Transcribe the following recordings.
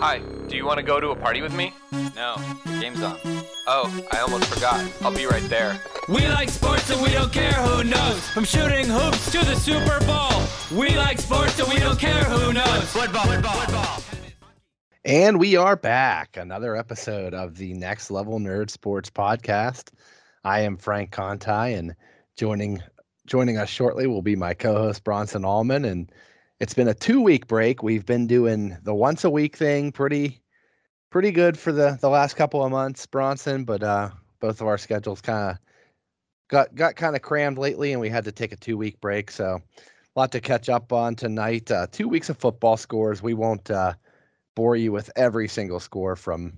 Hi, do you want to go to a party with me? No, the game's on. Oh, I almost forgot. I'll be right there. We like sports and we don't care who knows. From shooting hoops to the Super Bowl. We like sports and we don't care who knows. Football. And we are back. Another episode of the Next Level Nerd Sports Podcast. I am Frank Conti, and joining us shortly will be my co-host Bronson Allman. And it's been a 2-week break. We've been doing the once a week thing pretty good for the last couple of months, Bronson, but both of our schedules kind of got kind of crammed lately, and we had to take a 2-week break. So a lot to catch up on tonight. 2 weeks of football scores. We won't bore you with every single score from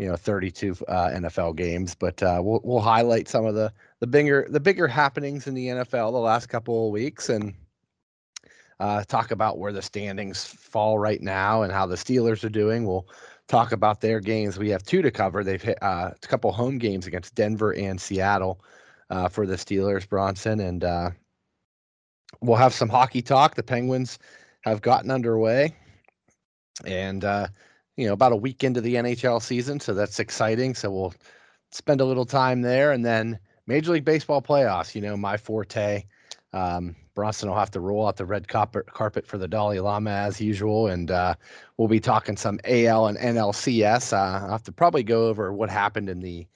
32 NFL games, but we'll highlight some of the bigger happenings in the NFL the last couple of weeks, and talk about where the standings fall right now and how the Steelers are doing. We'll talk about their games. We have two to cover. They've hit a couple home games against Denver and Seattle. For the Steelers, Bronson, and we'll have some hockey talk. The Penguins have gotten underway, and about a week into the NHL season, so that's exciting. So we'll spend a little time there, and then Major League Baseball playoffs. My forte. Bronson will have to roll out the red carpet for the Dalai Lama as usual, and we'll be talking some AL and NLCS. I'll have to probably go over what happened in the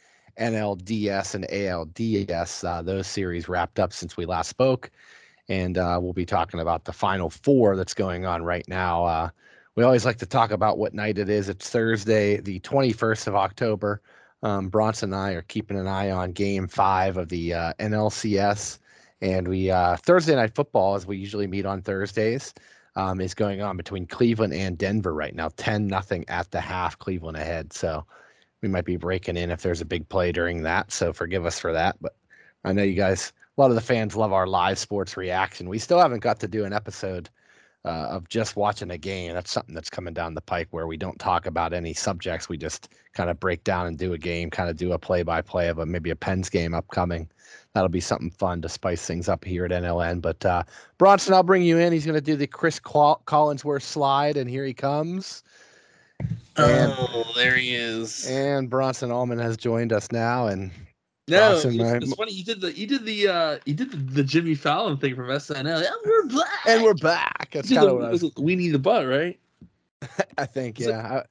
NLDS and ALDS, those series wrapped up since we last spoke, and we'll be talking about the Final Four that's going on right now. We always like to talk about what night it is. It's Thursday, the 21st of October. Bronson and I are keeping an eye on Game 5 of the NLCS, and we Thursday Night Football, as we usually meet on Thursdays, is going on between Cleveland and Denver right now. 10-0 at the half, Cleveland ahead, so we might be breaking in if there's a big play during that, so forgive us for that. But I know you guys, a lot of the fans love our live sports reaction. We still haven't got to do an episode of just watching a game. That's something that's coming down the pike, where we don't talk about any subjects. We just kind of break down and do a game, kind of do a play-by-play of maybe a Pens game upcoming. That'll be something fun to spice things up here at NLN. But Bronson, I'll bring you in. He's going to do the Cris Collinsworth slide, and here he comes. And, there he is. And Bronson Allman has joined us now. And no, Bronson, it's funny. You did the Jimmy Fallon thing from SNL. And we're back. That's kind of what I was. We need the butt, right? I think, yeah.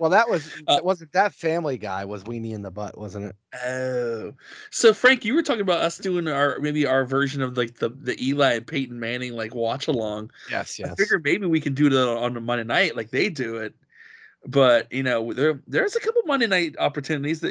Well, wasn't that Family Guy was Weenie in the Butt, wasn't it? Oh, so Frank, you were talking about us doing our version of like the Eli and Peyton Manning like watch along. Yes. I figure maybe we can do it on a Monday night like they do it, but there's a couple Monday night opportunities that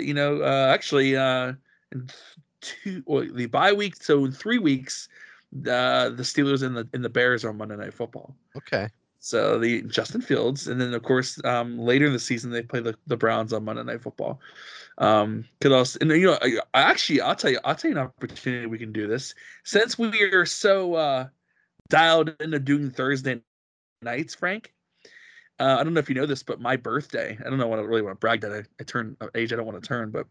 the bye week. So in 3 weeks, the Steelers and the Bears are on Monday Night Football. Okay. So the Justin Fields, and then of course later in the season they play the Browns on Monday Night Football. I'll tell you an opportunity we can do this, since we are so dialed into doing Thursday nights, Frank. I don't know if you know this, but my birthday. I don't know what I really want to brag that I turn age. I don't want to turn, but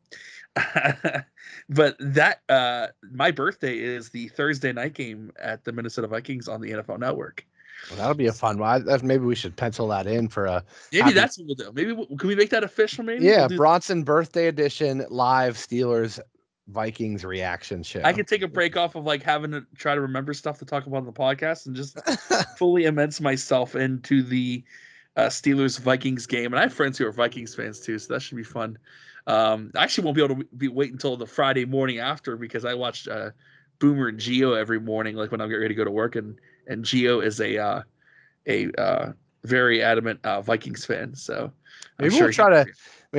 that my birthday is the Thursday night game at the Minnesota Vikings on the NFL Network. Well, that'll be a fun one. Maybe we should pencil that in for a. Maybe that's what we'll do. Maybe can we make that official? Maybe. Yeah, we'll Bronson birthday edition live Steelers Vikings reaction show. I could take a break off of like having to try to remember stuff to talk about on the podcast, and just fully immerse myself into the Steelers Vikings game. And I have friends who are Vikings fans too, so that should be fun. I actually won't be able to wait until the Friday morning after, because I watched Boomer and Geo every morning, like when I'm getting ready to go to work. And Geo is a very adamant Vikings fan, so maybe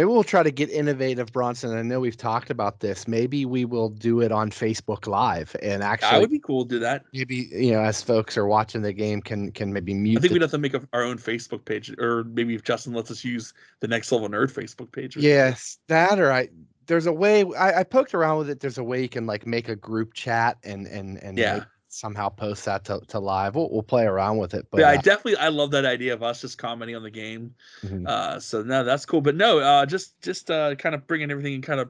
we'll try to get innovative, Bronson. I know we've talked about this. Maybe we will do it on Facebook Live, and actually that would be cool. Do that. Maybe as folks are watching the game, can maybe mute. I think we'd have to make our own Facebook page, or maybe if Justin lets us use the Next Level Nerd Facebook page. Yes, that or I. There's a way I poked around with it. There's a way you can like make a group chat and yeah. Somehow post that to live. We'll play around with it, but yeah, I love that idea of us just commenting on the game. Mm-hmm. So no, that's cool. But no, just kind of bringing everything and kind of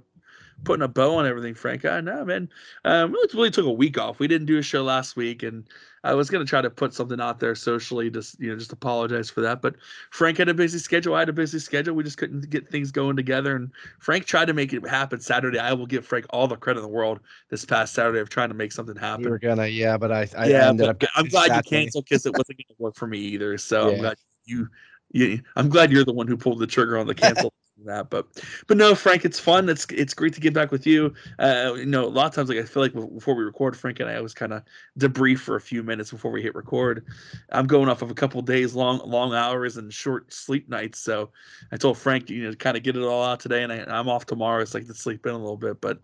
putting a bow on everything, Frank. I know, man. We really took a week off. We didn't do a show last week, and I was going to try to put something out there socially, just apologize for that. But Frank had a busy schedule. I had a busy schedule. We just couldn't get things going together. And Frank tried to make it happen Saturday. I will give Frank all the credit in the world this past Saturday of trying to make something happen. You were going to, yeah, but I ended up. I'm glad you canceled because it wasn't going to work for me either. So yeah. I'm glad you're the one who pulled the trigger on the cancel. That but no, Frank, it's fun. It's great to get back with you. A lot of times, I feel like before we record, Frank and I always kind of debrief for a few minutes before we hit record. I'm going off of a couple of days, long hours and short sleep nights, so I told Frank, kind of get it all out today, and I'm off tomorrow. It's like to sleep in a little bit, but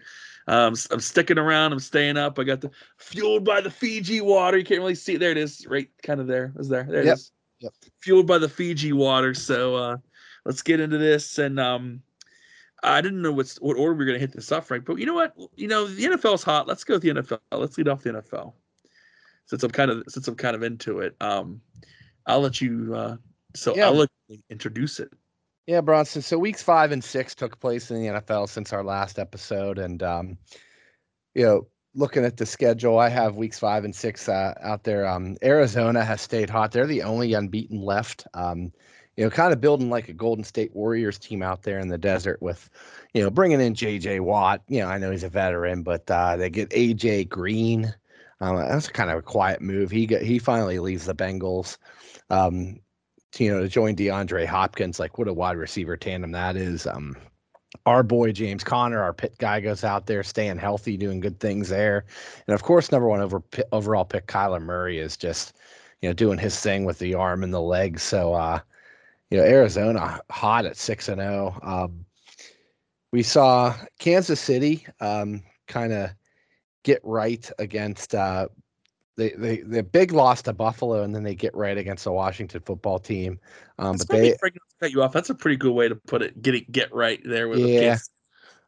I'm sticking around. I'm staying up. I got the fueled by the Fiji water. You can't really see it. There it is, right kind of there. Is there? There it yep. is. Yep. Fueled by the Fiji water. So let's get into this, and I didn't know what order we were going to hit this up, Frank. But you know what? The NFL's hot. Let's go with the NFL. Let's lead off the NFL since I'm kind of into it. I'll let you. I'll let you introduce it. Yeah, Bronson. So weeks 5 and 6 took place in the NFL since our last episode, and looking at the schedule, I have weeks 5 and 6 out there. Arizona has stayed hot. They're the only unbeaten left. Kind of building like a Golden State Warriors team out there in the desert with, bringing in JJ Watt. I know he's a veteran, but they get AJ Green. That's kind of a quiet move. He finally leaves the Bengals, to join DeAndre Hopkins. Like, what a wide receiver tandem that is. Our boy James Conner, our pit guy, goes out there staying healthy, doing good things there. And, of course, number one overall pick Kyler Murray is just, doing his thing with the arm and the leg. So, Arizona hot at 6-0. We saw Kansas City kind of get right against the big loss to Buffalo, and then they get right against the Washington football team. Cut you off. That's a pretty good way to put it. Get right there with the Kansas.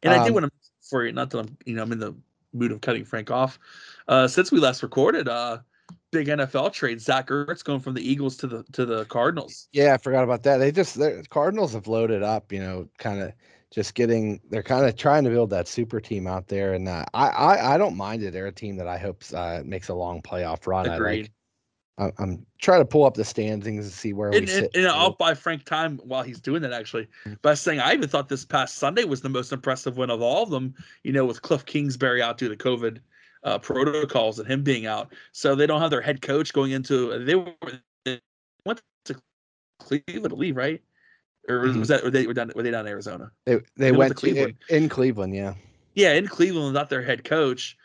And I do want to for you. Not that I'm in the mood of cutting Frank off. Since we last recorded, big NFL trade. Zach Ertz going from the Eagles to the Cardinals. Yeah, I forgot about that. The Cardinals have loaded up. They're kind of trying to build that super team out there, and I don't mind it. They're a team that I hope makes a long playoff run. Agreed. I'm trying to pull up the standings and see where we sit. And I'll buy Frank time while he's doing that, actually, by saying I even thought this past Sunday was the most impressive win of all of them. With Kliff Kingsbury out due to COVID. Protocols and him being out, so they don't have their head coach going into. They went to Cleveland to leave, right? Or was that? Or they were down? Were they down in Arizona? They went to Cleveland. In Cleveland, yeah. Yeah, in Cleveland without their head coach.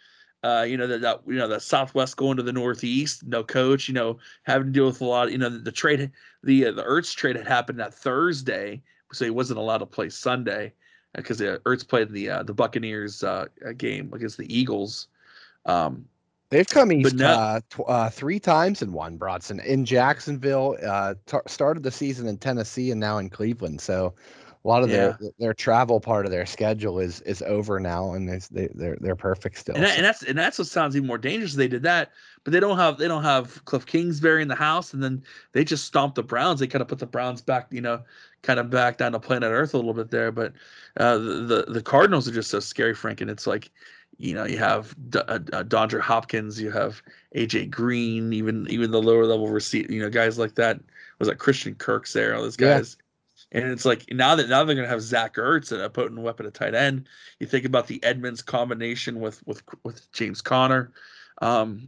The Southwest going to the Northeast, no coach. Having to deal with a lot. The trade, the Ertz trade had happened that Thursday, so he wasn't allowed to play Sunday because Ertz played the Buccaneers game against the Eagles. They've come east three times in one, Bronson, in Jacksonville, started the season in Tennessee and now in Cleveland. So a lot of their travel part of their schedule is over now, and they're perfect still. And that's what sounds even more dangerous. They did that, but they don't have Kliff Kingsbury in the house, and then they just stomped the Browns. They kind of put the Browns back, kind of back down to planet Earth a little bit there. But the Cardinals are just so scary, Frank, and it's like. You have DeAndre Hopkins, you have AJ Green, even the lower level receiver, guys like that. Was like Christian Kirk's there, all those guys. Yeah. And it's like now they're going to have Zach Ertz and a potent weapon at tight end. You think about the Edmonds combination with James Conner. It's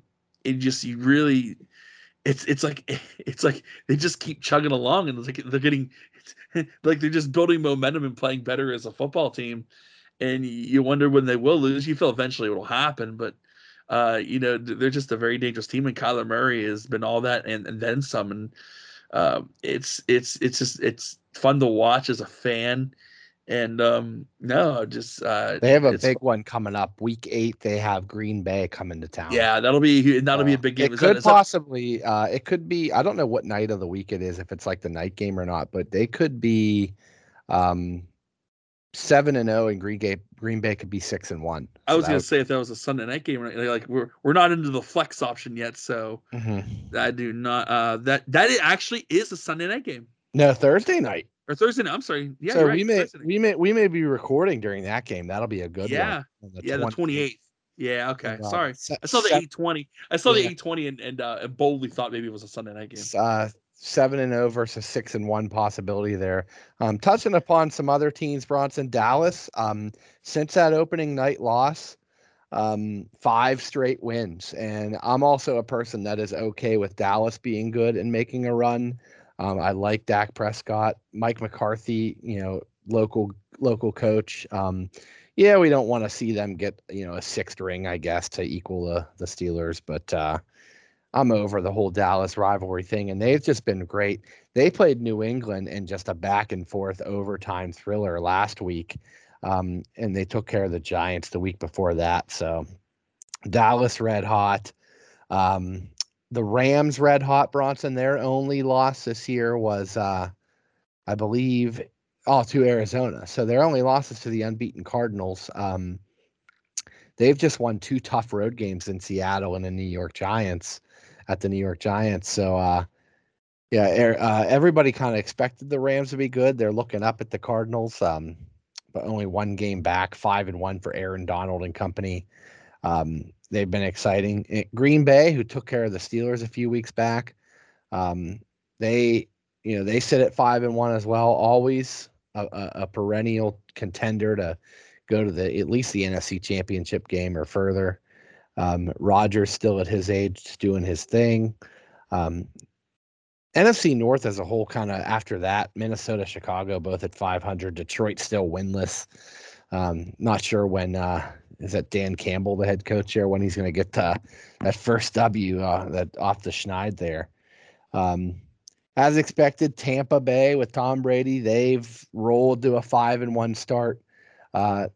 like they just keep chugging along, and it's like they're just building momentum and playing better as a football team. And you wonder when they will lose. You feel eventually it will happen, but they're just a very dangerous team. And Kyler Murray has been all that, and then some. And it's fun to watch as a fan. And they have a big one coming up, week 8. They have Green Bay coming to town. Yeah, that'll be a big game. It could be. I don't know what night of the week it is, if it's like the night game or not, but they could be. 7-0 in Green Bay could be 6-1. I was going to say if that was a Sunday night game, like we're not into the flex option yet, so I do not. That actually is a Sunday night game. No, Thursday night. Or Thursday night. I'm sorry. Yeah, so you're right. we may be recording during that game. That'll be a good one. The 28th. Yeah. Okay. Sorry. I saw the 8:20. I saw the 8:20 and boldly thought maybe it was a Sunday night game. 7-0 versus 6-1 possibility there. Touching upon some other teams, Bronson, Dallas. Since that opening night loss, 5 straight wins. And I'm also a person that is okay with Dallas being good and making a run. I like Dak Prescott, Mike McCarthy, local coach. Yeah, we don't want to see them get, a 6th ring, I guess, to equal the Steelers. But I'm over the whole Dallas rivalry thing, and they've just been great. They played New England in just a back-and-forth overtime thriller last week, and they took care of the Giants the week before that. So Dallas red hot. The Rams red hot, Bronson. Their only loss this year was, I believe, to Arizona. So their only losses to the unbeaten Cardinals. They've just won 2 tough road games in Seattle and in New York Giants. So, everybody kind of expected the Rams to be good. They're looking up at the Cardinals, but only 1 game back, 5-1 for Aaron Donald and company. They've been exciting. Green Bay, who took care of the Steelers a few weeks back, they sit at 5-1 as well. Always a perennial contender to go to at least the NFC Championship game or further. Rodgers still at his age doing his thing. NFC North as a whole, kind of after that, Minnesota, Chicago, both at 500. Detroit still winless. Not sure when. Is that Dan Campbell, the head coach here, when he's going to get that first W that off the schneid there? As expected, Tampa Bay with Tom Brady, they've rolled to a 5-1 start.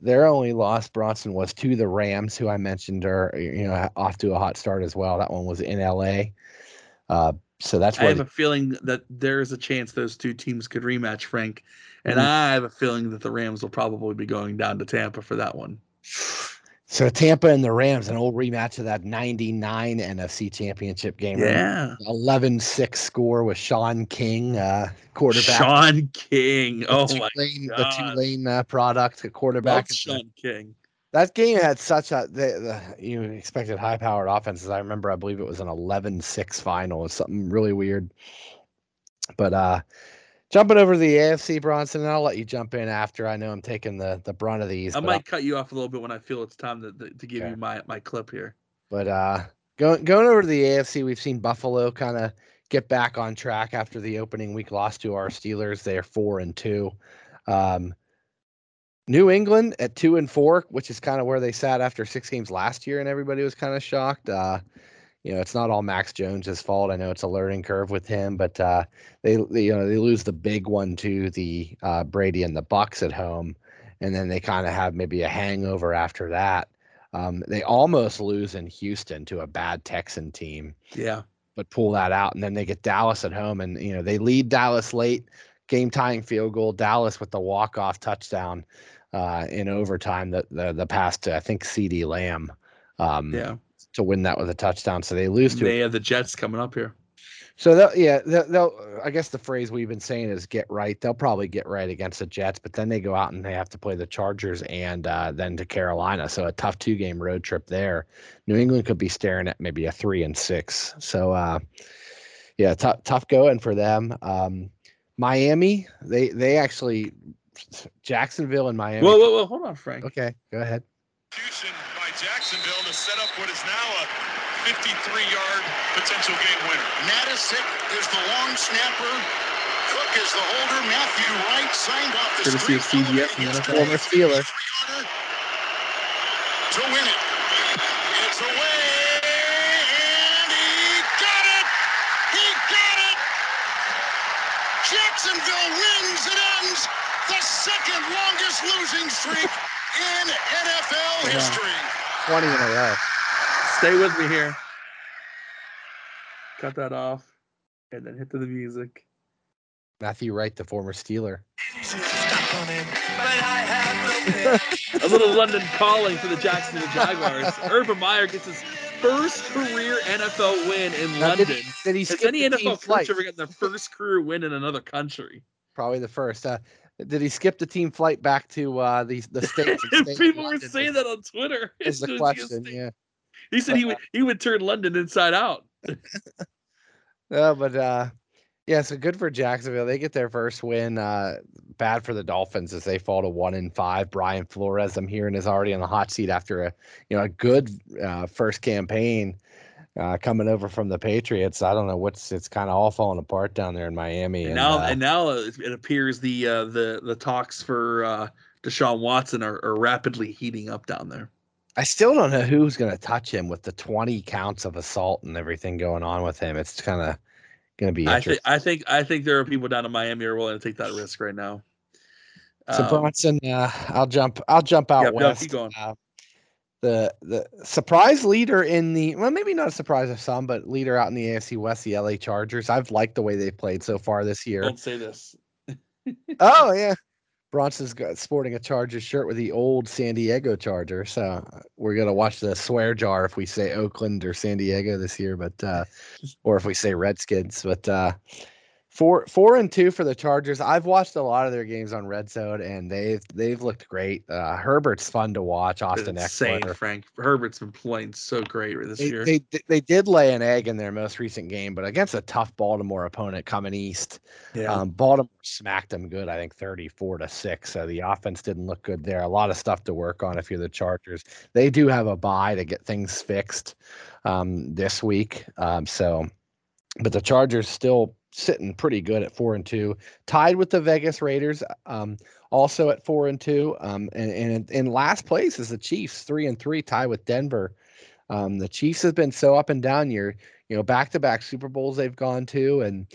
Their only loss, Bronson, was to the Rams, who I mentioned are off to a hot start as well. That one was in L.A. So that's why I have a feeling that there is a chance those 2 teams could rematch, Frank. And I have a feeling that the Rams will probably be going down to Tampa for that one. So Tampa and the Rams, an old rematch of that 99 NFC Championship game. Yeah. 11-6 score with Sean King, quarterback. Sean King. Oh, my God. The Tulane product, a quarterback. Sean King. That game had such you expected high-powered offenses. I remember, I believe it was an 11-6 final. It's something really weird. But jumping over to the AFC, Bronson, and I'll let you jump in after. I know I'm taking the brunt of these. I might cut you off a little bit when I feel it's time to give you my clip here. But going over to the AFC, we've seen Buffalo kind of get back on track after the opening week loss to our Steelers. They're 4-2. New England at 2-4, which is kind of where they sat after 6 games last year, and everybody was kind of shocked. It's not all Max Jones' fault. I know it's a learning curve with him, but they lose the big one to the Brady and the Bucs at home, and then they kind of have maybe a hangover after that. They almost lose in Houston to a bad Texan team. Yeah, but pull that out, and then they get Dallas at home, and they lead Dallas late, game-tying field goal. Dallas with the walk-off touchdown in overtime. The pass to, I think, CeeDee Lamb. To win that with a touchdown. So they lose to. They have the Jets coming up here. So they'll I guess the phrase we've been saying is get right. They'll probably get right against the Jets, but then they go out and they have to play the Chargers and then to Carolina. So a tough 2-game road trip there. New England could be staring at maybe a 3-6. So tough going for them. Miami, they actually Jacksonville and Miami. Whoa, hold on, Frank. Okay, go ahead. Jacksonville to set up what is now a 53-yard potential game winner. Natasick is the long snapper. Cook is the holder. Matthew Wright signed off the street. Former Steeler. To win it. It's away. And he got it. Jacksonville wins. It ends the 2nd longest losing streak in NFL history. 20 in a row. Stay with me here. Cut that off, and then hit to the music. Matthew Wright, the former Steeler. A little London calling for the Jacksonville Jaguars. Urban Meyer gets his first career NFL win in London. Has any NFL coach ever gotten their first career win in another country? Probably the first. Did he skip the team flight back to the states? People were saying that on Twitter. Is the question? Yeah. He said he would turn London inside out. No, but yeah, so good for Jacksonville. They get their first win. Bad for the Dolphins as they fall to 1-5. Brian Flores, I'm hearing, is already on the hot seat after a good first campaign coming over from the Patriots. I don't know it's kind of all falling apart down there in Miami. And now it appears the talks for Deshaun Watson are rapidly heating up down there. I still don't know who's going to touch him with the 20 counts of assault and everything going on with him. It's kind of going to be interesting. I think there are people down in Miami who are willing to take that risk right now. So Bronson, I'll jump out west. Keep going. The surprise leader in the, well, maybe not a surprise of some, but leader out in the AFC West, the LA Chargers. I've liked the way they've played so far this year. Don't say this. Oh yeah. Bronson's sporting a Chargers shirt with the old San Diego Charger, so we're gonna watch the swear jar if we say Oakland or San Diego this year, but or if we say Redskins. But 4-2 for the Chargers. I've watched a lot of their games on Red Zone, and they've looked great. Herbert's fun to watch. Austin Eckler, Frank Herbert's been playing so great this year. They did lay an egg in their most recent game, but against a tough Baltimore opponent coming east, yeah. Baltimore smacked them good. I think 34-6. So the offense didn't look good there. A lot of stuff to work on if you're the Chargers. They do have a bye to get things fixed this week. But the Chargers still sitting pretty good at 4-2, tied with the Vegas Raiders, also at 4-2, and in last place is the Chiefs, 3-3, tied with Denver. The Chiefs have been so up and down year, back-to-back Super Bowls they've gone to, and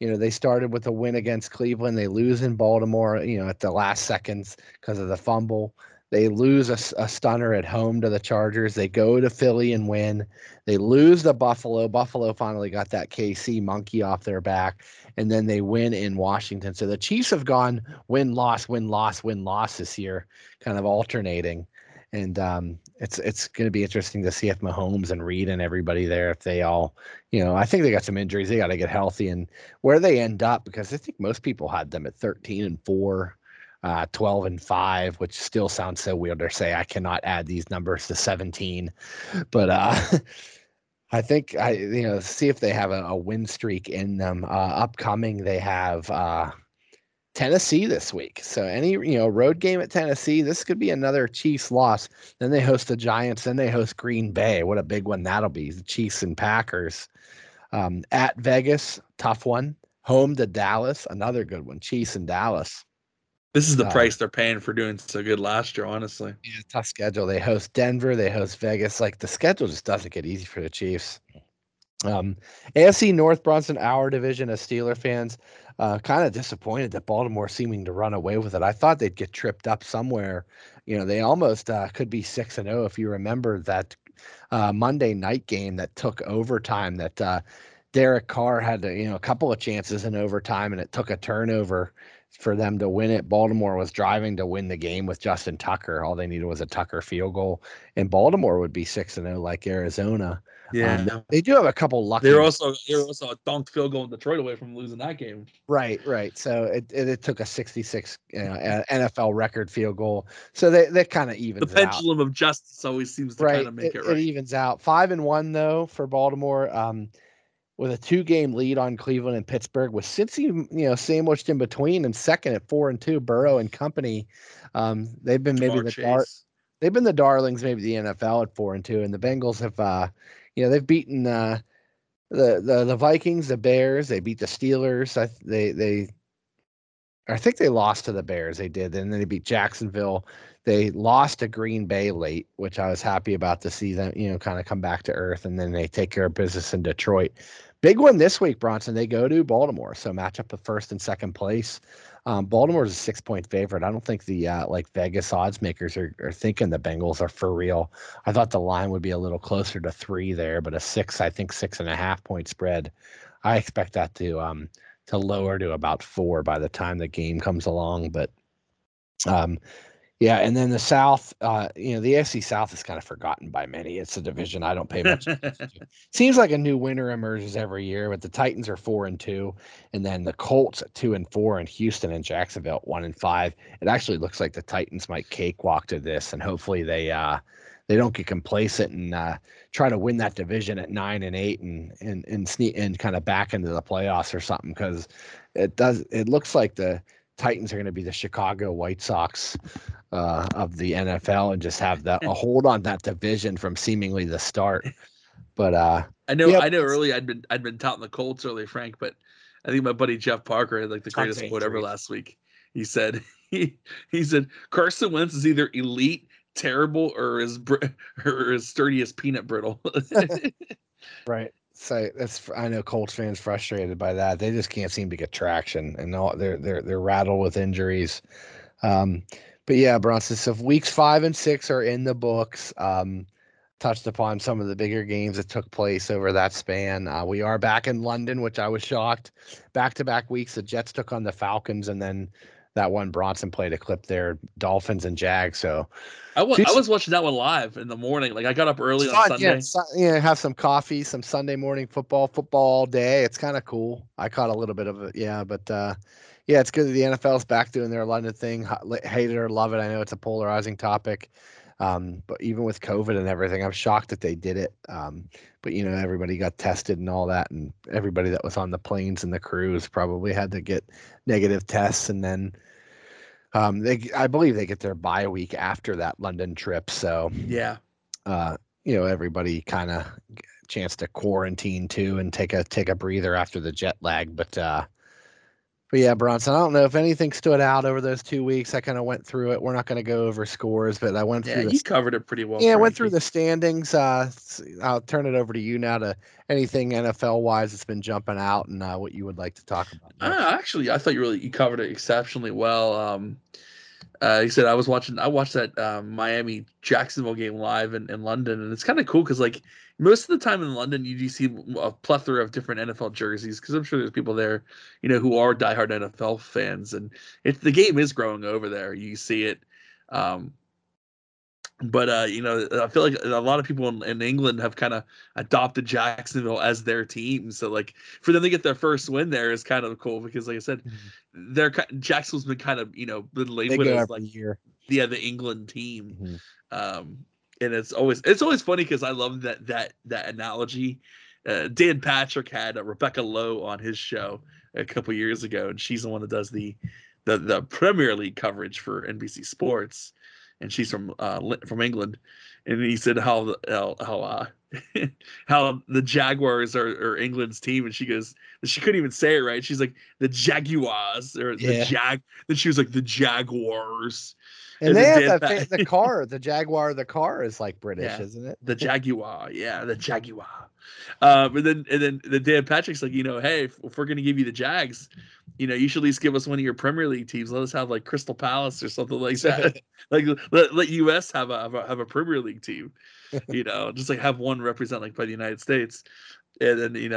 they started with a win against Cleveland. They lose in Baltimore, at the last seconds because of the fumble. They lose a stunner at home to the Chargers. They go to Philly and win. They lose to Buffalo. Buffalo finally got that KC monkey off their back, and then they win in Washington. So the Chiefs have gone win-loss, win-loss, win-loss this year, kind of alternating. And it's going to be interesting to see if Mahomes and Reed and everybody there, if they all, I think they got some injuries. They got to get healthy and where they end up, because I think most people had them at 13-4. 12-5, which still sounds so weird to say. I cannot add these numbers to 17, but I think see if they have a win streak in them. Upcoming, they have Tennessee this week, so any road game at Tennessee, this could be another Chiefs loss. Then they host the Giants, then they host Green Bay. What a big one that'll be! The Chiefs and Packers at Vegas, tough one. Home to Dallas, another good one. Chiefs and Dallas. This is the price they're paying for doing so good last year, honestly. Yeah, tough schedule. They host Denver. They host Vegas. Like, the schedule just doesn't get easy for the Chiefs. AFC North, Bronson, our division as Steeler fans, kind of disappointed that Baltimore seeming to run away with it. I thought they'd get tripped up somewhere. They almost could be 6-0 if you remember that Monday night game that took overtime that Derek Carr had a couple of chances in overtime, and it took a turnover for them to win it. Baltimore was driving to win the game with Justin Tucker. All they needed was a Tucker field goal, and Baltimore would be 6-0 like Arizona. Yeah, they do have a couple lucky. They're also a dunked field goal in Detroit away from losing that game. Right. So it took a 66 NFL record field goal. So they kind of evens out. The pendulum of justice always seems to kind of make it right. It evens out. 5-1 though for Baltimore. With a 2-game lead on Cleveland and Pittsburgh, with Cincy, sandwiched in between and second at 4-2, Burrow and company. They've been the darlings, maybe the NFL at 4-2, and the Bengals have, they've beaten the Vikings, the Bears. They beat the Steelers. I think they lost to the Bears. They did, and then they beat Jacksonville. They lost to Green Bay late, which I was happy about to see them, kind of come back to earth, and then they take care of business in Detroit. Big one this week, Bronson. They go to Baltimore, so match up the first and second place. Baltimore's a 6-point favorite. I don't think the Vegas odds makers are thinking the Bengals are for real. I thought the line would be a little closer to 3 there, but I think 6.5-point spread. I expect that to lower to about 4 by the time the game comes along, but Yeah, and then the South, the AFC South is kind of forgotten by many. It's a division I don't pay much attention to. Seems like a new winner emerges every year, but the Titans are 4-2, and then the Colts at 2-4, and Houston and Jacksonville at 1-5. It actually looks like the Titans might cakewalk to this, and hopefully they don't get complacent and try to win that division at 9-8 and sneak and kind of back into the playoffs or something, because it looks like the Titans are going to be the Chicago White Sox of the NFL and just have a hold on that division from seemingly the start. But I know. Early, I'd been touting the Colts early, Frank. But I think my buddy Jeff Parker had the greatest quote ever last week. He said he said Carson Wentz is either elite, terrible, or as sturdy as peanut brittle. Right. So that's, I know Colts fans frustrated by that. They just can't seem to get traction, and they're rattled with injuries. But yeah, Bronson, so weeks 5 and 6 are in the books. Touched upon some of the bigger games that took place over that span. We are back in London, which I was shocked. Back-to-back weeks, the Jets took on the Falcons, and then that one Bronson played a clip there, Dolphins and Jags. So I was watching that one live in the morning. Like, I got up early on Sunday. Yeah, have some coffee, some Sunday morning football all day. It's kind of cool. I caught a little bit of it, yeah. But, yeah, it's good that the NFL's back doing their London thing. Hate it or love it, I know it's a polarizing topic. But even with COVID and everything, I'm shocked that they did it. But, everybody got tested and all that, and everybody that was on the planes and the crews probably had to get negative tests. And then I believe they get their bye week after that London trip. So, yeah, everybody kind of chance to quarantine too and take a breather after the jet lag. But yeah, Bronson, I don't know if anything stood out over those 2 weeks. I kind of went through it. We're not going to go over scores, but I went through. Yeah, you covered it pretty well. Yeah, I went through the standings. I'll turn it over to you now to anything NFL-wise that's been jumping out and what you would like to talk about. Actually, I thought you covered it exceptionally well. You said I watched that Miami-Jacksonville game live in London, and it's kind of cool because, like, most of the time in London, you do see a plethora of different NFL jerseys because I'm sure there's people there, who are diehard NFL fans, and the game is growing over there. You see it, I feel like a lot of people in England have kind of adopted Jacksonville as their team. So, like, for them to get their first win there is kind of cool because, like I said, Jacksonville's been kind of been labeled as the England team. Mm-hmm. And it's always funny because I love that analogy. Dan Patrick had Rebecca Lowe on his show a couple years ago, and she's the one that does the Premier League coverage for NBC Sports, and she's from England. And he said how the Jaguars are England's team, and she goes, she couldn't even say it right. She's like the Jaguars and she was like the Jaguars. And they have the car, the Jaguar. The car is like British, isn't it? The Jaguar, yeah, the Jaguar. And then the Dan Patrick's like, hey, if we're gonna give you the Jags, you should at least give us one of your Premier League teams. Let us have like Crystal Palace or something like that. Like let US have a Premier League team. Just like have one represent like by the United States. And then it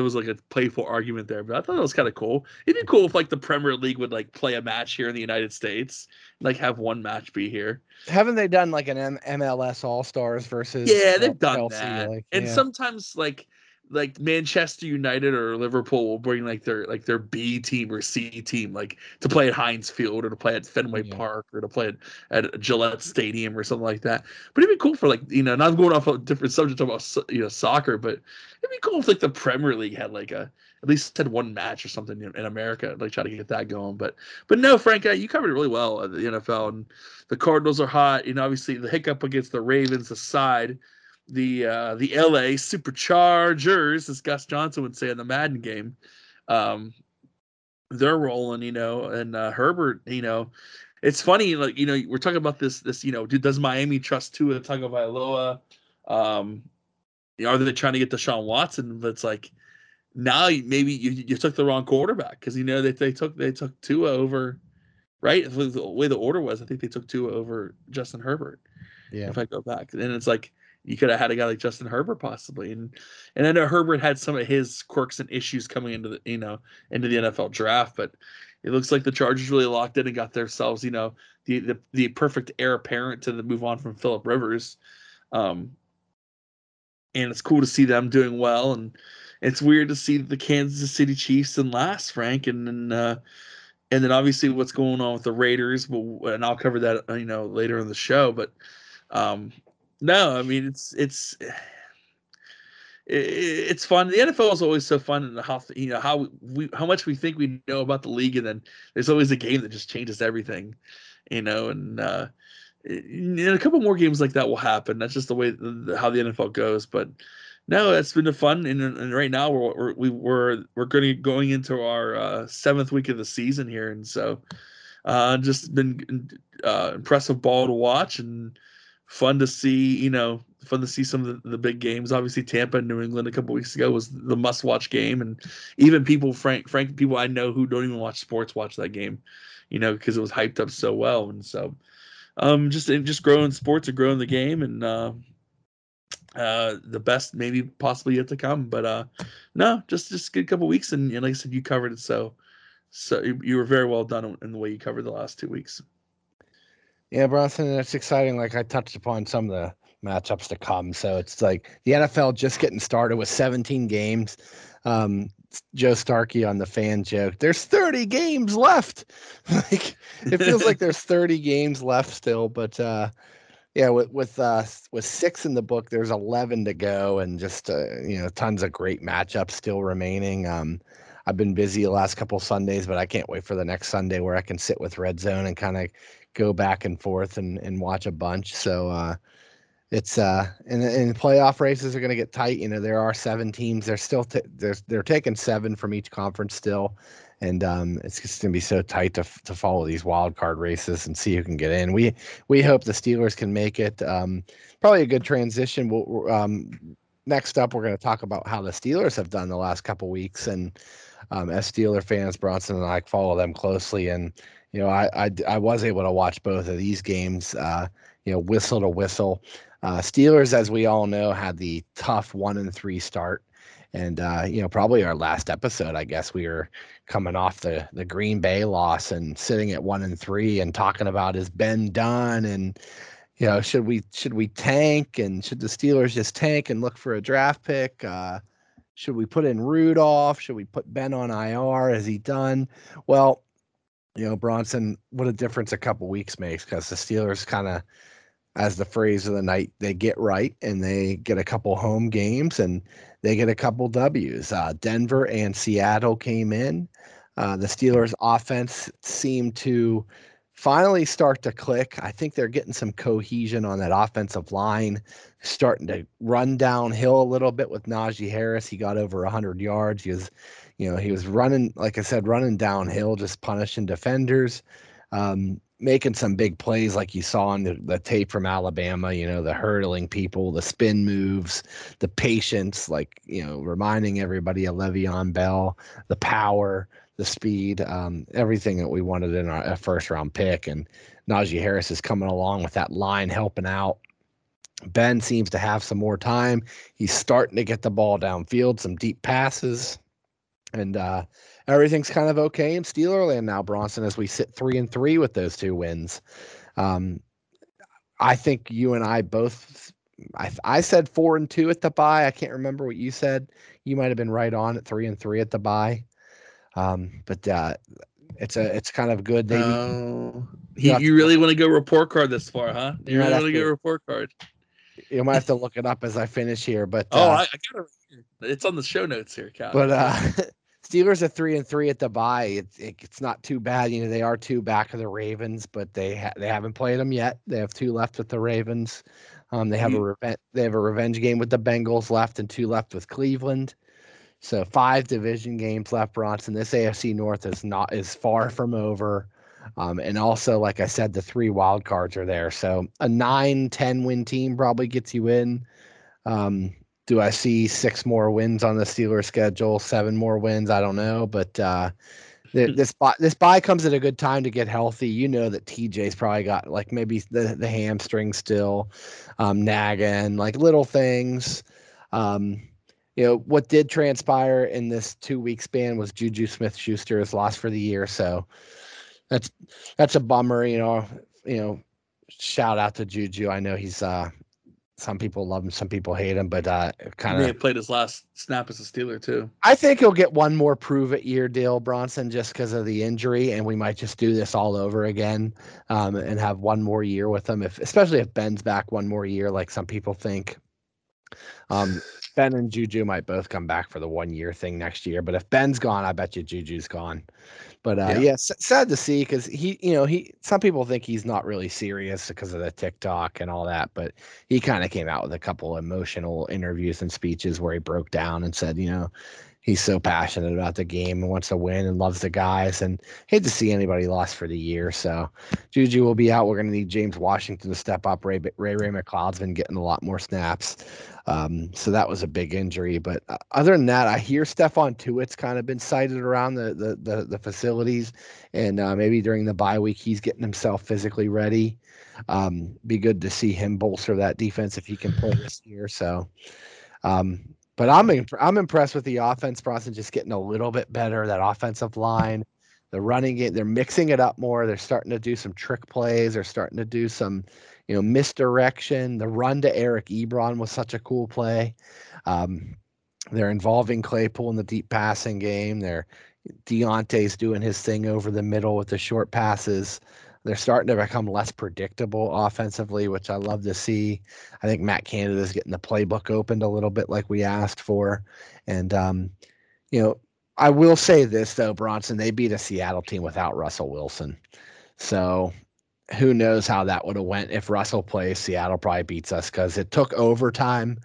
was like a playful argument there, but I thought that was kind of cool. It'd be cool if like the Premier League would like play a match here in the United States, like have one match be here. Haven't they done like an MLS All Stars versus? Yeah, they've done Chelsea, that, and sometimes like Manchester United or Liverpool will bring like their B team or C team like to play at Heinz Field or to play at Fenway Park or to play at Gillette Stadium or something like that. But it'd be cool for like, and I'm going off a different subject about soccer, but it'd be cool if like the Premier League had like at least one match or something in America, like try to get that going. But no, Frank, you covered it really well at the NFL, and the Cardinals are hot. Obviously the hiccup against the Ravens aside, the LA Superchargers, as Gus Johnson would say in the Madden game, they're rolling, and Herbert, it's funny, like, we're talking about this, does Miami trust Tua Tagovailoa? Are they trying to get Deshaun Watson? But it's like, now maybe you took the wrong quarterback because they took Tua over, right? The way the order was, I think they took Tua over Justin Herbert. Yeah, if I go back, and it's like, you could have had a guy like Justin Herbert possibly, and I know Herbert had some of his quirks and issues coming into the NFL draft, but It looks like the Chargers really locked in and got themselves, you know, the perfect heir apparent to the move on from Phillip Rivers. And it's cool to see them doing well. And it's weird to see the Kansas City Chiefs in last, Frank. And then obviously what's going on with the Raiders. And I'll cover that, you know, later in the show. But no, I mean, it's fun. The NFL is always so fun, and how much we think we know about the league, and then there's always a game that just changes everything, you know. And a couple more games like that will happen. That's just the way how the NFL goes. But no, it's been fun, and right now we're going into our seventh week of the season here, and so just been impressive ball to watch and fun to see, you know. Fun to see some of the big games. Obviously, Tampa and New England a couple weeks ago was the must-watch game, and even people, Frank, people I know who don't even watch sports watch that game, you know, because it was hyped up so well. And so, just growing sports and growing the game, and the best maybe possibly yet to come. But no, just a good couple weeks, and like I said, you covered it so you were very well done in the way you covered the last 2 weeks. Yeah, Bronson, that's exciting. Like I touched upon some of the matchups to come. So it's like the NFL just getting started with 17 games. Joe Starkey on the fan joke, there's 30 games left. Like it feels like there's 30 games left still, but yeah, with 6 in the book, there's 11 to go, and just you know, tons of great matchups still remaining. I've been busy the last couple Sundays, but I can't wait for the next Sunday where I can sit with Red Zone and kind of go back and forth and watch a bunch. So it's and the playoff races are going to get tight. You know, there are 7 teams. They're still they're taking 7 from each conference still, and it's just going to be so tight to follow these wild card races and see who can get in. We hope the Steelers can make it. Probably a good transition. We'll, next up, we're going to talk about how the Steelers have done the last couple weeks, and as Steeler fans, Bronson and I follow them closely, and you know I was able to watch both of these games. You know, whistle to whistle. Steelers, as we all know, had the tough 1-3 start. And, you know, probably our last episode, I guess we were coming off the Green Bay loss and sitting at 1-3 and talking about is Ben done? And, you know, should we tank, and should the Steelers just tank and look for a draft pick? Should we put in Rudolph? Should we put Ben on IR? Is he done? Well, you know, Bronson, what a difference a couple weeks makes, because the Steelers kind of, as the phrase of the night, they get right, and they get a couple home games, and they get a couple W's. Denver and Seattle came in. The Steelers' offense seemed to finally start to click. I think they're getting some cohesion on that offensive line, starting to run downhill a little bit with Najee Harris. He got over 100 yards. He was running, like I said, running downhill, just punishing defenders. Making some big plays like you saw on the tape from Alabama, you know, the hurdling people, the spin moves, the patience, like, you know, reminding everybody of Le'Veon Bell, the power, the speed, everything that we wanted in our first round pick. And Najee Harris is coming along with that line, helping out. Ben seems to have some more time. He's starting to get the ball downfield, some deep passes. And everything's kind of okay in Steelerland now, Bronson, as we sit 3-3 with those 2 wins. I think you and I both, I said 4-2 at the bye. I can't remember what you said. You might have been right on at 3-3 at the bye. But it's kind of good. You really want to go report card this far, huh? You really want to go report card. You might have to look it up as I finish here, but I got it. It's on the show notes here, Cal. But Steelers are 3-3 at the bye. It's not too bad, you know. They are 2 back of the Ravens, but they haven't played them yet. They have 2 left with the Ravens. They have a revenge game with the Bengals left, and 2 left with Cleveland. So 5 division games left, Bronson. This AFC North is far from over. And also, like I said, the 3 wild cards are there. So a 9-10 win team probably gets you in. Do I see 6 more wins on the Steelers schedule, 7 more wins? I don't know. But this bye comes at a good time to get healthy. You know that TJ's probably got, like, maybe the hamstring still nagging, like little things. you know, what did transpire in this 2 week span was JuJu Smith-Schuster is lost for the year. So that's a bummer, you know, shout out to JuJu. I know he's, some people love him, some people hate him, but kind of played his last snap as a Steeler too. I think he'll get one more prove it year deal, Bronson, just because of the injury, and we might just do this all over again and have one more year with him. Especially if Ben's back one more year, like some people think. Ben and JuJu might both come back for the 1 year thing next year, but if Ben's gone, I bet you JuJu's gone. But sad to see, because he some people think he's not really serious because of the TikTok and all that, but he kind of came out with a couple emotional interviews and speeches where he broke down and said, you know, he's so passionate about the game and wants to win and loves the guys and hate to see anybody lost for the year. So JuJu will be out. We're going to need James Washington to step up. Ray McLeod's been getting a lot more snaps. So that was a big injury, but other than that, I hear Stephon Tuitt's kind of been cited around the facilities, and maybe during the bye week, he's getting himself physically ready. Be good to see him bolster that defense if he can play this year. So, but I'm impressed with the offense, Bronson, just getting a little bit better. That offensive line, the running game, they're mixing it up more. They're starting to do some trick plays. They're starting to do some, misdirection. The run to Eric Ebron was such a cool play. They're involving Claypool in the deep passing game. Deontay's doing his thing over the middle with the short passes. They're starting to become less predictable offensively, which I love to see. I think Matt Canada's getting the playbook opened a little bit like we asked for. And, I will say this, though, Bronson, they beat a Seattle team without Russell Wilson. So who knows how that would have went if Russell plays. Seattle probably beats us because it took overtime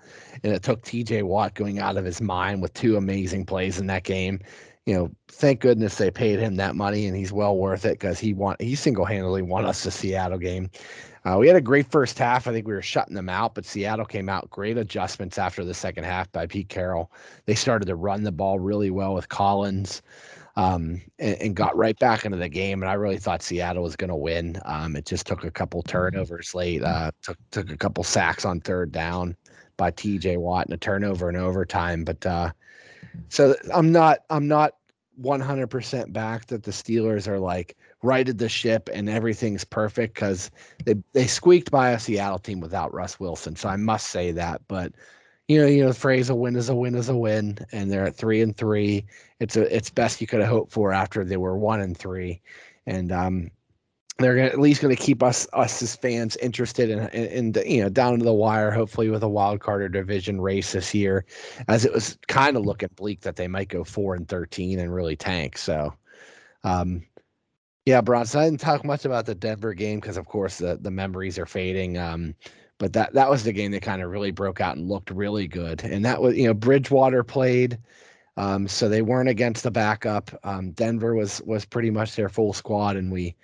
and it took TJ Watt going out of his mind with two amazing plays in that game. You know, thank goodness they paid him that money, and he's well worth it because he single-handedly won us the Seattle game. We had a great first half. I think we were shutting them out, but Seattle came out. Great adjustments after the second half by Pete Carroll. They started to run the ball really well with Collins. And got right back into the game. And I really thought Seattle was going to win. It just took a couple turnovers late, took a couple sacks on third down by TJ Watt and a turnover in overtime. But so I'm not 100% back that the Steelers are like righted the ship and everything's perfect because they squeaked by a Seattle team without Russ Wilson. So I must say that, but you know, the phrase "a win is a win is a win," and they're at 3-3. It's best you could have hoped for after they were 1-3, and they're gonna, at least going to keep us as fans interested in down to the wire. Hopefully, with a wild card or division race this year, as it was kind of looking bleak that they might go 4-13 and really tank. So, Bronson, I didn't talk much about the Denver game because, of course, the memories are fading. But that was the game that kind of really broke out and looked really good. And that was, Bridgewater played. So they weren't against the backup. Denver was pretty much their full squad. And we,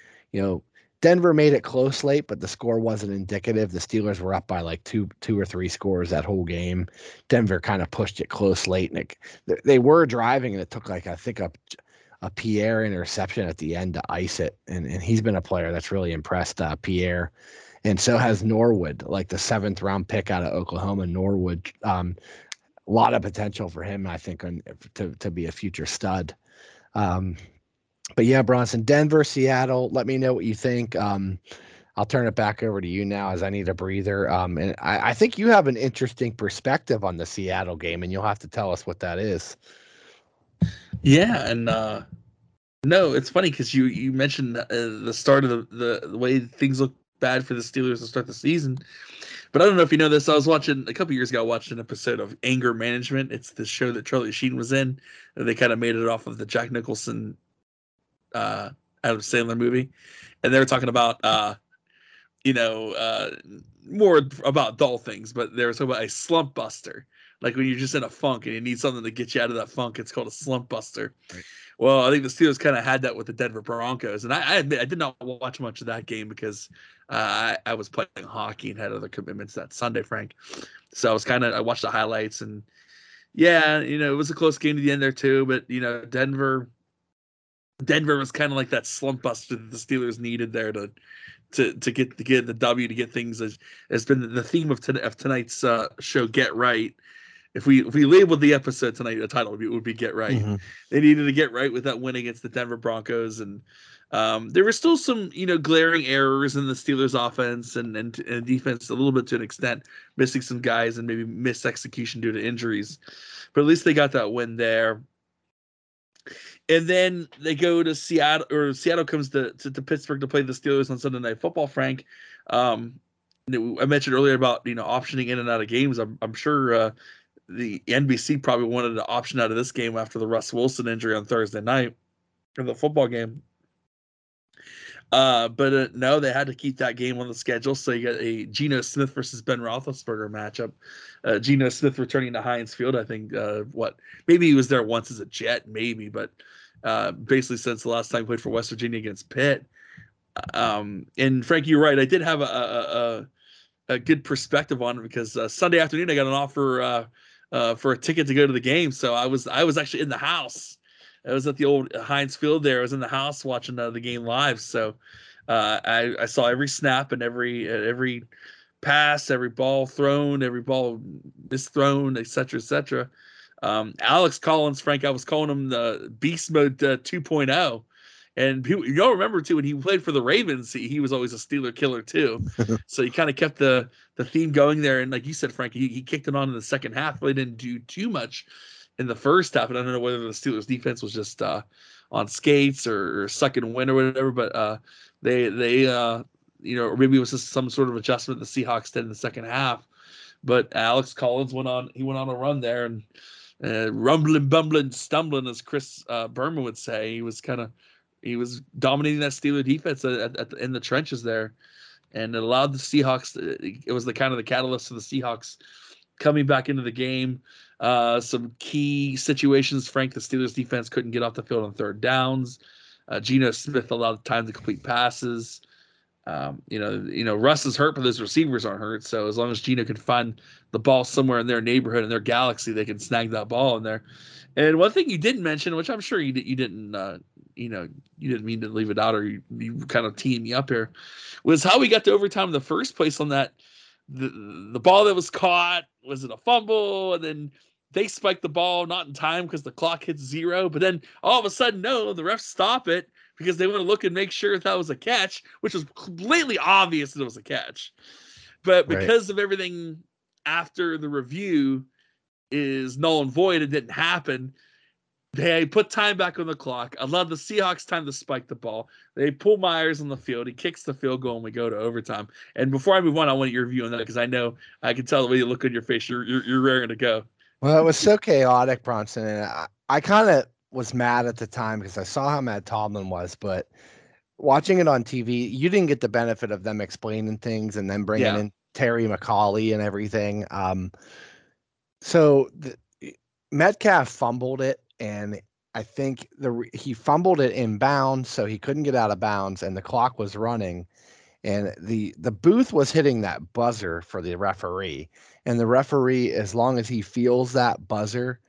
Denver made it close late, but the score wasn't indicative. The Steelers were up by like two or three scores that whole game. Denver kind of pushed it close late. And they were driving, and it took like, I think, a Pierre interception at the end to ice it. And he's been a player that's really impressed, Pierre. And so has Norwood, like the 7th round pick out of Oklahoma. Norwood, a lot of potential for him, I think, to be a future stud. But yeah, Bronson, Denver, Seattle, let me know what you think. I'll turn it back over to you now as I need a breather. And I think you have an interesting perspective on the Seattle game, and you'll have to tell us what that is. Yeah, and no, it's funny because you mentioned the start of the way things look bad for the Steelers to start the season. But I don't know if you know this. I was watching a couple years ago, I watched an episode of Anger Management. It's the show that Charlie Sheen was in. They kind of made it off of the Jack Nicholson Adam Sandler movie. And they were talking about more about dull things, but they were talking about a slump buster. Like when you're just in a funk and you need something to get you out of that funk, it's called a slump buster. Right. Well, I think the Steelers kind of had that with the Denver Broncos. And I admit, I did not watch much of that game because I was playing hockey and had other commitments that Sunday, Frank. So I watched the highlights. And, yeah, it was a close game to the end there too. But, Denver was kind of like that slump buster that the Steelers needed there to get the W, to get things. Has been the theme of tonight's show, Get Right. If we labeled the episode tonight, the title would be Get Right. Mm-hmm. They needed to get right with that win against the Denver Broncos, and there were still some glaring errors in the Steelers' offense and defense, a little bit to an extent, missing some guys and maybe missed execution due to injuries. But at least they got that win there. And then they go to Seattle, or Seattle comes to Pittsburgh to play the Steelers on Sunday Night Football. Frank, I mentioned earlier about optioning in and out of games. I'm sure the NBC probably wanted to option out of this game after the Russell Wilson injury on Thursday night in the football game. But no, they had to keep that game on the schedule. So you got a Geno Smith versus Ben Roethlisberger matchup. Geno Smith returning to Heinz Field. I think maybe he was there once as a Jet, maybe, but basically since the last time he played for West Virginia against Pitt. And Frank, you're right. I did have a good perspective on it because Sunday afternoon I got an offer for a ticket to go to the game. So I was actually in the house. I was at the old Heinz Field there. I was in the house watching the game live. So I saw every snap and every pass, every ball thrown, every ball misthrown, et cetera, et cetera. Alex Collins, Frank, I was calling him the Beast Mode 2.0. And y'all remember, too, when he played for the Ravens, he was always a Steeler killer, too. So he kind of kept the theme going there. And like you said, Frank, he kicked it on in the second half. They didn't do too much in the first half, and I don't know whether the Steelers' defense was just on skates or sucking wind or whatever, but they or maybe it was just some sort of adjustment the Seahawks did in the second half. But Alex Collins went on a run there, and rumbling, bumbling, stumbling, as Chris Berman would say, he was dominating that Steeler defense in the trenches there, and it allowed the Seahawks. It was the kind of the catalyst for the Seahawks coming back into the game. Some key situations, Frank, the Steelers defense couldn't get off the field on third downs. Geno Smith allowed time to complete passes. Russ is hurt, but those receivers aren't hurt. So as long as Geno can find the ball somewhere in their neighborhood, in their galaxy, they can snag that ball in there. And one thing you didn't mention, which I'm sure you didn't mean to leave it out, or you kind of teed me up here, was how we got to overtime in the first place on that. The ball that was caught, was it a fumble? And then they spiked the ball not in time because the clock hits zero. But then all of a sudden, no, the refs stop it because they want to look and make sure if that was a catch, which was completely obvious that it was a catch. But because of everything after the review is null and void, it didn't happen. They put time back on the clock, allowed the Seahawks time to spike the ball. They pull Myers on the field. He kicks the field goal, and we go to overtime. And before I move on, I want your view on that because I know I can tell the way you look on your face. You're raring to go. Well, it was so chaotic, Bronson, and I kind of was mad at the time because I saw how mad Tomlin was. But watching it on TV, you didn't get the benefit of them explaining things and then bringing in Terry McAuley and everything. Metcalf fumbled it. And I think he fumbled it inbounds, so he couldn't get out of bounds, and the clock was running. And the booth was hitting that buzzer for the referee. And the referee, as long as he feels that buzzer,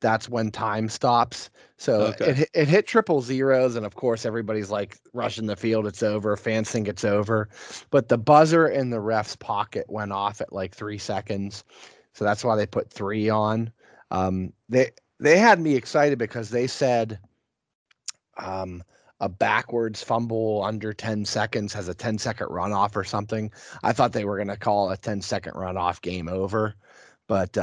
that's when time stops. So it hit 000, and of course everybody's like rushing the field, it's over, fans think it's over. But the buzzer in the ref's pocket went off at like 3 seconds. So that's why they put 3 on. They had me excited because they said a backwards fumble under 10 seconds has a 10-second runoff or something. I thought they were going to call a 10-second runoff game over. But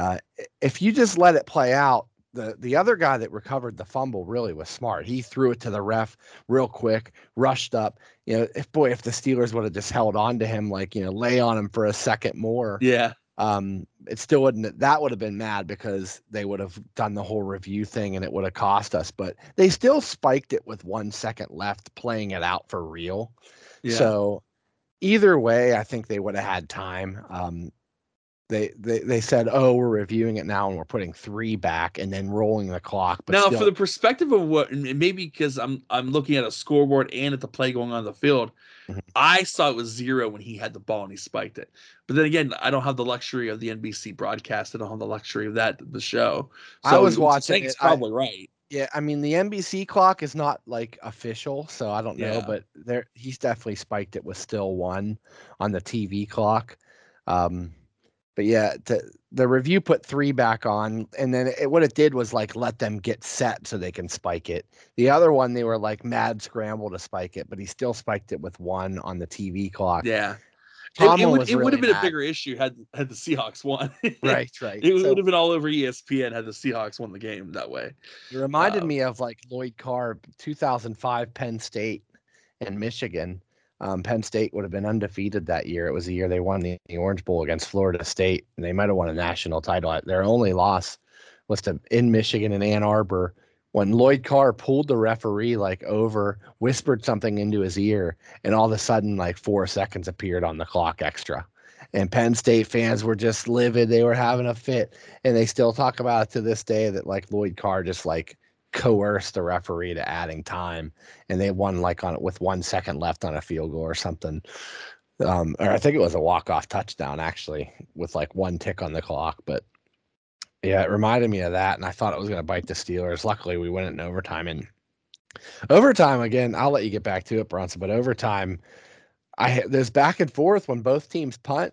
if you just let it play out, the other guy that recovered the fumble really was smart. He threw it to the ref real quick, rushed up. If the Steelers would have just held on to him, lay on him for a second more. Yeah. It still wouldn't. That would have been mad because they would have done the whole review thing and it would have cost us. But they still spiked it with 1 second left, playing it out for real. Yeah. So either way, I think they would have had time. They said, "Oh, we're reviewing it now and we're putting 3 back and then rolling the clock." But now, for the perspective of what, maybe because I'm looking at a scoreboard and at the play going on the field. I saw it was 0 when he had the ball and he spiked it. But then again, I don't have the luxury of the NBC broadcast. I don't have the luxury of the show. So I was watching it. Probably right. Yeah, I mean, the NBC clock is not official, so I don't know. But he's definitely spiked it with still 1 on the TV clock. But yeah, the review put 3 back on, and then what it did was like let them get set so they can spike it. The other one, they were like mad scramble to spike it, but he still spiked it with 1 on the TV clock. Yeah, it would have been mad. A bigger issue had the Seahawks won. Right. It would have been all over ESPN had the Seahawks won the game that way. It reminded me of like Lloyd Carr, 2005 Penn State and Michigan. Penn State would have been undefeated that year. It was the year they won the Orange Bowl against Florida State, and they might have won a national title. Their only loss was in Michigan and Ann Arbor when Lloyd Carr pulled the referee over, whispered something into his ear, and all of a sudden 4 seconds appeared on the clock extra. And Penn State fans were just livid. They were having a fit, and they still talk about it to this day that Lloyd Carr just coerce the referee to adding time, and they won on it with 1 second left on a field goal or something, or I think it was a walk-off touchdown actually with 1 tick on the clock. But yeah, it reminded me of that, and I thought it was going to bite the Steelers. Luckily we went in overtime, and again, I'll let you get back to it, Bronson, but overtime, there's back and forth when both teams punt.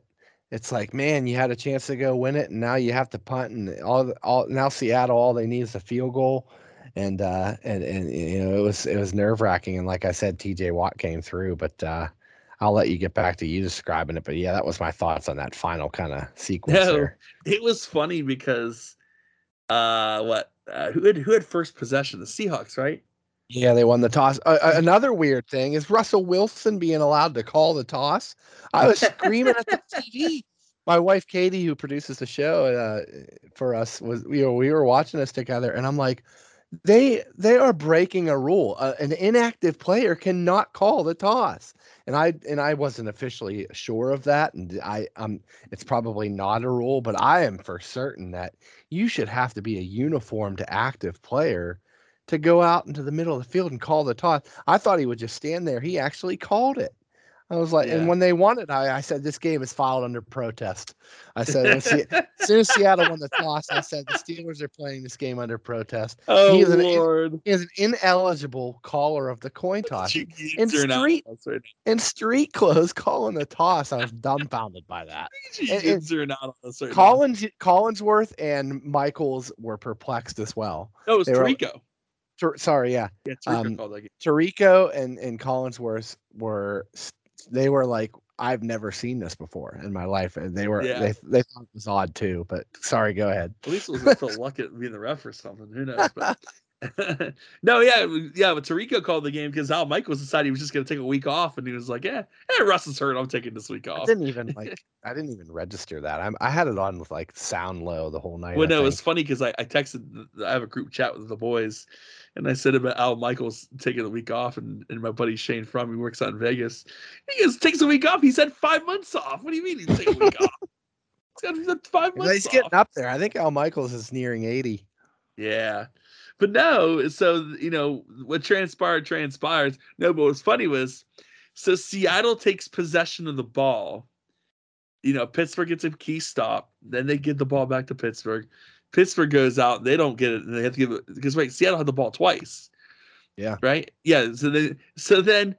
It's man, you had a chance to go win it, and now you have to punt, and all now Seattle, all they need is a field goal. And it was nerve wracking. And like I said, TJ Watt came through, but I'll let you get back to you describing it. But yeah, that was my thoughts on that final kind of sequence. It was funny because who had first possession? The Seahawks, right? Yeah, they won the toss. Another weird thing is Russell Wilson being allowed to call the toss. I was screaming at the TV. My wife Katie, who produces the show for us, we were watching this together, and I'm like, They are breaking a rule. An inactive player cannot call the toss, and I wasn't officially sure of that, and it's probably not a rule, but I am for certain that you should have to be a uniformed active player to go out into the middle of the field and call the toss. I thought he would just stand there. He actually called it. I was like, yeah. And when they won it, I said, this game is filed under protest. I said, as soon as Seattle won the toss, I said, the Steelers are playing this game under protest. Oh, Lord. He is an ineligible caller of the coin toss. In street clothes calling the toss. I was dumbfounded by that. And Collinsworth and Michaels were perplexed as well. No, it was Tarico. Sorry, yeah. Yeah, Tarico and Collinsworth were they were like, I've never seen this before in my life, and they thought it was odd too. But sorry, go ahead. At least it was still lucky to be the ref or something. Who knows? But But Tarico called the game because Al Michaels decided he was just going to take a week off, and he was like, "Yeah, Russ is hurt. I'm taking this week off." I didn't even register that. I had it on with sound low the whole night. Well, no, it was funny because I texted. I have a group chat with the boys, and I said about Al Michaels taking a week off, and my buddy Shane Fromm, who works out in Vegas, he goes, takes a week off. He's had 5 months off. What do you mean he's taking a week off? He's got 5 months. He's getting up there. I think Al Michaels is nearing 80. Yeah. But no, so, what transpires. No, but what's funny was, so Seattle takes possession of the ball. Pittsburgh gets a key stop. Then they give the ball back to Pittsburgh. Pittsburgh goes out. They don't get it. And they have to give it. Because, wait, Seattle had the ball twice. Yeah. Right? Yeah. So then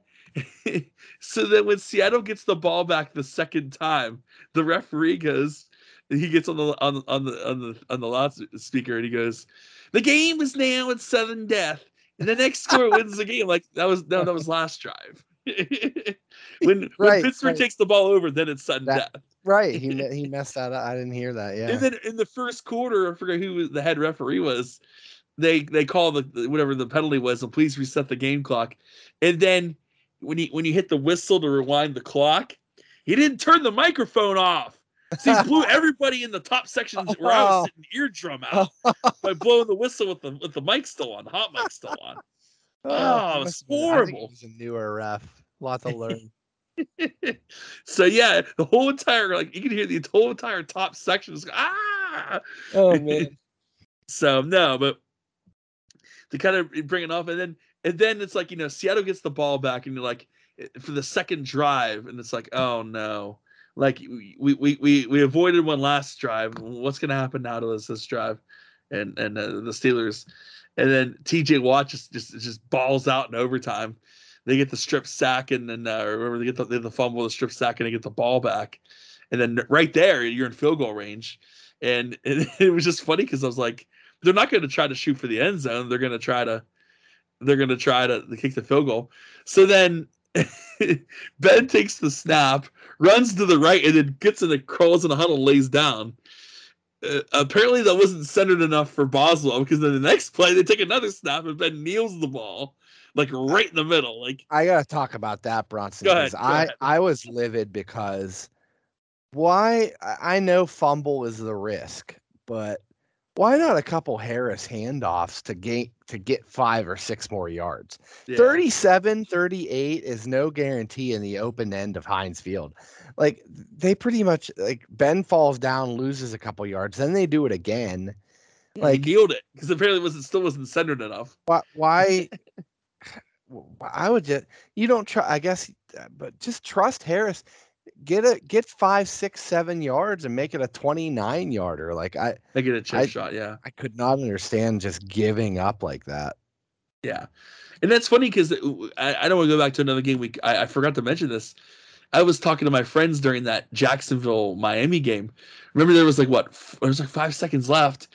when Seattle gets the ball back the second time, the referee goes, he gets on the loudspeaker, and he goes, the game is now at 7-0, and the next score wins the game. That was last drive. When Pittsburgh takes the ball over, then it's 7-0. Right, he messed that up. I didn't hear that. Yeah. And then in the first quarter, I forget who the head referee was. They call whatever the penalty was, and please reset the game clock. And then when you hit the whistle to rewind the clock, he didn't turn the microphone off. So he blew everybody in the top section where I was sitting eardrum out by blowing the whistle with the mic still on, hot mic still on. It was horrible. He's a newer ref. A lot to learn. So yeah, the whole entire you can hear the whole entire top section was . Oh man. So no, but to kind of bring it off, and then it's Seattle gets the ball back, and you're for the second drive, and it's oh no. We avoided one last drive. What's going to happen now to us this drive, and the Steelers, and then TJ Watt just balls out in overtime. They get the strip sack, and then they get the fumble, the strip sack, and they get the ball back, And then right there, you're in field goal range. And it was just funny because I was like, they're not going to try to shoot for the end zone. They're going to try to kick the field goal. So then Ben takes the snap, runs to the right, and then gets in the curls in a huddle, lays down. Apparently that wasn't centered enough for Boswell, because then the next play they take another snap and Ben kneels the ball like right in the middle. Like, I gotta talk about that, Bronson. I was livid because why? I know fumble is the risk, but why not a couple Harris handoffs to get 5 or 6 more yards? Yeah. 37-38 is no guarantee in the open end of Heinz Field. Like, they pretty much, like, Ben falls down, loses a couple yards, then they do it again. Yeah, like, he kneeled it because apparently it still wasn't centered enough. Why? I would just, you don't try, I guess, but just trust Harris. Get 5, 6, 7 yards and make it a 29 yarder. Like, make it a chip shot. Yeah, I could not understand just giving up like that. Yeah, and that's funny because I don't want to go back to another game week. I forgot to mention this. I was talking to my friends during that Jacksonville Miami game. Remember, there was like 5 seconds left,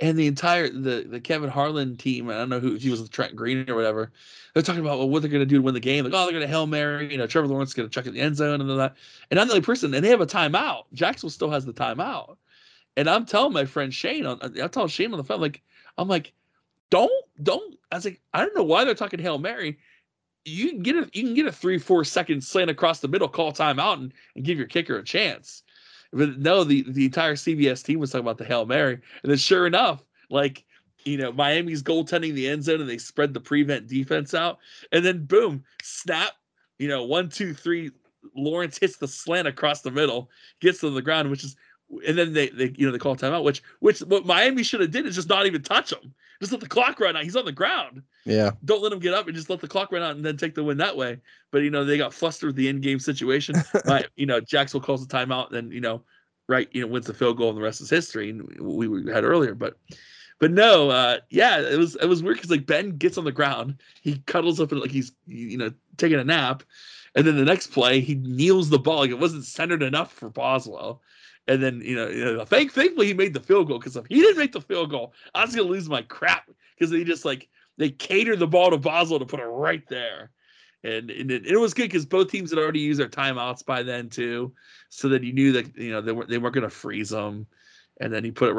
and the entire the Kevin Harlan team. I don't know who he was, with Trent Green or whatever. They're talking about what they're going to do to win the game. Like, oh, they're going to Hail Mary. You know, Trevor Lawrence is going to chuck in the end zone and all that. And I'm the only person, and they have a timeout. Jacksonville still has the timeout. And I'm telling my friend Shane, I tell Shane on the phone, like, I'm like, don't. I was like, I don't know why they're talking Hail Mary. You can get a 3-4 second slant across the middle, call timeout, and give your kicker a chance. But no, the entire CBS team was talking about the Hail Mary. And then sure enough, like, you know, Miami's goaltending the end zone, and they spread the prevent defense out. And then, boom, snap, you know, 1, 2, 3. Lawrence hits the slant across the middle, gets to the ground, which is – and then they call timeout, which what Miami should have did is just not even touch him. Just let the clock run out. He's on the ground. Yeah. Don't let him get up and just let the clock run out and then take the win that way. But, you know, they got flustered with the in-game situation. You know, Jacksonville calls the timeout and, you know, right, you know, wins the field goal, and the rest is history. And we had earlier, but – but no, yeah, it was weird because, like, Ben gets on the ground, he cuddles up and, like, he's, you know, taking a nap, and then the next play he kneels the ball, like it wasn't centered enough for Boswell, and then you know thankfully he made the field goal, because if he didn't make the field goal, I was gonna lose my crap, because they just, like, they catered the ball to Boswell to put it right there, and it was good because both teams had already used their timeouts by then too, so that you knew that, you know, they weren't gonna freeze them. And then he put it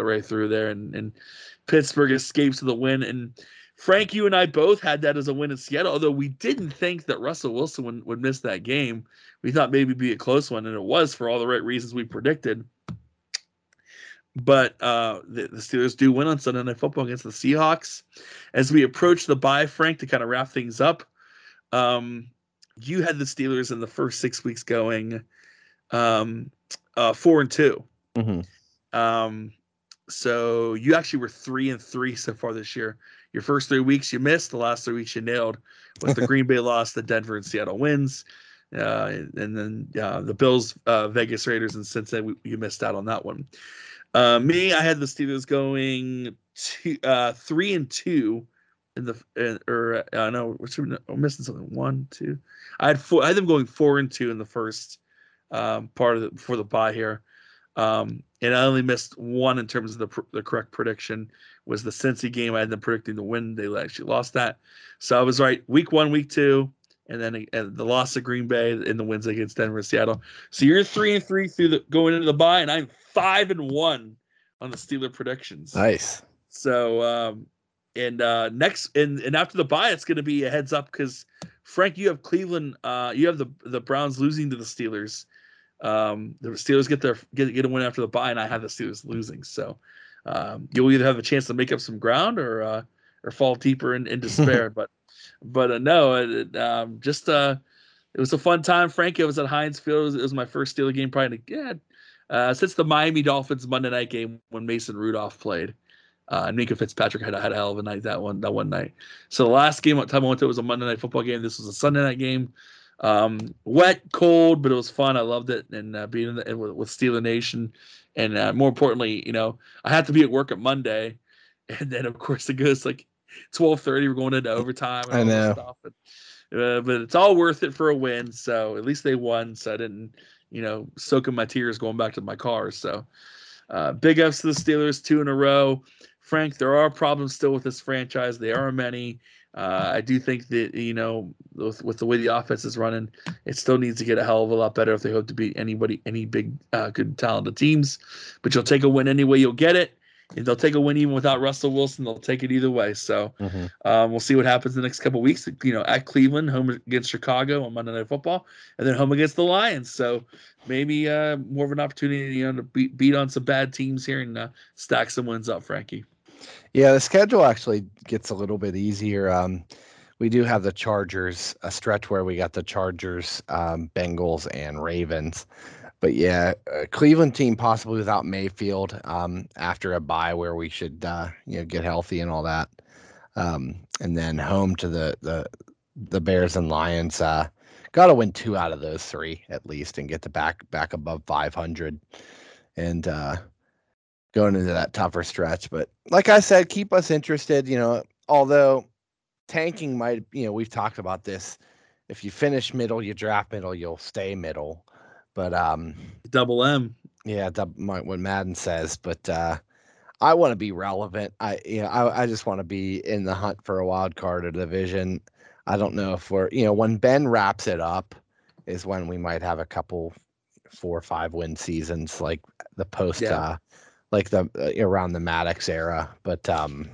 right through there, and Pittsburgh escapes to the win. And Frank, you and I both had that as a win in Seattle, although we didn't think that Russell Wilson would miss that game. We thought maybe it'd be a close one, and it was, for all the right reasons we predicted. But the Steelers do win on Sunday Night Football against the Seahawks. As we approach the bye, Frank, to kind of wrap things up, you had the Steelers in the first 6 weeks going 4-2. Mm-hmm. So you actually were 3-3 so far this year. Your first 3 weeks you missed, the last 3 weeks you nailed, with the Green Bay loss, the Denver and Seattle wins, and then the Bills, Vegas Raiders, and Cincinnati. You missed out on that one. Me, I had the Steelers going 3-2 in the I'm missing something. 1, 2. I had four. I had them going 4-2 in the first part of the, before the bye here. And I only missed one in terms of the correct prediction, was the Cincy game. I had them predicting the win. They actually lost that. So I was right week 1, week 2, and then the loss of Green Bay and the wins against Denver and Seattle. So you're 3-3 through going into the bye, and I'm 5-1 on the Steeler predictions. Nice. So, next, and after the bye, it's going to be a heads up, because Frank, you have Cleveland, you have the Browns losing to the Steelers. The Steelers get a win after the bye, and I have the Steelers losing. So you'll either have a chance to make up some ground or fall deeper in despair. But it was a fun time, Frankie. It was at Heinz Field. It was my first Steelers game probably since the Miami Dolphins Monday night game when Mason Rudolph played. And Minka Fitzpatrick had a hell of a night that one night. So the last game time I went to was a Monday Night Football game. This was a Sunday night game. Wet, cold, but it was fun. I loved it, and being with Steeler Nation, and more importantly, you know, I had to be at work on Monday, and then of course it goes like 12:30. We're going into overtime. And I know, all that stuff, but it's all worth it for a win. So at least they won. So I didn't, you know, soaking my tears going back to my car. So big ups to the Steelers, 2 in a row. Frank, there are problems still with this franchise. There are many. I do think that, you know, with the way the offense is running, it still needs to get a hell of a lot better if they hope to beat anybody, any big, good, talented teams. But you'll take a win any way you'll get it. And they'll take a win even without Russell Wilson. They'll take it either way. So we'll see what happens in the next couple of weeks, you know, at Cleveland, home against Chicago on Monday Night Football, and then home against the Lions. So maybe more of an opportunity, you know, to beat on some bad teams here and stack some wins up, Frankie. Yeah, the schedule actually gets a little bit easier. We do have the Chargers, a stretch where we got the Chargers, Bengals, and Ravens. But yeah, a Cleveland team possibly without Mayfield after a bye where we should you know, get healthy and all that. And then home to the Bears and Lions. Got to win 2 out of those 3 at least and get the back above 500. And going into that tougher stretch. But like I said, keep us interested, you know, although tanking might, you know, we've talked about this. If you finish middle, you draft middle, you'll stay middle. But double M. Yeah, what Madden says. But I want to be relevant. I just want to be in the hunt for a wild card or division. I don't know if we're, you know, when Ben wraps it up is when we might have a couple 4 or 5 win seasons like the post like the around the Maddox era, but Tommy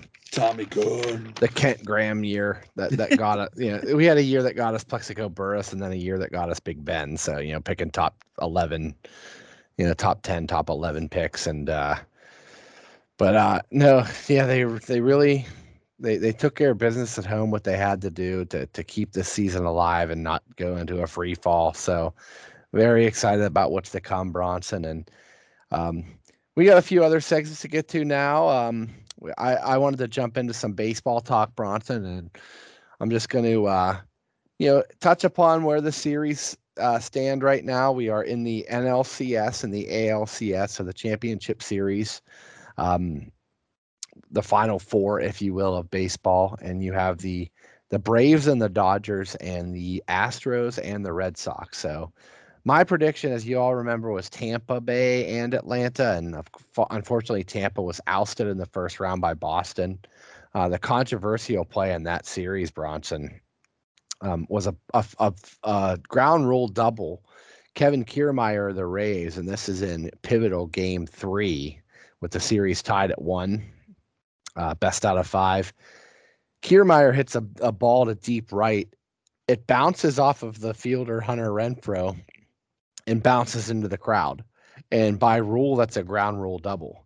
Coon, the Kent Graham year that got us. You know, we had a year that got us Plexico Burris, and then a year that got us Big Ben. So you know, picking top 11, you know, top 10, top 11 picks, and they took care of business at home. What they had to do to keep this season alive and not go into a free fall. So very excited about what's to come, Bronson, and we got a few other segments to get to now. I wanted to jump into some baseball talk, Bronson, and I'm just going to, you know, touch upon where the series stand right now. We are in the NLCS and the ALCS, so the championship series, the final 4, if you will, of baseball. And you have the Braves and the Dodgers and the Astros and the Red Sox. So my prediction, as you all remember, was Tampa Bay and Atlanta, and unfortunately Tampa was ousted in the first round by Boston. The controversial play in that series, Bronson, was a ground rule double. Kevin Kiermaier of the Rays, and this is in pivotal Game 3 with the series tied at 1, best out of 5. Kiermaier hits a ball to deep right. It bounces off of the fielder Hunter Renfroe and bounces into the crowd. And by rule, that's a ground rule double.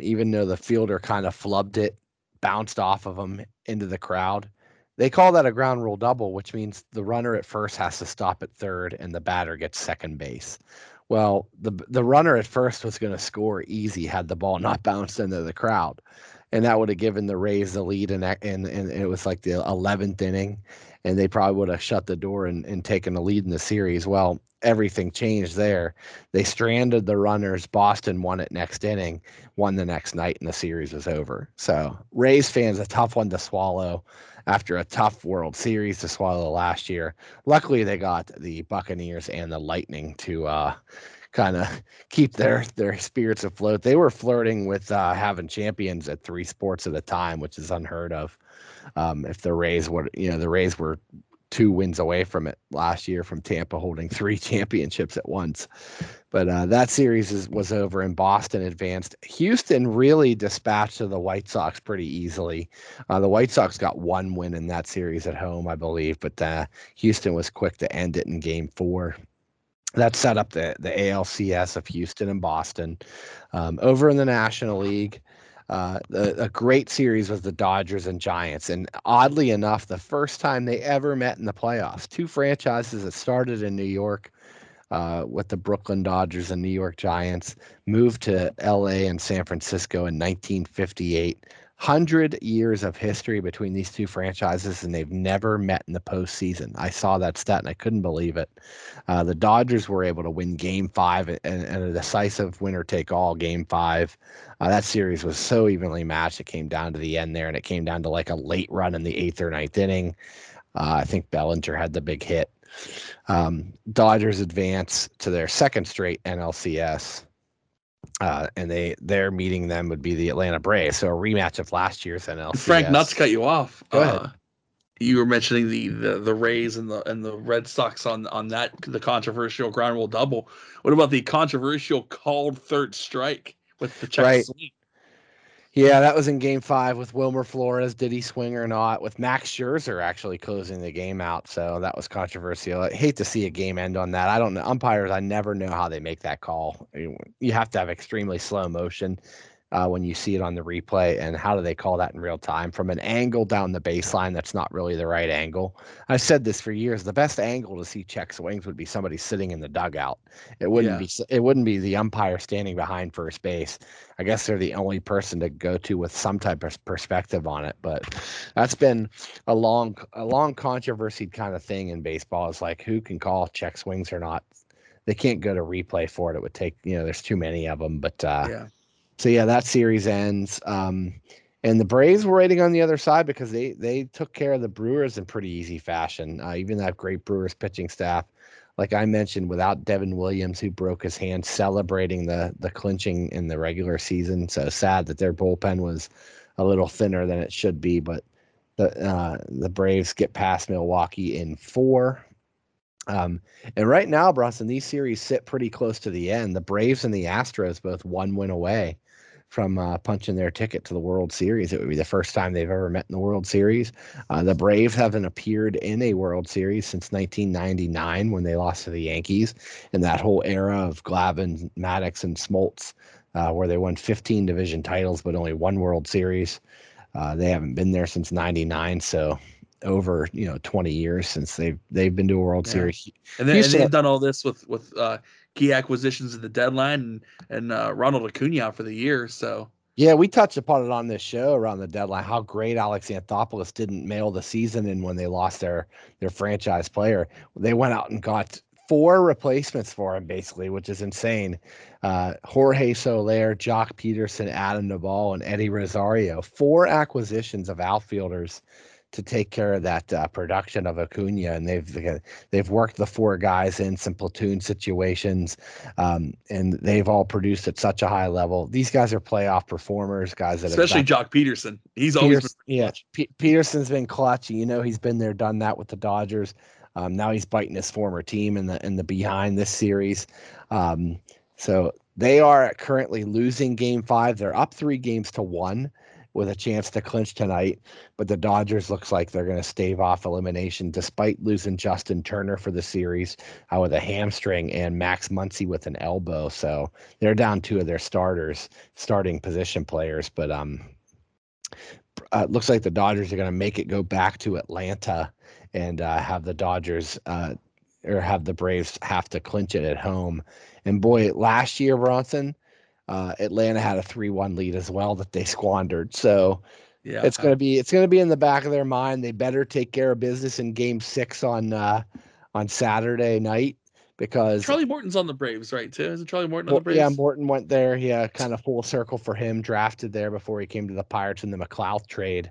Even though the fielder kind of flubbed it, bounced off of him into the crowd, they call that a ground rule double, which means the runner at first has to stop at third and the batter gets second base. Well, the runner at first was going to score easy had the ball not bounced into the crowd. And that would have given the Rays the lead, and it was like the 11th inning, and they probably would have shut the door and taken the lead in the series. Well, everything changed there. They stranded the runners. Boston won it next inning, won the next night, and the series was over. So Rays fans, a tough one to swallow after a tough World Series to swallow last year. Luckily, they got the Buccaneers and the Lightning to kind of keep their spirits afloat. They were flirting with having champions at 3 sports at a time, which is unheard of. If the Rays were, you know, the Rays were 2 wins away from it last year from Tampa holding 3 championships at once. But that series was over, and Boston advanced. Houston really dispatched of the White Sox pretty easily. The White Sox got 1 win in that series at home, I believe, but Houston was quick to end it in Game 4. That set up the ALCS of Houston and Boston. Over in the National League, a great series was the Dodgers and Giants. And oddly enough, the first time they ever met in the playoffs, 2 franchises that started in New York with the Brooklyn Dodgers and New York Giants, moved to L.A. and San Francisco in 1958. 100 years of history between these 2 franchises, and they've never met in the postseason. I saw that stat and I couldn't believe it. The Dodgers were able to win Game 5 and a decisive winner-take-all Game 5. That series was so evenly matched. It came down to the end there, and it came down to like a late run in the 8th or 9th inning. I think Bellinger had the big hit. Dodgers advance to their second straight NLCS, and their meeting them would be the Atlanta Braves, so a rematch of last year's NLCS. Frank, not to cut you off. Go ahead. You were mentioning the Rays and the Red Sox on that, the controversial ground rule double. What about the controversial called third strike with the check swing? Yeah, that was in Game 5 with Wilmer Flores. Did he swing or not? With Max Scherzer actually closing the game out, so that was controversial. I hate to see a game end on that. I don't know. Umpires, I never know how they make that call. You have to have extremely slow motion when you see it on the replay, and how do they call that in real time? From an angle down the baseline, that's not really the right angle. I've said this for years. The best angle to see check swings would be somebody sitting in the dugout. It wouldn't be. It wouldn't be the umpire standing behind first base. I guess they're the only person to go to with some type of perspective on it. But that's been a long controversy kind of thing in baseball. It's like, who can call check swings or not? They can't go to replay for it. It would take, there's too many of them. But So, yeah, that series ends. And the Braves were waiting on the other side because they took care of the Brewers in pretty easy fashion. Even that great Brewers pitching staff, like I mentioned, without Devin Williams, who broke his hand celebrating the clinching in the regular season. So sad that their bullpen was a little thinner than it should be. But the Braves get past Milwaukee in 4. And right now, Bronson, these series sit pretty close to the end. The Braves and the Astros both one win away from punching their ticket to the World Series. It would be the first time they've ever met in the World Series. The Braves haven't appeared in a World Series since 1999 when they lost to the Yankees, and that whole era of Glavine, Maddox, and Smoltz, where they won 15 division titles but only one World Series. They haven't been there since 99, so over 20 years since they've been to a World Series. And they've done all this with key acquisitions at the deadline and Ronald Acuna for the year. So yeah, we touched upon it on this show around the deadline, how great Alex Anthopoulos didn't mail the season in when they lost their franchise player. They went out and got 4 replacements for him, basically, which is insane. Jorge Soler, Jock Peterson, Adam Naval, and Eddie Rosario. 4 acquisitions of outfielders to take care of that production of Acuna, and they've worked the 4 guys in some platoon situations, and they've all produced at such a high level. These guys are playoff performers, guys that especially have Jock Peterson. Peterson's been clutch. He's been there, done that with the Dodgers. Now he's biting his former team in the behind this series. So they are currently losing Game 5. They're up 3 games to 1. With a chance to clinch tonight, but the Dodgers looks like they're going to stave off elimination despite losing Justin Turner for the series with a hamstring and Max Muncy with an elbow. So they're down 2 of their starting position players, but it looks like the Dodgers are going to make it go back to Atlanta and have the Dodgers or have the Braves have to clinch it at home. And boy, last year, Bronson, Atlanta had a 3-1 lead as well that they squandered. So it's going to be in the back of their mind. They better take care of business in Game 6 on Saturday night, because Charlie Morton's on the Braves, right? Too isn't Charlie Morton on the Braves? Yeah, Morton went there. Yeah, kind of full circle for him. Drafted there before he came to the Pirates in the McLeod trade.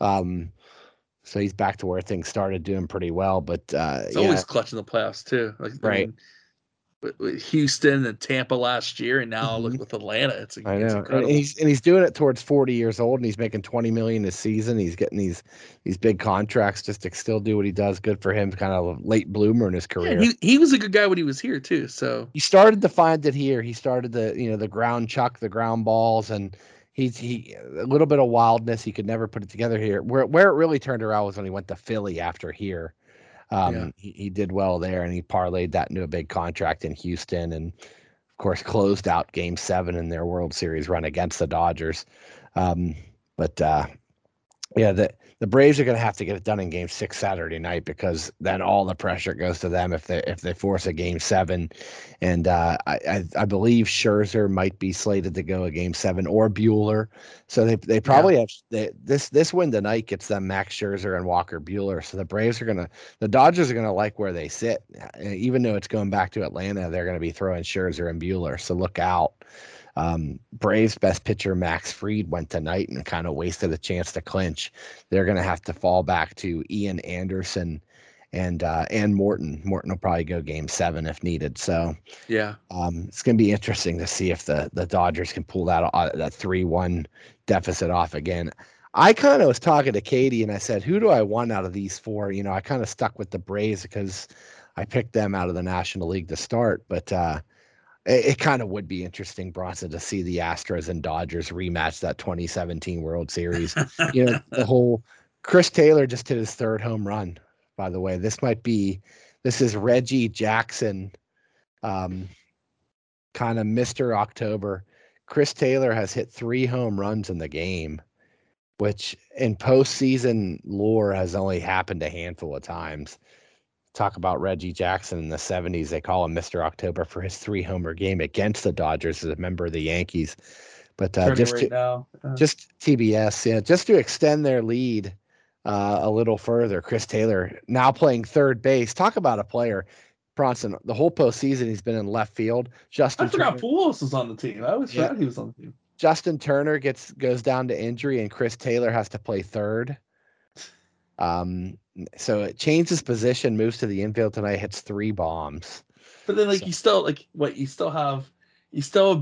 So he's back to where things started, doing pretty well. But it's always clutch in the playoffs too. With Houston and Tampa last year, and now look with Atlanta. It's incredible. And he's doing it towards 40 years old, and he's making $20 million a season. He's getting these big contracts just to still do what he does. Good for him, kind of a late bloomer in his career. Yeah, he was a good guy when he was here too. So he started to find it here. He started the ground chuck, the ground balls, and he a little bit of wildness. He could never put it together here. Where it really turned around was when he went to Philly after here. He did well there, and he parlayed that into a big contract in Houston, and of course closed out Game 7 in their World Series run against the Dodgers. The Braves are going to have to get it done in Game 6 Saturday night, because then all the pressure goes to them if they force a Game 7. And I believe Scherzer might be slated to go a Game 7, or Buehler. So they probably have this win tonight gets them Max Scherzer and Walker Buehler. So the Dodgers are going to like where they sit. Even though it's going back to Atlanta, they're going to be throwing Scherzer and Buehler. So look out. Braves best pitcher Max Fried went tonight and kind of wasted a chance to clinch. They're going to have to fall back to Ian Anderson and Morton. Morton will probably go game seven if needed. So yeah, it's going to be interesting to see if the Dodgers can pull that 3-1 deficit off again. I kind of was talking to Katie and I said, who do I want out of these four? You know, I kind of stuck with the Braves because I picked them out of the National League to start, but it kind of would be interesting, Bronson, to see the Astros and Dodgers rematch that 2017 World Series. You know, the whole Chris Taylor just hit his third home run, by the way. This is Reggie Jackson, kind of Mr. October. Chris Taylor has hit 3 home runs in the game, which in postseason lore has only happened a handful of times. Talk about Reggie Jackson in the 70s. They call him Mr. October for his 3-homer game against the Dodgers as a member of the Yankees. But just TBS, yeah, just to extend their lead a little further, Chris Taylor now playing third base. Talk about a player, Bronson. The whole postseason he's been in left field. I forgot Pujols was on the team. I always forgot he was on the team. Justin Turner goes down to injury, and Chris Taylor has to play third. So it changes position, moves to the infield tonight, hits 3 bombs. But then, you still you still have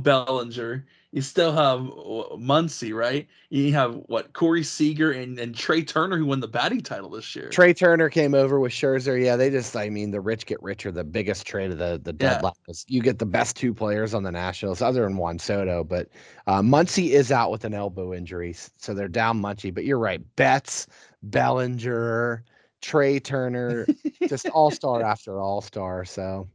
Bellinger, you still have Muncy, right? You have Corey Seager and Trea Turner, who won the batting title this year. Trea Turner came over with Scherzer. Yeah, they just, the rich get richer. The biggest trade of the deadline is you get the best 2 players on the Nationals, other than Juan Soto. But Muncy is out with an elbow injury, so they're down Muncy. But you're right, Betts, Bellinger, Trea Turner, just all-star after all-star. So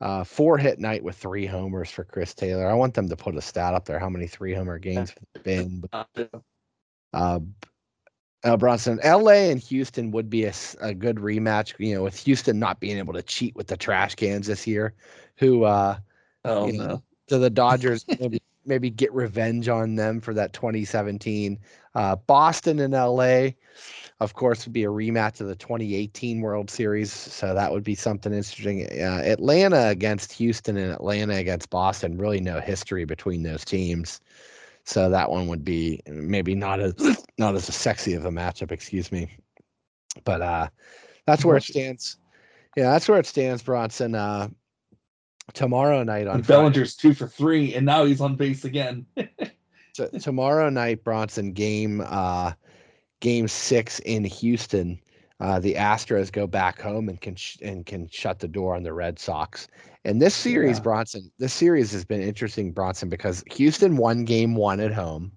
4-hit night with 3 homers for Chris Taylor. I want them to put a stat up there, how many 3-homer games have been. Bronson, LA and Houston would be a good rematch, with Houston not being able to cheat with the trash cans this year, to the Dodgers maybe get revenge on them for that 2017. Boston and LA, of course, would be a rematch of the 2018 World Series, so that would be something interesting. Atlanta against Houston and Atlanta against Boston, really no history between those teams, so that one would be maybe not as sexy of a matchup, excuse me. But that's where it stands. Yeah, that's where it stands, Bronson. Tomorrow night on Bellinger's Friday, 2 for 3, and now he's on base again. So tomorrow night, Bronson, Game 6 in Houston, the Astros go back home and can shut the door on the Red Sox. And this series, Bronson, this series has been interesting, Bronson, because Houston won Game 1 at home,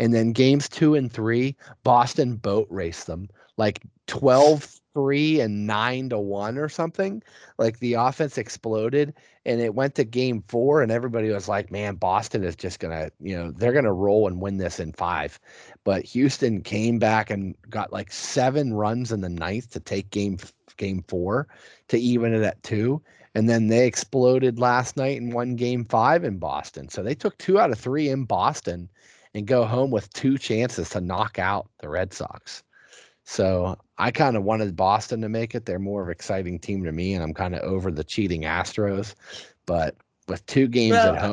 and then Games 2 and 3, Boston boat raced them like 12-3 and 9-1 or something. Like the offense exploded, and it went to Game 4, and everybody was like, man, Boston is just going to, they're going to roll and win this in 5. But Houston came back and got 7 runs in the 9th to take game 4 to even it at 2. And then they exploded last night and won Game 5 in Boston. So they took 2 out of 3 in Boston and go home with 2 chances to knock out the Red Sox. So I kind of wanted Boston to make it. They're more of an exciting team to me, and I'm kind of over the cheating Astros. But with 2 games at home,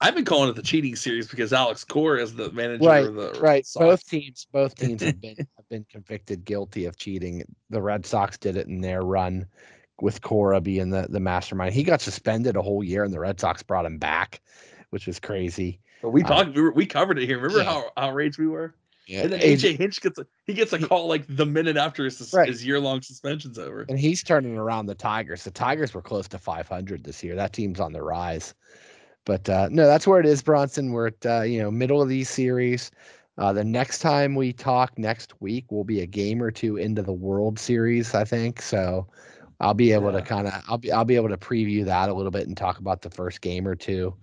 I've been calling it the cheating series because Alex Cora is the manager of the Red Sox. Both teams have been convicted guilty of cheating. The Red Sox did it in their run with Cora being the mastermind. He got suspended a whole year, and the Red Sox brought him back, which was crazy. But we talked, we covered it here. Remember how outraged we were? Yeah, and then AJ Hinch gets a call the minute after his year-long suspension's over. And he's turning around the Tigers. The Tigers were close to 500 this year. That team's on the rise. But, no, that's where it is, Bronson. We're at, middle of these series. The next time we talk next week will be a game or 2 into the World Series, I think. So I'll be able to I'll be able to preview that a little bit and talk about the first game or 2.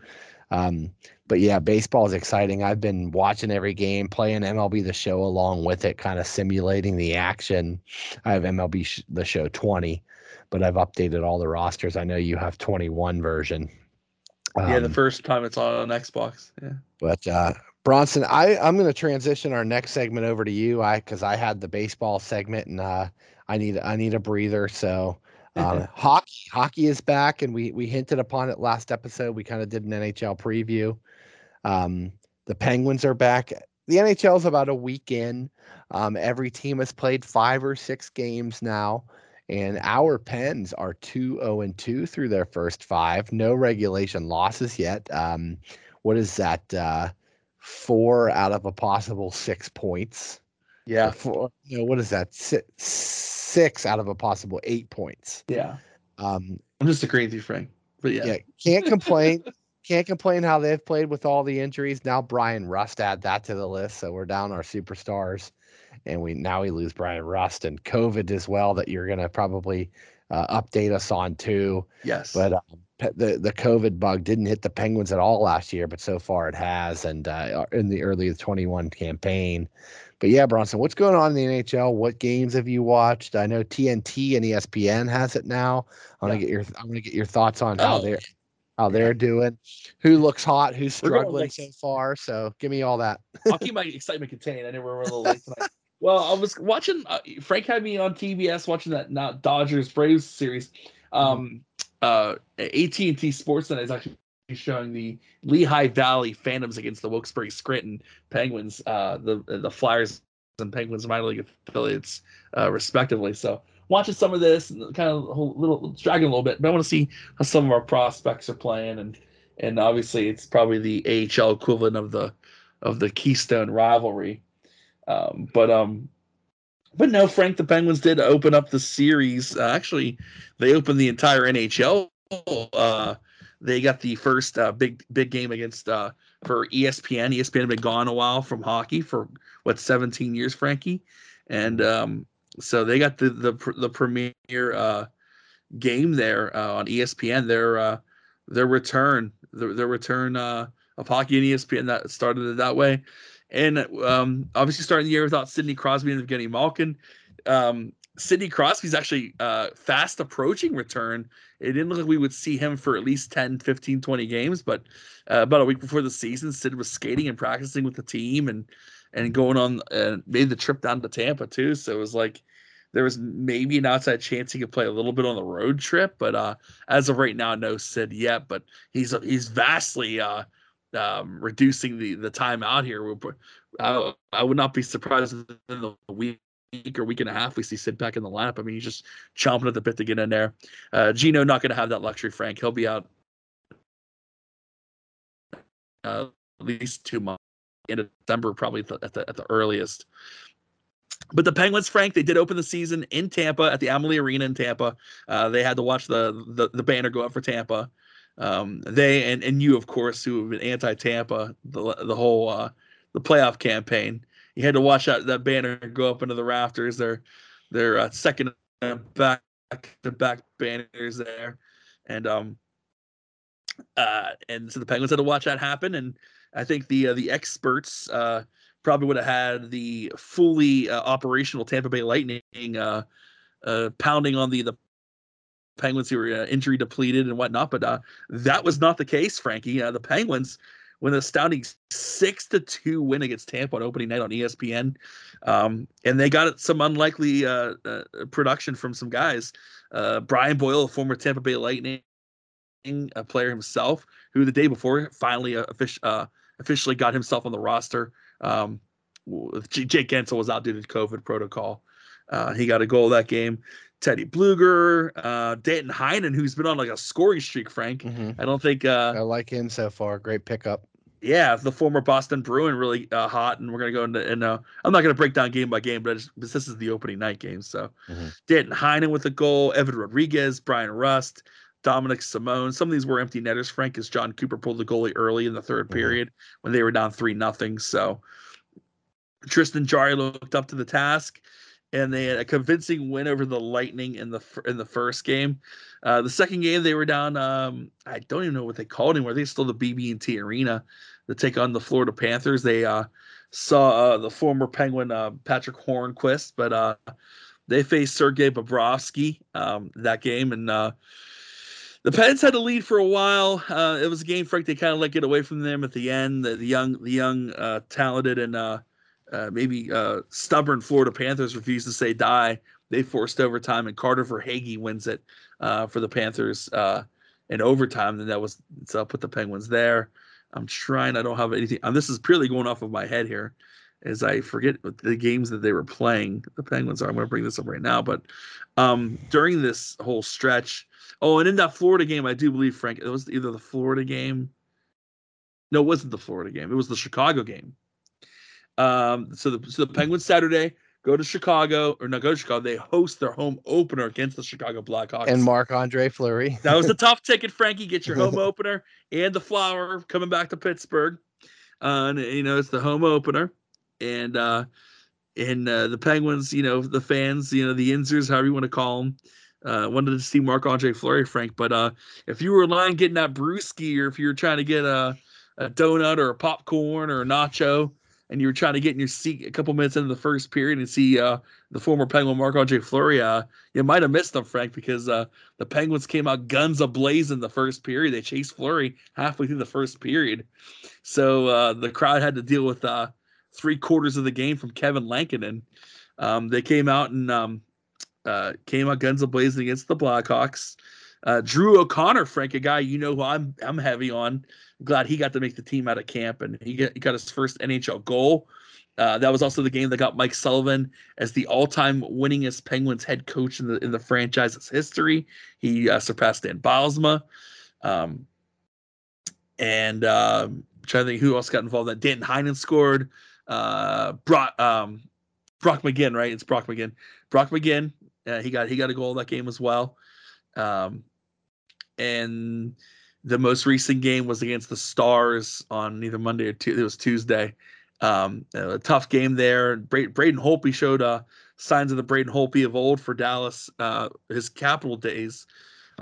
But yeah, baseball is exciting. I've been watching every game, playing MLB The Show along with it, kind of simulating the action. I have MLB The Show 20, but I've updated all the rosters. I know you have 21 version. The first time it's on Xbox. Yeah. But Bronson, I'm going to transition our next segment over to you, because I had the baseball segment, and I need a breather. So. Hockey is back, and we hinted upon it last episode. We kind of did an NHL preview. The Penguins are back. The NHL is about a week in. Every team has played 5 or 6 games now, And our Pens are 2-0-2 through their first five. No regulation losses yet. What is that? 4 out of a possible 6 points. Yeah. 4, you know, what is that? 6 out of a possible 8 points. Yeah. I'm just agreeing with you, Frank. But yeah. Can't complain. Can't complain how they've played with all the injuries. Now Brian Rust add that to the list. So we're down our superstars. And we lose Brian Rust and COVID as well that you're going to probably update us on too. Yes. But the COVID bug didn't hit the Penguins at all last year, but so far it has. And in the early 21 campaign. But yeah, Bronson, what's going on in the NHL? What games have you watched? I know TNT and ESPN has it now. I want to get your thoughts on how they're doing, who looks hot, who's struggling so far. So give me all that. I'll keep my excitement contained. I know we're a little late tonight. Well, I was watching Frank had me on TBS watching that not Dodgers Braves series. AT&T Sportsnet is actually showing the Lehigh Valley Phantoms against the Wilkes-Barre Scranton Penguins, the Flyers and Penguins minor league affiliates, respectively. So watching some of this and kind of dragging a little bit, but I want to see how some of our prospects are playing, and obviously it's probably the AHL equivalent of the Keystone rivalry. But no, Frank, the Penguins did open up the series. Actually, they opened the entire NHL. They got the first big game against for ESPN. ESPN had been gone a while from hockey for 17 years, Frankie, and so they got the premier game there on ESPN. Their return of hockey and ESPN that started it that way, and obviously starting the year without Sidney Crosby and Evgeny Malkin. Sidney Crosby's actually fast approaching return. It didn't look like we would see him for at least 10, 15, 20 games, but about a week before the season, Sid was skating and practicing with the team and going on and made the trip down to Tampa too. So it was like there was maybe an outside chance he could play a little bit on the road trip, but as of right now, no Sid yet, but he's vastly reducing the time out here. I would not be surprised in the week or week and a half we see Sid back in the lineup. I mean, he's just chomping at the bit to get in there. Geno not going to have that luxury, Frank. He'll be out at least 2 months. In December, probably at the earliest. But the Penguins, Frank, they did open the season in Tampa at the Amalie Arena in Tampa. They had to watch the banner go up for Tampa. They and you, of course, who have been anti-Tampa the whole the playoff campaign, you had to watch that banner go up into the rafters. Their second back-to-back banners there, and so the Penguins had to watch that happen. And I think the experts probably would have had the fully operational Tampa Bay Lightning pounding on the Penguins who were injury depleted and whatnot, but that was not the case, Frankie. The Penguins with an astounding 6-2 win against Tampa on opening night on ESPN, and they got some unlikely production from some guys. Brian Boyle, a former Tampa Bay Lightning player himself, who the day before finally officially got himself on the roster. Jake Gensel was out due to COVID protocol. He got a goal that game. Teddy Bluger, Danton Heinen, who's been on like a scoring streak, Frank. Mm-hmm. I don't think I like him so far. Great pickup. Yeah, the former Boston Bruin, really hot, and we're gonna go into. And I'm not gonna break down game by game, but this is the opening night game. So Danton Heinen with a goal. Evan Rodriguez, Brian Rust, Dominic Simone. Some of these were empty netters, Frank, as John Cooper pulled the goalie early in the third period when they were down 3-0. So Tristan Jarry looked up to the task. And they had a convincing win over the Lightning in the first game. The second game, they were down. I don't even know what they called anymore. They still the BB&T Arena to take on the Florida Panthers. They saw the former Penguin Patrick Hornquist, but they faced Sergei Bobrovsky that game. And the Pens had a lead for a while. It was a game, Frank. They kind of let get away from them at the end. The young, talented, and maybe stubborn Florida Panthers refused to say die. They forced overtime, and Carter Verhaeghe wins it for the Panthers in overtime. Then that was so I'll put the Penguins there. I don't have anything. This is purely going off of my head here. is I forget the games that they were playing. The Penguins are. I'm going to bring this up right now. But during this whole stretch, and in that Florida game, I do believe, Frank, it was either the Florida game. No, it wasn't the Florida game. It was the Chicago game. So the Penguins Saturday go to Chicago. They host their home opener against the Chicago Blackhawks. And Marc-Andre Fleury. That was a tough ticket, Frankie. Get your home opener and the flower coming back to Pittsburgh. And it's the home opener. And the Penguins, the fans, the Insers, however you want to call them, wanted to see Marc-Andre Fleury, Frank. But if you were in line getting that brewski, or if you were trying to get a donut or a popcorn or a nacho, and you were trying to get in your seat a couple minutes into the first period and see the former Penguin Marc-Andre Fleury, you might have missed them, Frank, because the Penguins came out guns ablazing in the first period. They chased Fleury halfway through the first period. So the crowd had to deal with three-quarters of the game from Kevin Lankinen. And they came out and came out guns ablazing against the Blackhawks. Drew O'Connor, Frank, a guy who I'm heavy on. Glad he got to make the team out of camp, and he got his first NHL goal. That was also the game that got Mike Sullivan as the all-time winningest Penguins head coach in the franchise's history. He surpassed Dan Bylsma. I'm trying to think who else got involved. That Danton Heinen scored. Brock McGinn, right? It's Brock McGinn. Brock McGinn. He got a goal that game as well. And the most recent game was against the Stars on either Monday or Tuesday. It was Tuesday. A tough game there. Braden Holtby showed signs of the Braden Holtby of old for Dallas, his Capital days.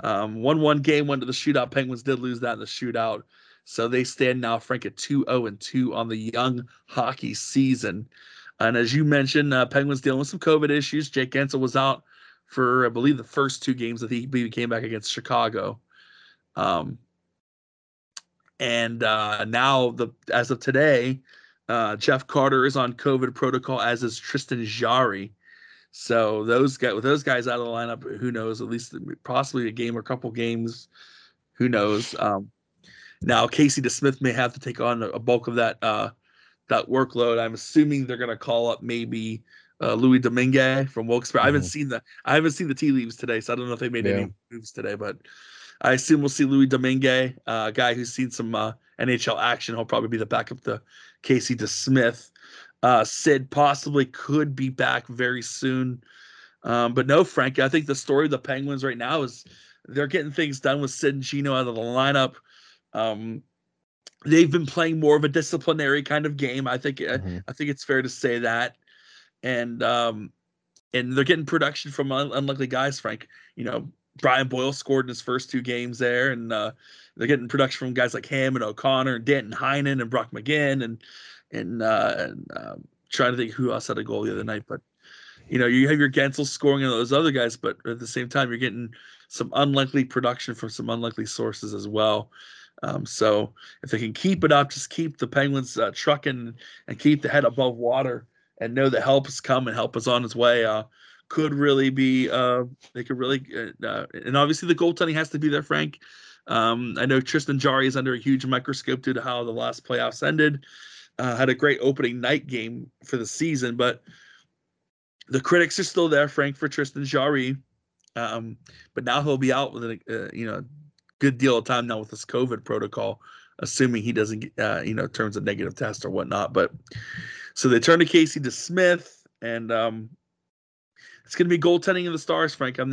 1-1 game went to the shootout. Penguins did lose that in the shootout. So they stand now, Frank, at 2-0-2 on the young hockey season. And as you mentioned, Penguins dealing with some COVID issues. Jake Guentzel was out for, I believe, the first two games that he came back against Chicago. And now, as of today, Jeff Carter is on COVID protocol, as is Tristan Jarry. So with those guys out of the lineup, who knows? At least possibly a game or a couple games, who knows? Now Casey DeSmith may have to take on a bulk of that workload. I'm assuming they're going to call up maybe Louis Domingue from Wilkes-Barre. Mm-hmm. I haven't seen the tea leaves today, so I don't know if they made any moves today, but I assume we'll see Louis Domingue, a guy who's seen some NHL action. He'll probably be the backup to Casey DeSmith. Sid possibly could be back very soon. But no, Frank, I think the story of the Penguins right now is they're getting things done with Sid and Gino out of the lineup. They've been playing more of a disciplinary kind of game. I think I think it's fair to say that. And they're getting production from unlucky guys, Frank. Brian Boyle scored in his first two games there, and they're getting production from guys like Hamm and O'Connor and Danton Heinen and Brock McGinn, and trying to think who else had a goal the other night. But you have your Guentzel scoring and those other guys, but at the same time, you're getting some unlikely production from some unlikely sources as well. So if they can keep it up, just keep the Penguins trucking and keep the head above water, and know that help is coming, help is on its way. Could really be and obviously the goaltending has to be there, Frank. I know Tristan Jarry is under a huge microscope due to how the last playoffs ended. Had a great opening night game for the season, but the critics are still there, Frank, for Tristan Jarry. But now he'll be out with a good deal of time now with this COVID protocol, assuming he doesn't turns a negative test or whatnot. But so they turn to Casey DeSmith, and it's going to be goaltending of the Stars, Frank. I'm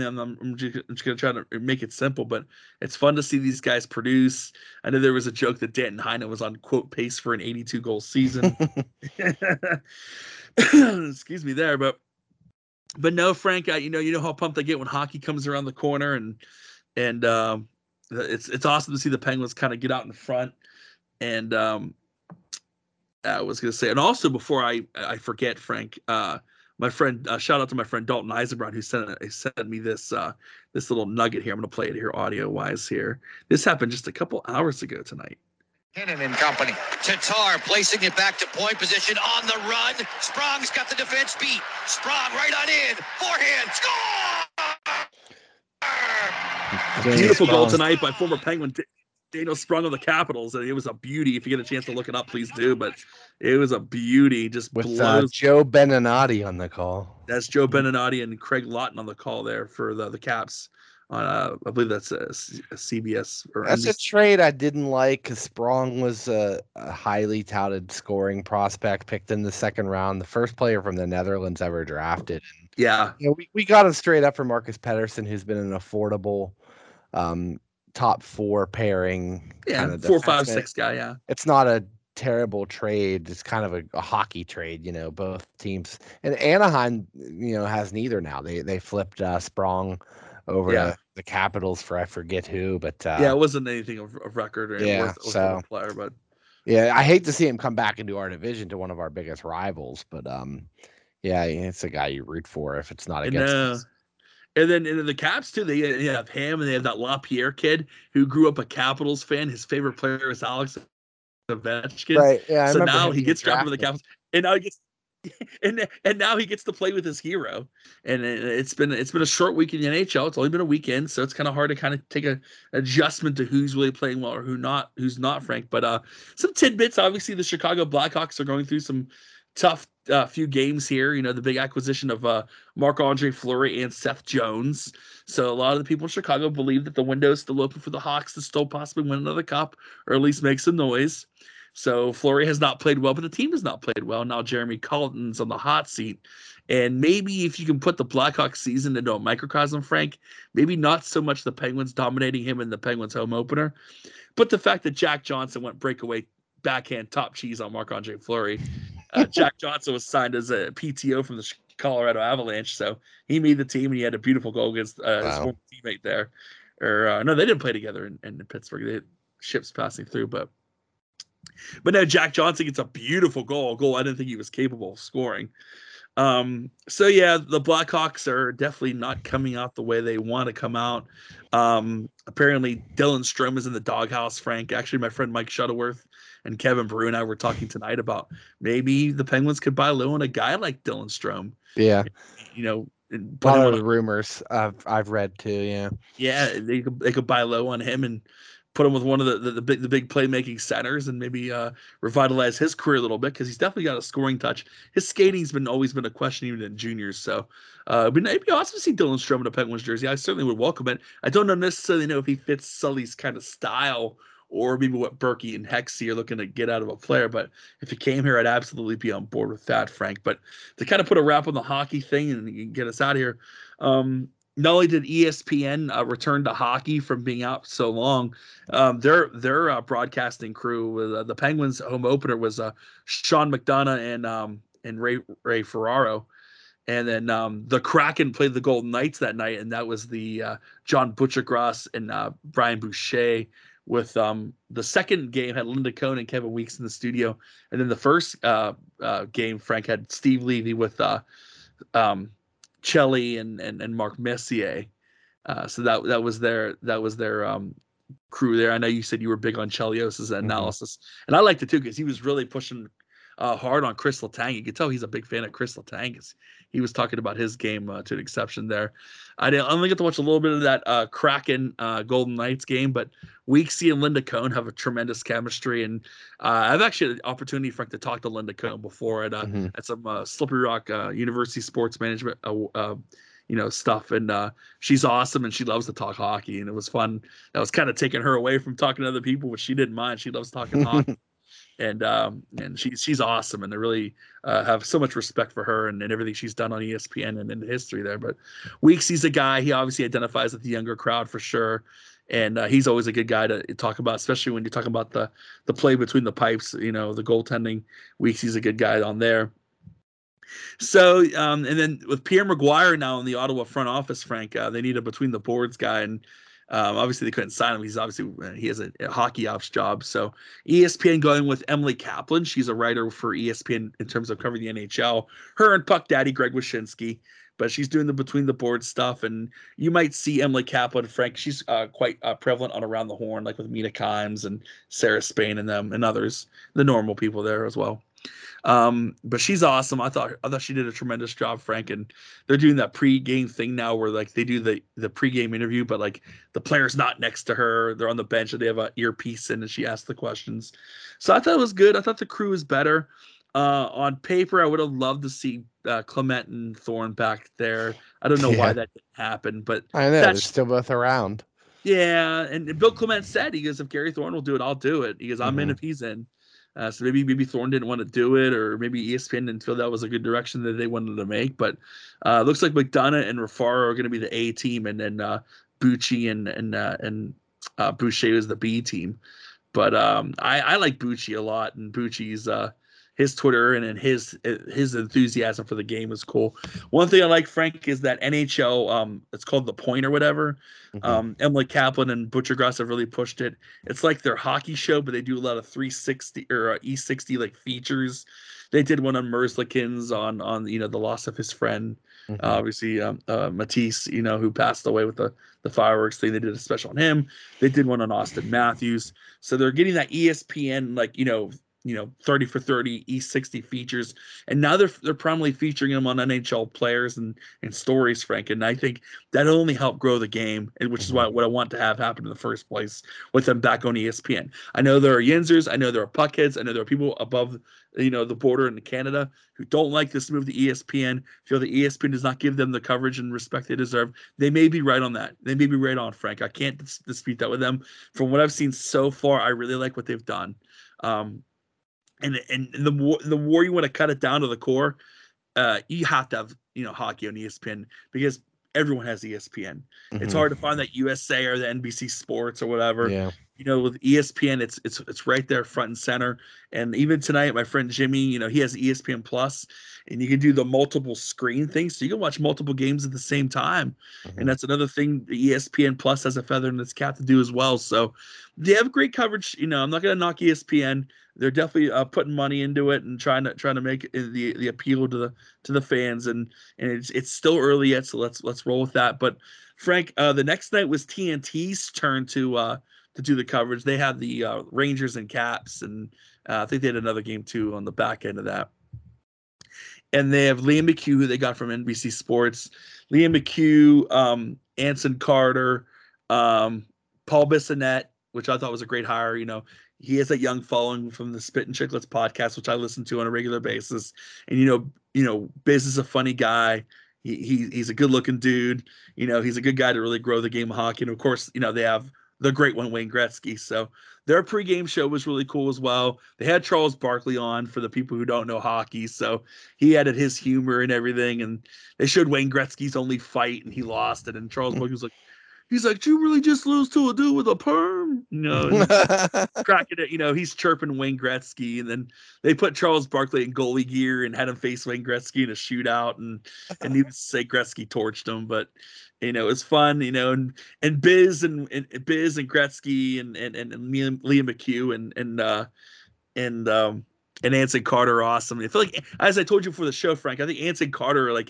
just going to try to make it simple, but it's fun to see these guys produce. I know there was a joke that Danton Heinen was on, quote, pace for an 82-goal season. Excuse me there, but no, Frank, you know how pumped I get when hockey comes around the corner, and it's awesome to see the Penguins kind of get out in front. And I was going to say, and also before I forget, Frank, my friend, shout out to my friend Dalton Eisenbrod, who sent me this little nugget here. I'm going to play it here audio-wise here. This happened just a couple hours ago tonight. Cannon and company. Tatar placing it back to point position on the run. Sprong's got the defense beat. Sprong right on in. Forehand. Score! Beautiful goal tonight by former Penguin Daniel Sprung of the Capitals, and it was a beauty. If you get a chance to look it up, please do. But it was a beauty. Just with Joe Beninati on the call. That's Joe Beninati and Craig Lawton on the call there for the Caps. On I believe that's a CBS. Or that's NBC. A trade I didn't like because Sprong was a highly touted scoring prospect picked in the second round, the first player from the Netherlands ever drafted. Yeah, you know, we got him straight up for Marcus Pettersson, who's been an affordable top four pairing. Yeah, kind of 4-5-6 guy. Yeah, it's not a terrible trade. It's kind of a hockey trade, you know. Both teams, and Anaheim, you know, has neither now. They flipped Sprong over to the Capitals for I forget who, but it wasn't anything of record or worth a player. But yeah, I hate to see him come back into our division to one of our biggest rivals. But yeah, it's a guy you root for if it's not against us. And then the Caps too. They have him, and they have that LaPierre kid who grew up a Capitals fan. His favorite player is Alex Ovechkin. Right. Yeah. So now he gets drafted with the Capitals, and now he gets. And now he gets to play with his hero, and it's been a short week in the NHL. It's only been a weekend, so it's kind of hard to kind of take an adjustment to who's really playing well or who's not, Frank. But some tidbits. Obviously, the Chicago Blackhawks are going through some tough few games here. You know, the big acquisition of Marc-Andre Fleury and Seth Jones. So a lot of the people in Chicago believe that the window is still open for the Hawks to still possibly win another cup or at least make some noise. So Fleury has not played well, but the team has not played well. Now Jeremy Colleton's on the hot seat. And maybe if you can put the Blackhawks season into a microcosm, Frank, maybe not so much the Penguins dominating him in the Penguins home opener, but the fact that Jack Johnson went breakaway backhand top cheese on Marc-Andre Fleury. Jack Johnson was signed as a PTO from the Colorado Avalanche, so he made the team, and he had a beautiful goal against his former teammate there. Or no, they didn't play together in Pittsburgh. They had ships passing through, But now Jack Johnson gets a beautiful goal, a goal I didn't think he was capable of scoring. So, yeah, the Blackhawks are definitely not coming out the way they want to come out. Apparently, Dylan Strom is in the doghouse, Frank. Actually, my friend Mike Shuttleworth and Kevin Brew and I were talking tonight about maybe the Penguins could buy low on a guy like Dylan Strom. Yeah. You know, a lot of rumors I've read, too, yeah. Yeah, they could buy low on him and put him with one of the big playmaking centers and maybe revitalize his career a little bit because he's definitely got a scoring touch. His skating's always been a question even in juniors. So it'd be awesome to see Dylan Strom in a Penguins jersey. I certainly would welcome it. I don't necessarily know if he fits Sully's kind of style or maybe what Berkey and Hexey are looking to get out of a player. But if he came here, I'd absolutely be on board with that, Frank. But to kind of put a wrap on the hockey thing and get us out of here, not only did ESPN return to hockey from being out so long, their broadcasting crew, the Penguins' home opener was Sean McDonough and Ray Ferraro, and then the Kraken played the Golden Knights that night, and that was the John Butchergross and Brian Boucher. With the second game had Linda Cohn and Kevin Weeks in the studio, and then the first game Frank had Steve Levy with Chelly and Mark Messier. So that was their crew there. I know you said you were big on Chelios's analysis, and I liked it too because he was really pushing hard on Chris Letang. You could tell he's a big fan of Chris Letang. He was talking about his game to an exception there. I only get to watch a little bit of that Kraken Golden Knights game, but Weeksy and Linda Cohn have a tremendous chemistry, and I've actually had the opportunity, Frank, to talk to Linda Cohn before at some Slippery Rock University sports management stuff, and she's awesome, and she loves to talk hockey, and it was fun. That was kind of taking her away from talking to other people, which she didn't mind. She loves talking hockey. And she's awesome, and I really have so much respect for her and everything she's done on ESPN and in the history there. But Weeksy's a guy, he obviously identifies with the younger crowd for sure, and he's always a good guy to talk about, especially when you're talking about the play between the pipes, you know, the goaltending. Weeksy's a good guy on there. So, and then with Pierre Maguire now in the Ottawa front office, Frank, they need a between the boards guy, and obviously, they couldn't sign him. He has a hockey ops job. So ESPN going with Emily Kaplan. She's a writer for ESPN in terms of covering the NHL. Her and Puck Daddy Greg Wyshynski, but she's doing the between the board stuff. And you might see Emily Kaplan, Frank. She's quite prevalent on Around the Horn, like with Mina Kimes and Sarah Spain and them and others, the normal people there as well. But she's awesome. I thought she did a tremendous job, Frank. And they're doing that pregame thing now where like they do the pregame interview, but like the player's not next to her. They're on the bench and they have an earpiece in and she asks the questions. So I thought it was good. I thought the crew was better. On paper, I would have loved to see Clement and Thorne back there. I don't know why that didn't happen, but I know they're still both around. Yeah, and Bill Clement said, he goes, if Gary Thorne will do it, I'll do it. He goes, I'm in if he's in. So maybe Thorne didn't want to do it, or maybe ESPN didn't feel that was a good direction that they wanted to make. But it looks like McDonough and Rafaro are going to be the A team, and then Bucci and Boucher is the B team. But I like Bucci a lot, and Bucci's his Twitter and his enthusiasm for the game is cool. One thing I like, Frank, is that NHL, it's called The Point or whatever. Emily Kaplan and Butcher Gross have really pushed it. It's like their hockey show, but they do a lot of 360 or E60 like features. They did one on Merzlikins on the loss of his friend, obviously Matisse, who passed away with the fireworks thing. They did a special on him. They did one on Austin Matthews. So they're getting that ESPN 30 for 30 E60 features, and now they're primarily featuring them on NHL players and stories, Frank. And I think that'll only help grow the game, which is what I want to have happen in the first place with them back on ESPN. I know there are Yinzers, I know there are Puckheads, I know there are people above the border in Canada who don't like this move to ESPN, feel that ESPN does not give them the coverage and respect they deserve. They may be right on that. They may be right on, Frank. I can't dispute that with them. From what I've seen so far, I really like what they've done. And the more you want to cut it down to the core, you have to have hockey on ESPN because everyone has ESPN. It's hard to find that USA or the NBC Sports or whatever. Yeah. With ESPN, it's right there front and center. And even tonight, my friend Jimmy, he has ESPN Plus, and you can do the multiple screen thing, so you can watch multiple games at the same time. And that's another thing ESPN Plus has a feather in its cap to do as well. So they have great coverage. I'm not going to knock ESPN. They're definitely putting money into it and trying to make the appeal to the fans. And it's still early yet, so let's roll with that. But Frank, the next night was TNT's turn to do the coverage. They had the Rangers and Caps, and I think they had another game too on the back end of that. And they have Liam McHugh, who they got from NBC Sports. Liam McHugh, Anson Carter, Paul Bissonnette, which I thought was a great hire. He has a young following from the Spit and Chicklets podcast, which I listen to on a regular basis. And, Biz is a funny guy. He's a good looking dude. He's a good guy to really grow the game of hockey. And of course, they have the great one, Wayne Gretzky. So their pregame show was really cool as well. They had Charles Barkley on for the people who don't know hockey. So he added his humor and everything. And they showed Wayne Gretzky's only fight and he lost it. And Charles Barkley was like, did you really just lose to a dude with a perm? Cracking it. He's chirping Wayne Gretzky. And then they put Charles Barkley in goalie gear and had him face Wayne Gretzky in a shootout. And he would say Gretzky torched him. But, it's fun, and Biz and Gretzky and Liam McHugh and Anson Carter are awesome. I feel like, as I told you before the show, Frank, I think Anson Carter, I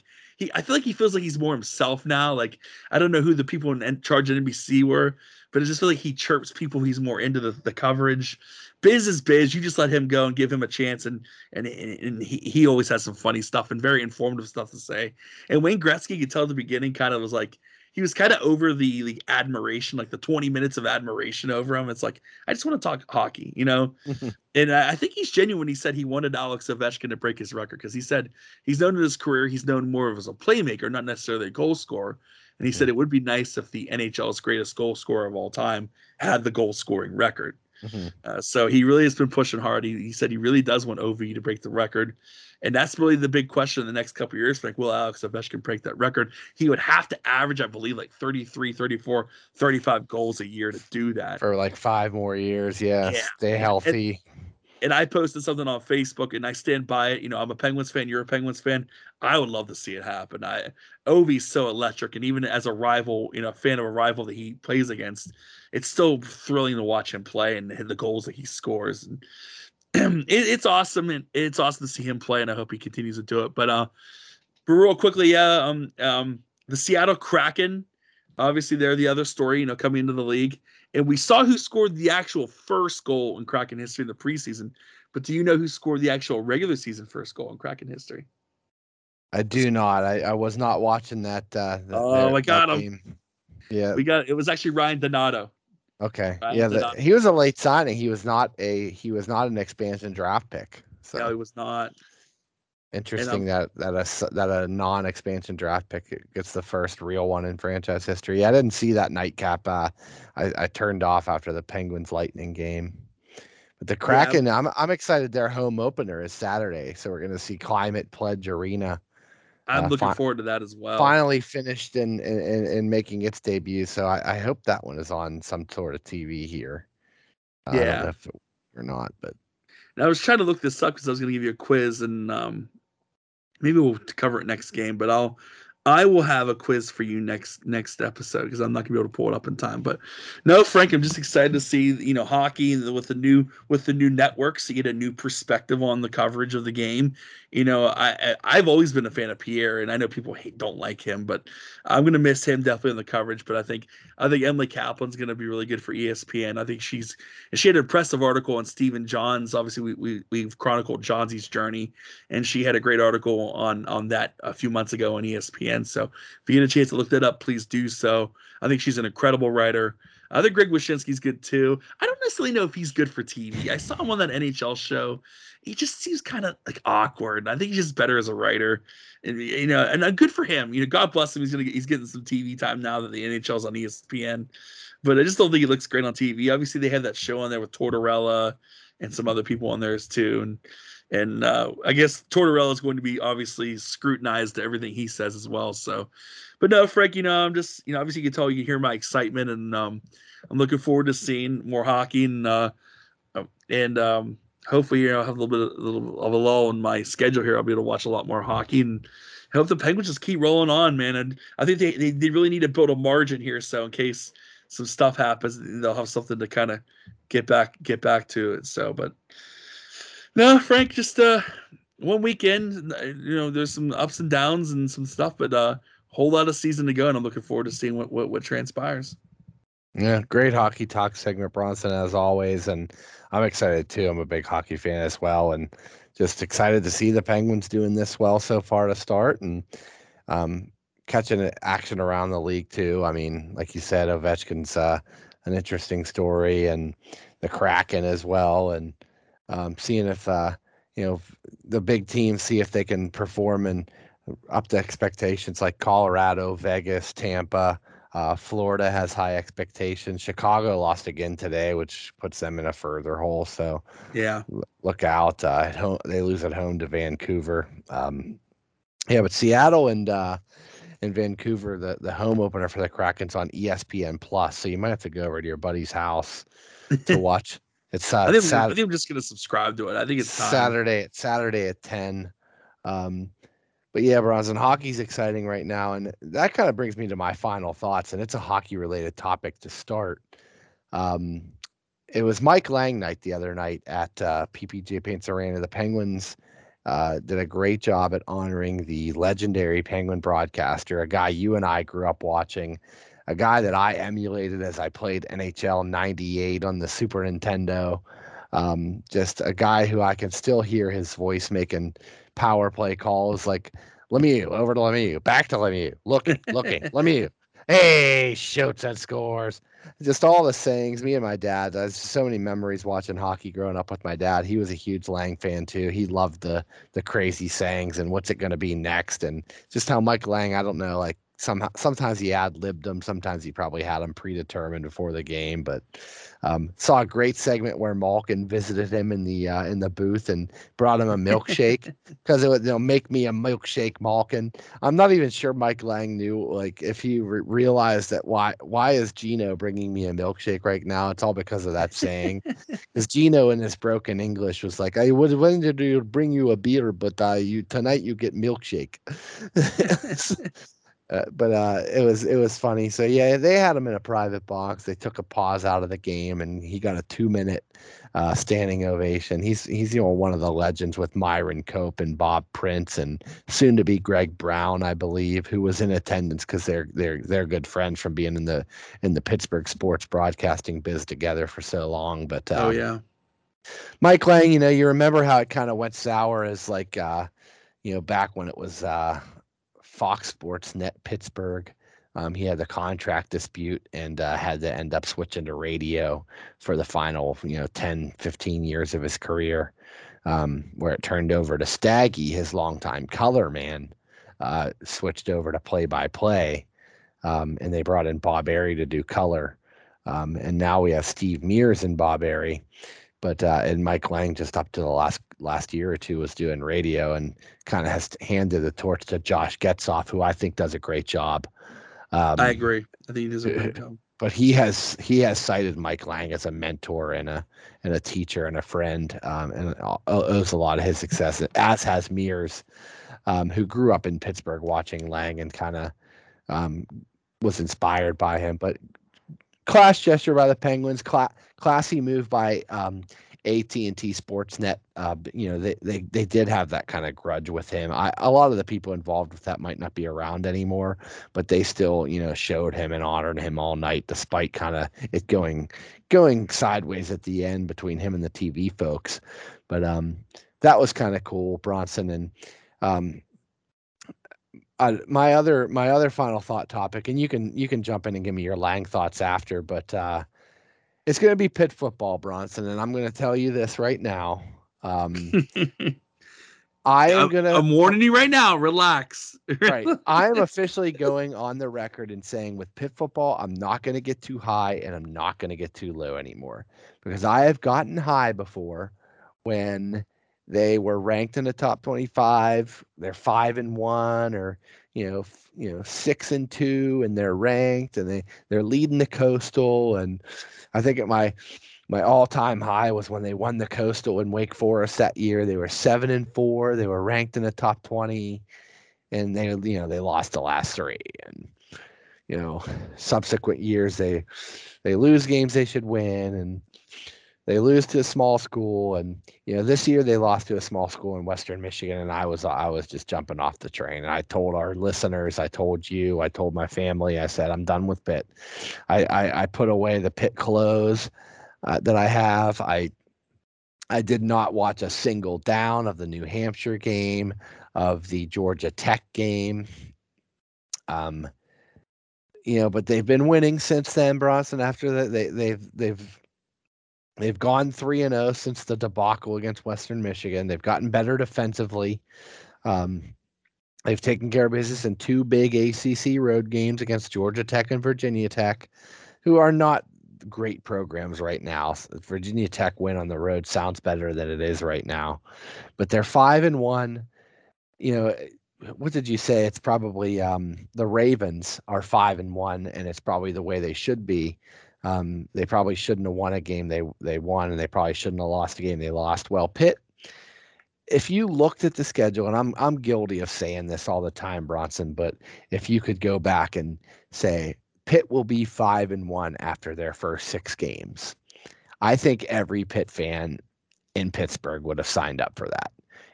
feel like he feels like he's more himself now. Like, I don't know who the people in charge of NBC were, but I just feel like he chirps people. He's more into the coverage. Biz is Biz. You just let him go and give him a chance. And he always has some funny stuff and very informative stuff to say. And Wayne Gretzky, you could tell at the beginning, kind of was like, he was kind of over the admiration, like the 20 minutes of admiration over him. It's like, I just want to talk hockey, And I think he's genuine when he said he wanted Alex Ovechkin to break his record, because he said he's known in his career, he's known more of as a playmaker, not necessarily a goal scorer. And he said it would be nice if the NHL's greatest goal scorer of all time had the goal scoring record. So he really has been pushing hard. He said he really does want OV to break the record. And that's really the big question in the next couple of years. Like, will Alex Ovechkin break that record? He would have to average, I believe, like 33, 34, 35 goals a year to do that. For like 5 more years, yeah. Stay healthy. And I posted something on Facebook, and I stand by it. I'm a Penguins fan. You're a Penguins fan. I would love to see it happen. Ovi's so electric, and even as a rival, fan of a rival that he plays against, it's so thrilling to watch him play and the goals that he scores. And it's awesome, and it's awesome to see him play, and I hope he continues to do it. But real quickly, the Seattle Kraken, obviously they're the other story, coming into the league. And we saw who scored the actual first goal in Kraken history in the preseason. But do you know who scored the actual regular season first goal in Kraken history? I do not. I was not watching that. I got him. Game. Yeah, we got. It was actually Ryan Donato. Okay. Ryan Donato. He was a late signing. He was not an expansion draft pick. So. No, he was not. Interesting that a non-expansion draft pick gets the first real one in franchise history. Yeah, I didn't see that nightcap. I turned off after the Penguins Lightning game. But the Kraken, yeah. I'm excited. Their home opener is Saturday, so we're going to see Climate Pledge Arena. I'm looking forward to that as well. Finally finished in making its debut, so I hope that one is on some sort of TV here. I don't know if it or not, but and I was trying to look this up because I was going to give you a quiz, and maybe we'll cover it next game. But I will have a quiz for you next episode because I'm not going to be able to pull it up in time. But no, Frank, I'm just excited to see hockey with the new networks to get a new perspective on the coverage of the game. I've always been a fan of Pierre, and I know people don't like him, but I'm going to miss him definitely in the coverage. But I think Emily Kaplan's going to be really good for ESPN. I think she had an impressive article on Stephen Johns. Obviously, we've chronicled Johnsy's journey, and she had a great article on that a few months ago on ESPN. So if you get a chance to look that up, please do so. I think she's an incredible writer. I think Greg Wyshynski's good too. I don't necessarily know if he's good for TV. I saw him on that NHL show. He just seems kind of like awkward. I think he's just better as a writer, and good for him. God bless him. He's getting some TV time now that the NHL's on ESPN. But I just don't think he looks great on TV. Obviously, they had that show on there with Tortorella and some other people on theirs too. And I guess Tortorella is going to be obviously scrutinized to everything he says as well. So, but no, Frank, I'm just, obviously you can tell, you can hear my excitement, and I'm looking forward to seeing more hockey, and hopefully, I'll have a little bit of a lull in my schedule here. I'll be able to watch a lot more hockey, and I hope the Penguins just keep rolling on, man. And I think they really need to build a margin here. So in case some stuff happens, they'll have something to kind of get back to it. So, but. No, Frank, just one weekend, there's some ups and downs and some stuff, but a whole lot of season to go, and I'm looking forward to seeing what transpires. Yeah, great hockey talk segment, Bronson, as always, and I'm excited, too. I'm a big hockey fan as well, and just excited to see the Penguins doing this well so far to start, and catching action around the league, too. I mean, like you said, Ovechkin's an interesting story, and the Kraken as well, and seeing if the big teams see if they can perform and up to expectations, like Colorado, Vegas, Tampa, Florida has high expectations. Chicago lost again today, which puts them in a further hole. So yeah, look out. At home, they lose at home to Vancouver. But Seattle and Vancouver, the home opener for the Kraken's on ESPN+. So you might have to go over to your buddy's house to watch. It's I think I'm just going to subscribe to it. I think it's time. Saturday at 10. But yeah, Bronson, hockey's exciting right now, and that kind of brings me to my final thoughts. And it's a hockey-related topic to start. It was Mike Lang night the other night at PPG Paints Arena. The Penguins did a great job at honoring the legendary Penguin broadcaster, a guy you and I grew up watching. A guy that I emulated as I played NHL 98 on the Super Nintendo. Just a guy who I can still hear his voice making power play calls like Lemieux, over to Lemieux, back to Lemieux, looking, Lemieux. Hey, shoots that scores. Just all the sayings. Me and my dad, there's so many memories watching hockey growing up with my dad. He was a huge Lang fan too. He loved the crazy sayings and what's it going to be next. And just how Mike Lang, I don't know, like, sometimes he ad-libbed them. Sometimes he probably had them predetermined before the game. But saw a great segment where Malkin visited him in the booth and brought him a milkshake because it would make me a milkshake, Malkin. I'm not even sure Mike Lang knew like if he realized that why is Geno bringing me a milkshake right now? It's all because of that saying. Because Geno in his broken English was like, I was wanted to bring you a beer, but tonight you get milkshake. But it was funny. So yeah, they had him in a private box. They took a pause out of the game, and he got a 2-minute standing ovation. He's one of the legends with Myron Cope and Bob Prince and soon to be Greg Brown, I believe, who was in attendance because they're good friends from being in the Pittsburgh sports broadcasting biz together for so long. But Mike Lang, you know, you remember how it kind of went sour as like, you know, back when it was Fox Sports Net Pittsburgh. He had the contract dispute and had to end up switching to radio for the final, you know, 10, 15 years of his career, where it turned over to Staggy, his longtime color man, switched over to play-by-play, and they brought in Bob Airey to do color. And now we have Steve Mears and Bob Airey, but and Mike Lang just up to the last year or two was doing radio and kind of has handed the torch to Josh Getzoff, who I think does a great job. I agree. I think he does a great job. But he has cited Mike Lang as a mentor and a teacher and a friend, and owes a lot of his success, as has Mears, who grew up in Pittsburgh watching Lang and kind of was inspired by him. But class gesture by the Penguins, classy move by AT&T Sportsnet. You know, they did have that kind of grudge with him. A lot of the people involved with that might not be around anymore, but they still, you know, showed him and honored him all night, despite kind of it going sideways at the end between him and the TV folks. But that was kind of cool, Bronson. And my other final thought topic, and you can jump in and give me your Lang thoughts after, but it's going to be pit football, Bronson, and I'm going to tell you this right now. I'm warning you right now. Relax. Right. I'm officially going on the record and saying with pit football, I'm not going to get too high and I'm not going to get too low anymore, because I have gotten high before when they were ranked in the top 25. They're 5-1 or, you know, 6-2, and they're ranked and they're leading the Coastal. And I think at my all-time high was when they won the Coastal in Wake Forest that year. They were 7-4. They were ranked in the top 20, and they, you know, they lost the last three. And, you know, subsequent years they lose games they should win, and they lose to a small school. And, you know, this year they lost to a small school in Western Michigan, and I was just jumping off the train. And I told our listeners, I told you, I told my family, I said, I'm done with pit. I put away the pit clothes that I have. I did not watch a single down of the New Hampshire game, of the Georgia Tech game. You know, but they've been winning since then, Bronson. After that, They've gone 3-0 since the debacle against Western Michigan. They've gotten better defensively. They've taken care of business in two big ACC road games against Georgia Tech and Virginia Tech, who are not great programs right now. Virginia Tech win on the road sounds better than it is right now, but they're 5-1. You know, what did you say? It's probably the Ravens are 5-1, and it's probably the way they should be. They probably shouldn't have won a game they won, and they probably shouldn't have lost a game they lost. Well, Pitt, if you looked at the schedule, and I'm guilty of saying this all the time, Bronson, but if you could go back and say Pitt will be 5-1 after their first six games, I think every Pitt fan in Pittsburgh would have signed up for that.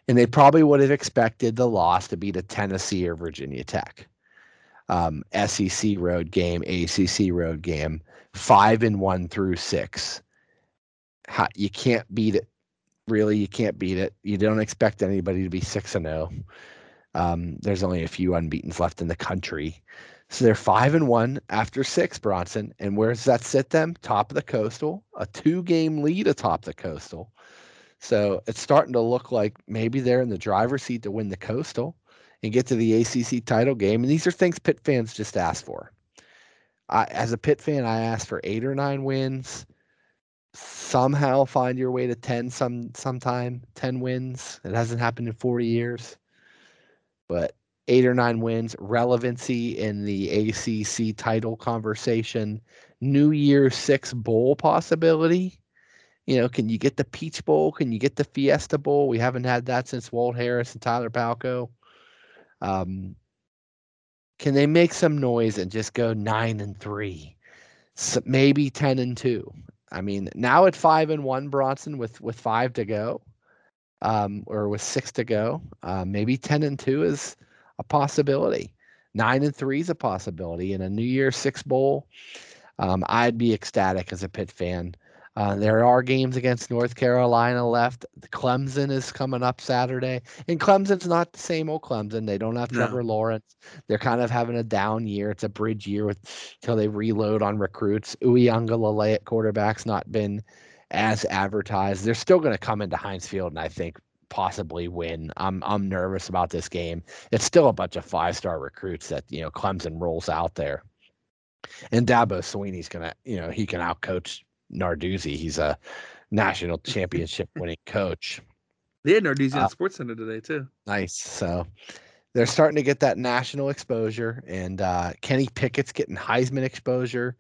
And they probably would have expected the loss to be to Tennessee or Virginia Tech. SEC road game, ACC road game, 5-1 through six. You can't beat it. Really, you can't beat it. You don't expect anybody to be 6-0. There's only a few unbeatens left in the country. So they're 5-1 after six, Bronson. And where does that sit them? Top of the Coastal, a 2-game lead atop the Coastal. So it's starting to look like maybe they're in the driver's seat to win the Coastal and get to the ACC title game. And these are things Pitt fans just ask for. As a Pitt fan, I asked for 8 or 9 wins. Somehow find your way to 10 sometime, 10 wins. It hasn't happened in 40 years. But 8 or 9 wins, relevancy in the ACC title conversation, New Year's 6 bowl possibility. You know, can you get the Peach Bowl? Can you get the Fiesta Bowl? We haven't had that since Walt Harris and Tyler Palco. Can they make some noise and just go 9-3, so maybe 10-2? I mean, now at 5-1, Bronson, with 5 to go, or with 6 to go, maybe 10-2 is a possibility. 9-3 is a possibility in a New Year's 6 bowl. I'd be ecstatic as a Pitt fan. There are games against North Carolina left. Clemson is coming up Saturday. And Clemson's not the same old Clemson. They don't have Trevor Lawrence. They're kind of having a down year. It's a bridge year until they reload on recruits. Uiagalelei at quarterback's not been as advertised. They're still going to come into Heinz Field and I think possibly win. I'm nervous about this game. It's still a bunch of five-star recruits that, you know, Clemson rolls out there. And Dabo Sweeney's going to, you know, he can outcoach Narduzzi. He's a national championship winning coach. They had Narduzzi on SportsCenter today too. Nice. So they're starting to get that national exposure, and Kenny Pickett's getting Heisman exposure.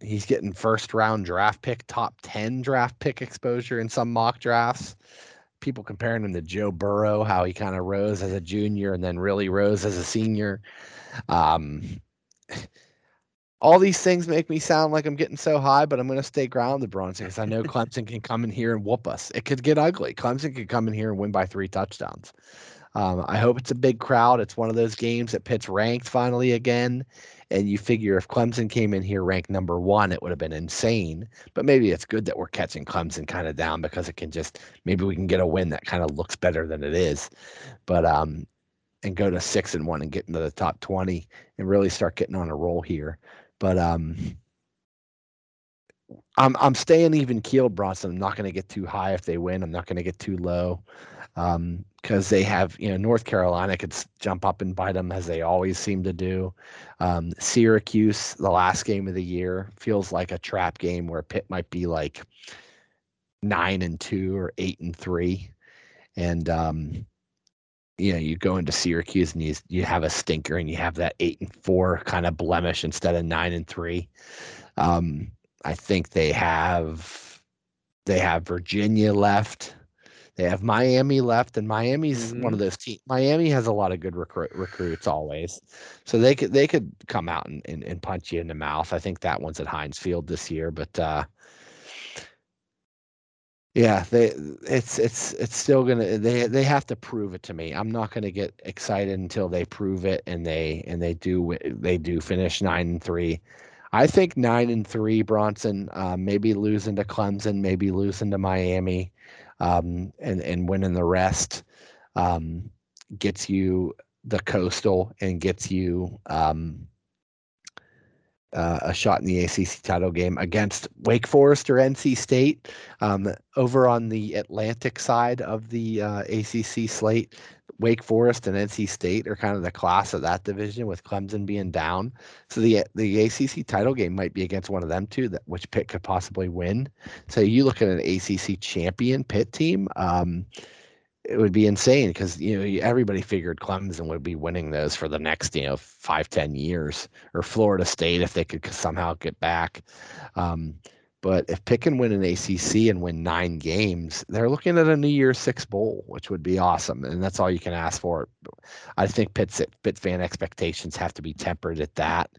He's getting first round draft pick, top 10 draft pick exposure in some mock drafts. People comparing him to Joe Burrow, how he kind of rose as a junior and then really rose as a senior. All these things make me sound like I'm getting so high, but I'm going to stay grounded, Bronson, because I know Clemson can come in here and whoop us. It could get ugly. Clemson could come in here and win by 3 touchdowns. I hope it's a big crowd. It's one of those games that Pitt's ranked finally again, and you figure if Clemson came in here ranked #1, it would have been insane. But maybe it's good that we're catching Clemson kind of down, because it can just – maybe we can get a win that kind of looks better than it is. But and go to 6-1 and get into the top 20 and really start getting on a roll here. But I'm staying even keeled, Bronson. I'm not going to get too high if they win. I'm not going to get too low, because they have, you know, North Carolina could jump up and bite them as they always seem to do. Syracuse, the last game of the year, feels like a trap game where Pitt might be like 9-2 or 8-3, and you know, you go into Syracuse and you have a stinker and you have that 8-4 kind of blemish instead of 9-3. I think they have Virginia left. They have Miami left, and Miami's one of those teams. Miami has a lot of good recruits always. So they could come out and punch you in the mouth. I think that one's at Heinz Field this year, but yeah, it's still gonna. They have to prove it to me. I'm not gonna get excited until they prove it, and they do finish 9-3. I think 9-3, Bronson. Maybe losing to Clemson, maybe losing to Miami, and winning the rest gets you the Coastal and gets you a shot in the ACC title game against Wake Forest or NC State. Over on the Atlantic side of the ACC slate, Wake Forest and NC State are kind of the class of that division, with Clemson being down. So the ACC title game might be against one of them two, which Pitt could possibly win. So you look at an ACC champion Pitt team, it would be insane, because, you know, everybody figured Clemson would be winning those for the next, you know, 5-10 years, or Florida State if they could somehow get back. But if Pitt can win an ACC and win 9 games, they're looking at a New Year's Six bowl, which would be awesome. And that's all you can ask for. I think Pitt fan expectations have to be tempered at that.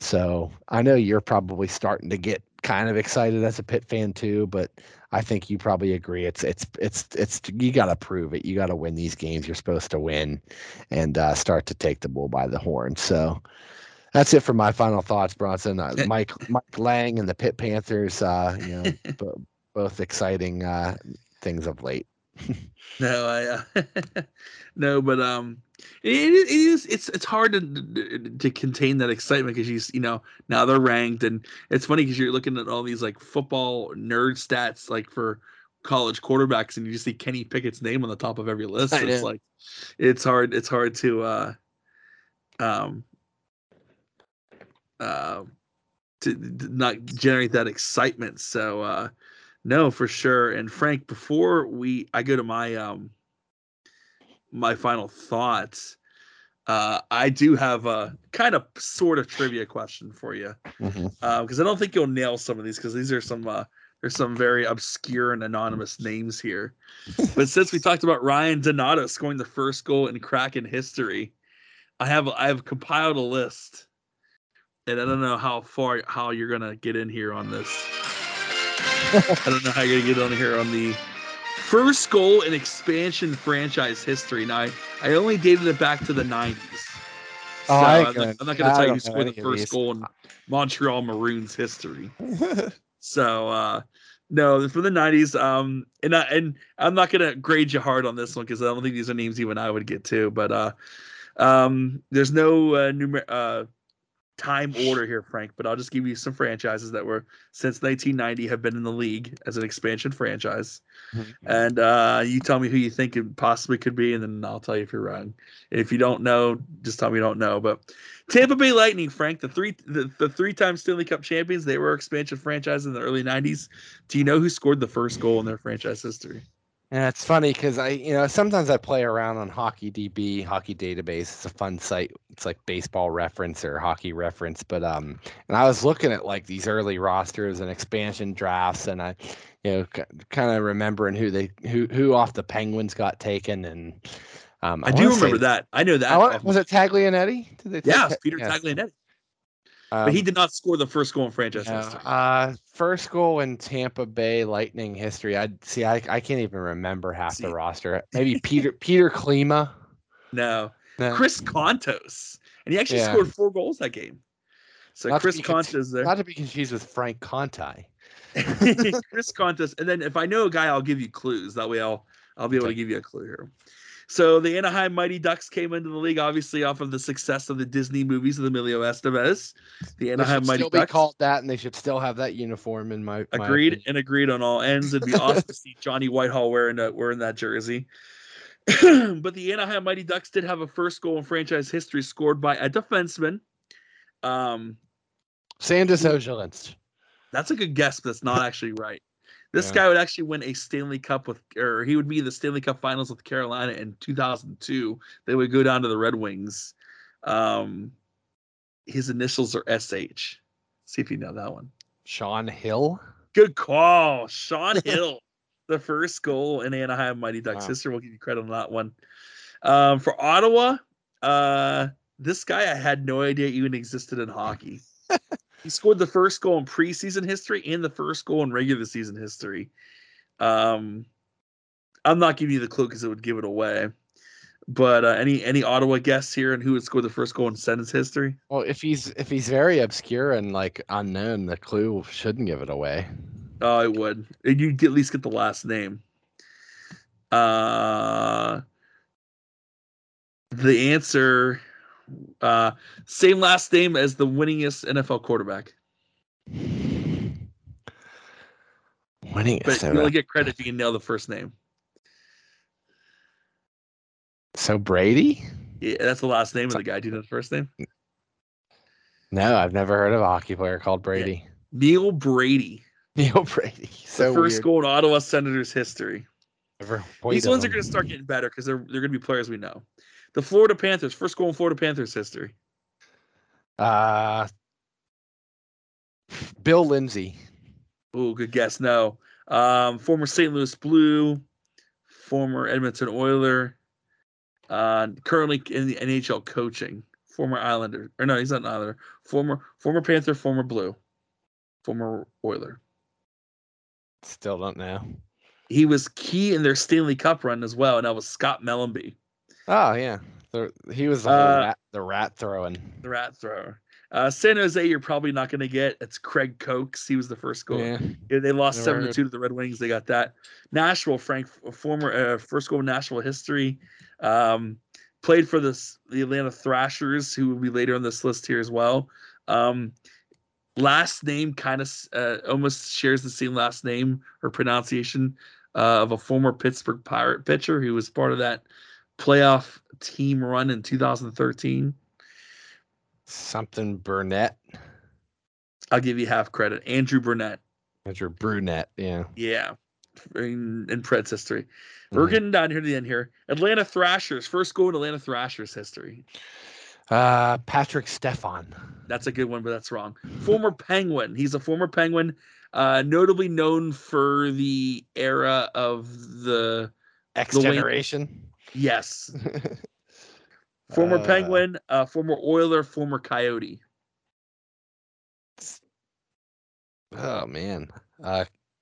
So I know you're probably starting to get kind of excited as a Pitt fan too, but I think you probably agree. It's you got to prove it. You got to win these games you're supposed to win, and start to take the bull by the horn. So that's it for my final thoughts, Bronson. Mike Lang and the Pitt Panthers, you know, both exciting things of late. It's hard to contain that excitement, because you know, now they're ranked, and it's funny because you're looking at all these like football nerd stats, like for college quarterbacks, and you just see Kenny Pickett's name on the top of every list. So it's like it's hard to to not generate that excitement. So no, for sure. And Frank, before I go to my my final thoughts, I do have a kind of sort of trivia question for you, because I don't think you'll nail some of these, because these are some there's some very obscure and anonymous names here. But since we talked about Ryan Donato scoring the first goal in Kraken history, I have compiled a list, and I don't know how you're gonna get in here on this. I don't know how you're gonna get on here on the first goal in expansion franchise history. Now, I only dated it back to the 90s. So I'm not going to tell you who scored the first goal in Montreal Maroons history. So, no, for the 90s, and I'm not going to grade you hard on this one because I don't think these are names even I would get to. But there's no time order here, Frank, but I'll just give you some franchises that were, since 1990, have been in the league as an expansion franchise. And you tell me who you think it possibly could be, and then I'll tell you if you're wrong. And if you don't know, just tell me you don't know. But Tampa Bay Lightning, Frank, the three-time Stanley Cup champions, they were expansion franchise in the early 90s. Do you know who scored the first goal in their franchise history? And it's funny because sometimes I play around on HockeyDB, Hockey Database. It's a fun site. It's like Baseball Reference or Hockey Reference. But and I was looking at like these early rosters and expansion drafts, and I, kind of remembering who off the Penguins got taken. And I do remember that. I know that. Was it Taglianetti? Yeah, it was Peter Taglianetti. But he did not score the first goal in franchise history. First goal in Tampa Bay Lightning history. I can't even remember half the roster. Maybe Peter Klima. No. Chris Kontos. And he actually scored 4 goals that game. So not Chris Kontos there. Not to be confused with Frank Conti. Chris Kontos. And then if I know a guy, I'll give you clues. That way I'll be able to give you a clue here. So the Anaheim Mighty Ducks came into the league, obviously, off of the success of the Disney movies of Emilio Estevez. The Anaheim Mighty Ducks should still be called that, and they should still have that uniform. In my opinion. And agreed on all ends. It'd be awesome to see Johnny Whitehall wearing that jersey. But the Anaheim Mighty Ducks did have a first goal in franchise history scored by a defenseman, Sandis Ojelins. That's a good guess, but that's not actually right. This guy would actually win a Stanley Cup he would be in the Stanley Cup Finals with Carolina in 2002. They would go down to the Red Wings. His initials are SH. See if you know that one. Sean Hill. Good call, Sean Hill. The first goal in Anaheim Mighty Ducks history. We'll give you credit on that one. For Ottawa, this guy I had no idea even existed in hockey. He scored the first goal in preseason history and the first goal in regular season history. I'm not giving you the clue because it would give it away. But any Ottawa guess here on who would score the first goal in Sens history? Well, if he's very obscure and like unknown, the clue shouldn't give it away. Oh, it would. You'd at least get the last name. The answer. Same last name as the winningest NFL quarterback. Winningest, but you only get credit if you can nail the first name. So Brady? Yeah, that's the last name of the guy. Do you know the first name? No, I've never heard of a hockey player called Brady. Yeah. Neil Brady. Neil Brady. So the first goal in Ottawa Senators history. These ones are going to start getting better because they're going to be players we know. The Florida Panthers, first goal in Florida Panthers history. Bill Lindsay. Oh, good guess. No. Former St. Louis Blue, former Edmonton Oiler, currently in the NHL coaching. Former Islander. Or no, he's not an Islander. Former Panther, former Blue, former Oiler. Still don't know. He was key in their Stanley Cup run as well, and that was Scott Mellenby. Oh, yeah. He was the rat thrower. San Jose, you're probably not going to get. It's Craig Cokes. He was the first goal. Yeah. They lost 7-2 to the Red Wings. They got that. Nashville, Frank, former first goal in Nashville history. Played for the Atlanta Thrashers, who will be later on this list here as well. Last name kind of almost shares the same last name or pronunciation of a former Pittsburgh Pirate pitcher who was part of that playoff team run in 2013. Something Burnett. I'll give you half credit. Andrew Burnett. Andrew Brunette, yeah. Yeah, in Preds history. We're getting down here to the end here. Atlanta Thrashers, first goal in Atlanta Thrashers history. Patrick Stefan. That's a good one, but that's wrong. Former Penguin. He's a former Penguin, notably known for the era of the X generation. Yes. Former Penguin, former Oiler, former Coyote. Oh, man.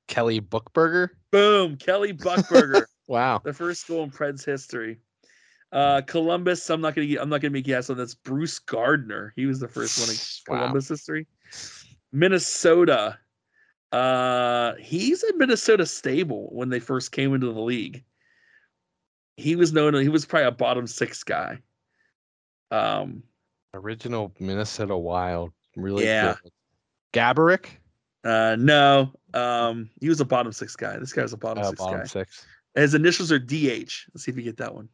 Kelly Buchberger? Boom. Kelly Buchberger. Wow. The first goal in Preds history. Columbus, I'm not gonna make a guess on this. Bruce Gardner. He was the first one in Columbus history. Minnesota. He's a Minnesota stable when they first came into the league. He was known, he was probably a bottom six guy. Original Minnesota Wild. Really? Yeah. Good. Gaborik? No. He was a bottom six guy. This guy's a bottom six guy. His initials are DH. Let's see if you get that one.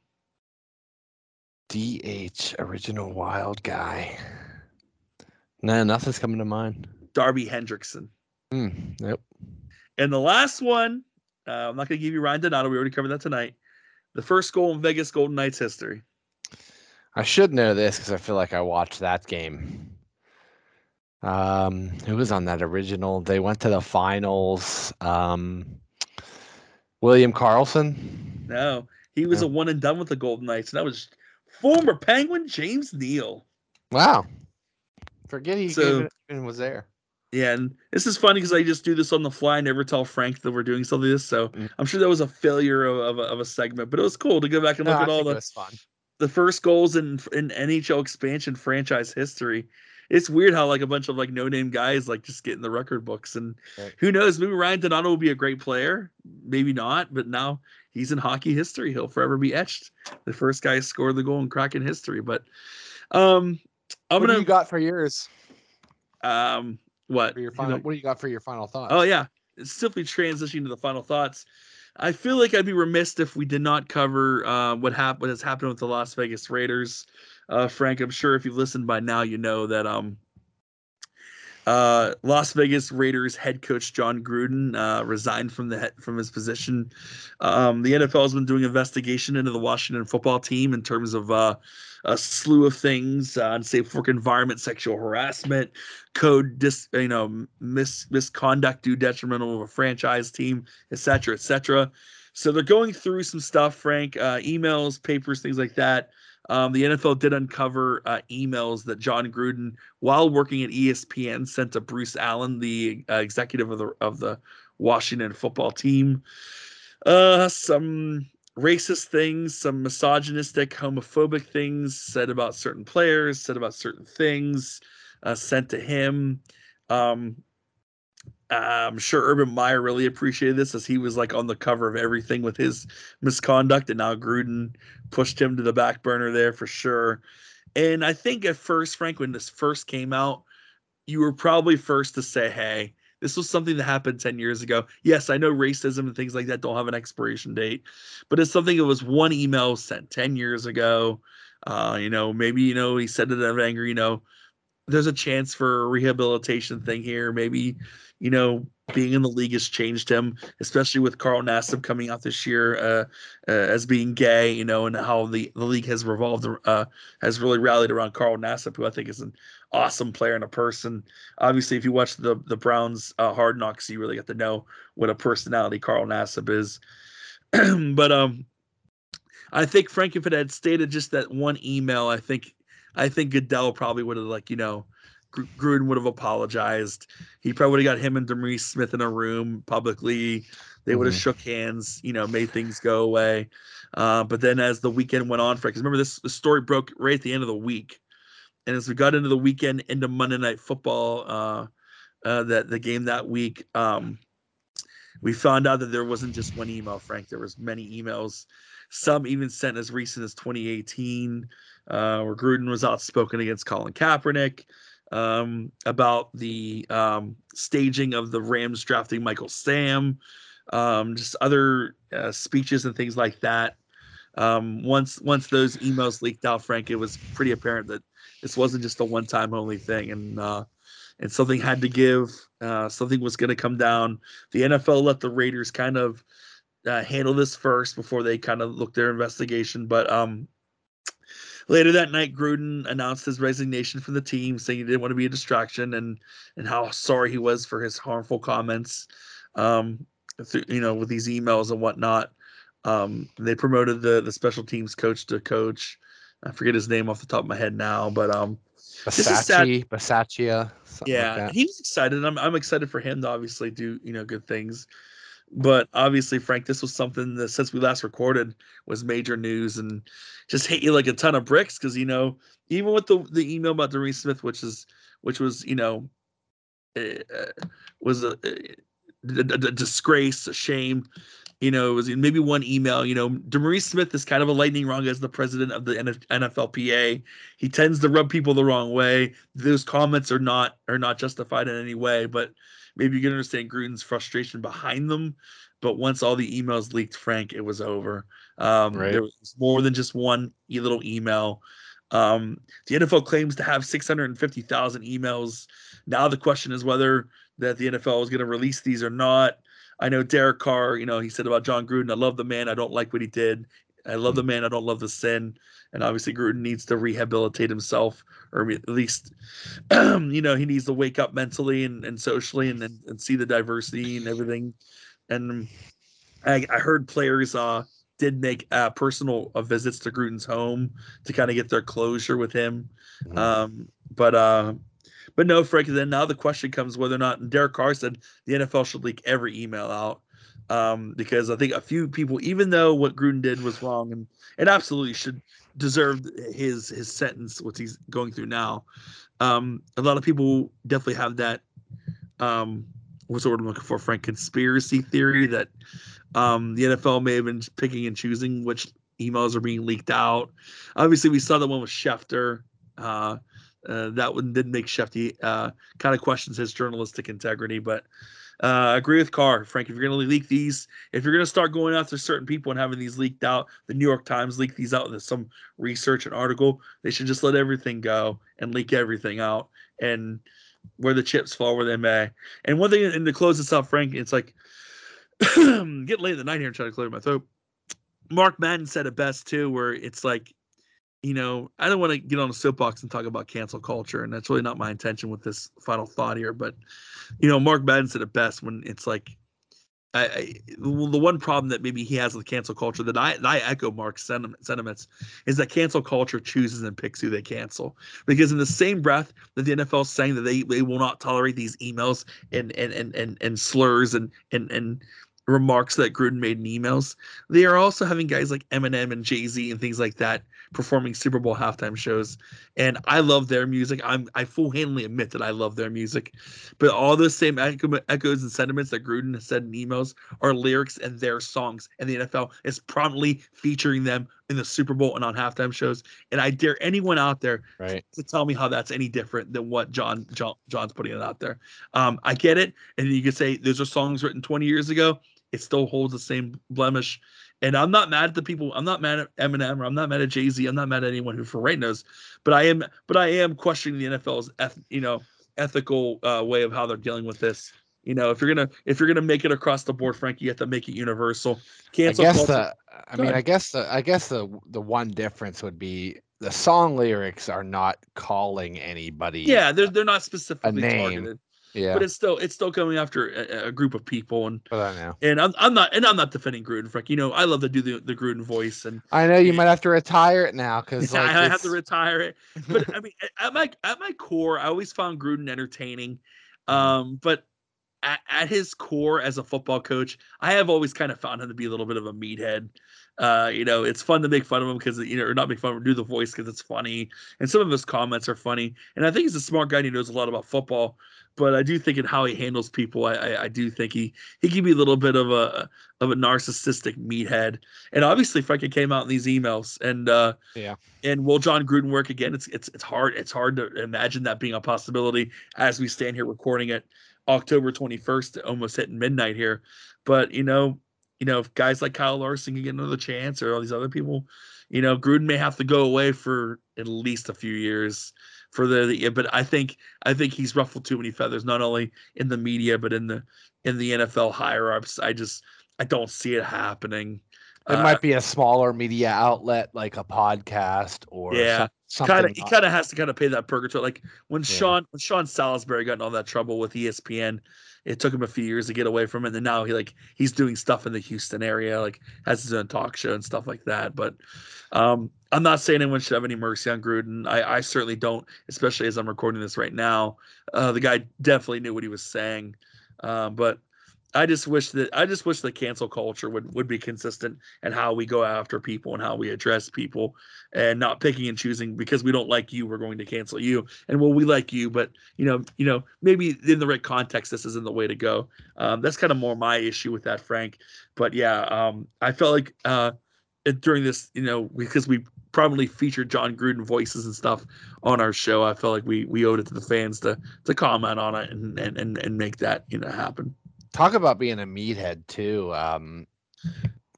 DH, original Wild guy. Nah, nothing's coming to mind. Darby Hendrickson. Yep. And the last one, I'm not going to give you Ryan Donato. We already covered that tonight. The first goal in Vegas Golden Knights history. I should know this because I feel like I watched that game. Who was on that original? They went to the finals. William Karlsson? No. He was a one and done with the Golden Knights. And that was former Penguin James Neal. Wow. Forget he was there. Yeah, and this is funny because I just do this on the fly. I never tell Frank that we're doing something like this, so I'm sure that was a failure of a segment, but it was cool to go back and look at all the first goals in NHL expansion franchise history. It's weird how like a bunch of like no-name guys like just get in the record books, and who knows? Maybe Ryan Donato will be a great player, maybe not, but now he's in hockey history. He'll forever be etched. The first guy scored the goal in Kraken history, but what do you got for yours? What do you got for your final thoughts? Oh, yeah. It's simply transitioning to the final thoughts. I feel like I'd be remiss if we did not cover what has happened with the Las Vegas Raiders. Frank, I'm sure if you've listened by now, you know that Las Vegas Raiders head coach John Gruden resigned from his position. The NFL has been doing investigation into the Washington football team in terms of a slew of things: unsafe work environment, sexual harassment, code misconduct due detrimental of a franchise team, et cetera, et cetera. So they're going through some stuff, Frank, emails, papers, things like that. The NFL did uncover emails that John Gruden, while working at ESPN, sent to Bruce Allen, the executive of the Washington football team. Some racist things, some misogynistic, homophobic things said about certain players, said about certain things sent to him. I'm sure Urban Meyer really appreciated this, as he was like on the cover of everything with his misconduct, and now Gruden pushed him to the back burner there for sure. And I think at first, Frank, when this first came out, you were probably first to say, hey, this was something that happened 10 years ago. Yes, I know racism and things like that don't have an expiration date, but it's something that was one email sent 10 years ago. He said to them anger, there's a chance for a rehabilitation thing here. Maybe, being in the league has changed him, especially with Carl Nassib coming out this year as being gay, and how the league has revolved, has really rallied around Carl Nassib, who I think is an awesome player and a person. Obviously, if you watch the Browns Hard Knocks, you really get to know what a personality Carl Nassib is. But I think, Frank, if it had stated just that one email, I think Goodell probably would have, Gruden would have apologized. He probably would have got him and Demaryius Smith in a room publicly. They would have shook hands, made things go away. But then as the weekend went on, Frank, because remember this story broke right at the end of the week. And as we got into the weekend, into Monday Night Football, the game that week, we found out that there wasn't just one email, Frank. There was many emails, some even sent as recent as 2018, where Gruden was outspoken against Colin Kaepernick, about the staging of the Rams drafting Michael Sam, just other speeches and things like that. Once those emails leaked out, Frank, it was pretty apparent that this wasn't just a one-time only thing, and something had to give. Something was going to come down. The NFL let the Raiders kind of handle this first before they kind of looked their investigation, but later that night, Gruden announced his resignation from the team, saying he didn't want to be a distraction and how sorry he was for his harmful comments, with these emails and whatnot. They promoted the special teams coach to coach. I forget his name off the top of my head now, but Bisaccia. Yeah, like he was excited. I'm excited for him to obviously do good things. But obviously, Frank, this was something that since we last recorded was major news and just hit you like a ton of bricks. Because even with the email about Demaryius Smith, which was a disgrace, a shame. You know, it was maybe one email. You know, DeMaurice Smith is kind of a lightning wrong as the president of the NFLPA. He tends to rub people the wrong way. Those comments are not justified in any way, but maybe you can understand Gruden's frustration behind them. But once all the emails leaked, Frank, it was over. Right. There was more than just one little email. The NFL claims to have 650,000 emails. Now the question is whether that the NFL is going to release these or not. I know Derek Carr, you know, he said about John Gruden, I love the man. I don't like what he did. I love the man. I don't love the sin. And obviously Gruden needs to rehabilitate himself, or at least, you know, he needs to wake up mentally and socially and see the diversity and everything. And I heard players did make personal visits to Gruden's home to kind of get their closure with him. But no, Frank, then now the question comes whether or not, and Derek Carr said the NFL should leak every email out because I think a few people, even though what Gruden did was wrong and it absolutely should deserve his sentence, what he's going through now. A lot of people definitely have that, what's the word I'm looking for, Frank, conspiracy theory that the NFL may have been picking and choosing which emails are being leaked out. Obviously, we saw the one with Schefter. That one didn't make Shefty kind of questions his journalistic integrity, but I agree with Carr, Frank. If you're going to leak these, if you're going to start going after certain people and having these leaked out, the New York Times leaked these out with some research and article. They should just let everything go and leak everything out and where the chips fall where they may. And one thing, and to close this out, Frank, it's like getting late in the night here and trying to clear my throat. Mark Madden said it best too, where it's like, you know, I don't want to get on a soapbox and talk about cancel culture, and that's really not my intention with this final thought here. But, you know, Mark Madden said it best when it's like, the one problem that maybe he has with cancel culture that I echo Mark's sentiments is that cancel culture chooses and picks who they cancel. Because in the same breath that the NFL is saying that they will not tolerate these emails and slurs and remarks that Gruden made in emails, they are also having guys like Eminem and Jay-Z and things like that performing Super Bowl halftime shows. And I love their music. I full-handedly admit that I love their music. But all those same echoes and sentiments that Gruden has said in emails are lyrics in their songs. And the NFL is prominently featuring them in the Super Bowl and on halftime shows. And I dare anyone out there to tell me how that's any different than what John's putting it out there. I get it. And you could say those are songs written 20 years ago. It still holds the same blemish. And I'm not mad at the people. I'm not mad at Eminem, or I'm not mad at Jay-Z. I'm not mad at anyone who for right knows. But I am questioning the NFL's ethical way of how they're dealing with this. You know, if you're gonna make it across the board, Frank, you have to make it universal. Cancel culture. I guess the one difference would be the song lyrics are not calling anybody. Yeah, they're not specifically targeted. Yeah, but it's still coming after a group of people, and I'm not defending Gruden, Frank. You know, I love to do the Gruden voice, and I know you might have to retire it now because I have to retire it. But I mean, at my core, I always found Gruden entertaining, but at his core, as a football coach, I have always kind of found him to be a little bit of a meathead. You know, it's fun to make fun of him because, you know, or not make fun of him, do the voice because it's funny, and some of his comments are funny. And I think he's a smart guy and he knows a lot about football. But I do think in how he handles people, I do think he can be a little bit of a narcissistic meathead. And obviously, Frank, it came out in these emails. And and will John Gruden work again? It's hard to imagine that being a possibility as we stand here recording it October 21st, almost hitting midnight here. But you know, if guys like Kyle Larson can get another chance, or all these other people, you know, Gruden may have to go away for at least a few years. But I think he's ruffled too many feathers, not only in the media but in the NFL higher ups. I don't see it happening. It might be a smaller media outlet like a podcast or something. He kind of has to kind of pay that purgatory. Like when Sean Salisbury got in all that trouble with ESPN, it took him a few years to get away from it. And now he's doing stuff in the Houston area, like has his own talk show and stuff like that. But I'm not saying anyone should have any mercy on Gruden. I certainly don't, especially as I'm recording this right now. The guy definitely knew what he was saying. But I just wish the cancel culture would be consistent in how we go after people and how we address people, and not picking and choosing because we don't like you, we're going to cancel you. And well, we like you, but you know, maybe in the right context, this isn't the way to go. That's kind of more my issue with that, Frank. But yeah, I felt like during this, you know, because we probably featured John Gruden voices and stuff on our show, I felt like we owed it to the fans to comment on it and make that, you know, happen. Talk about being a meathead too.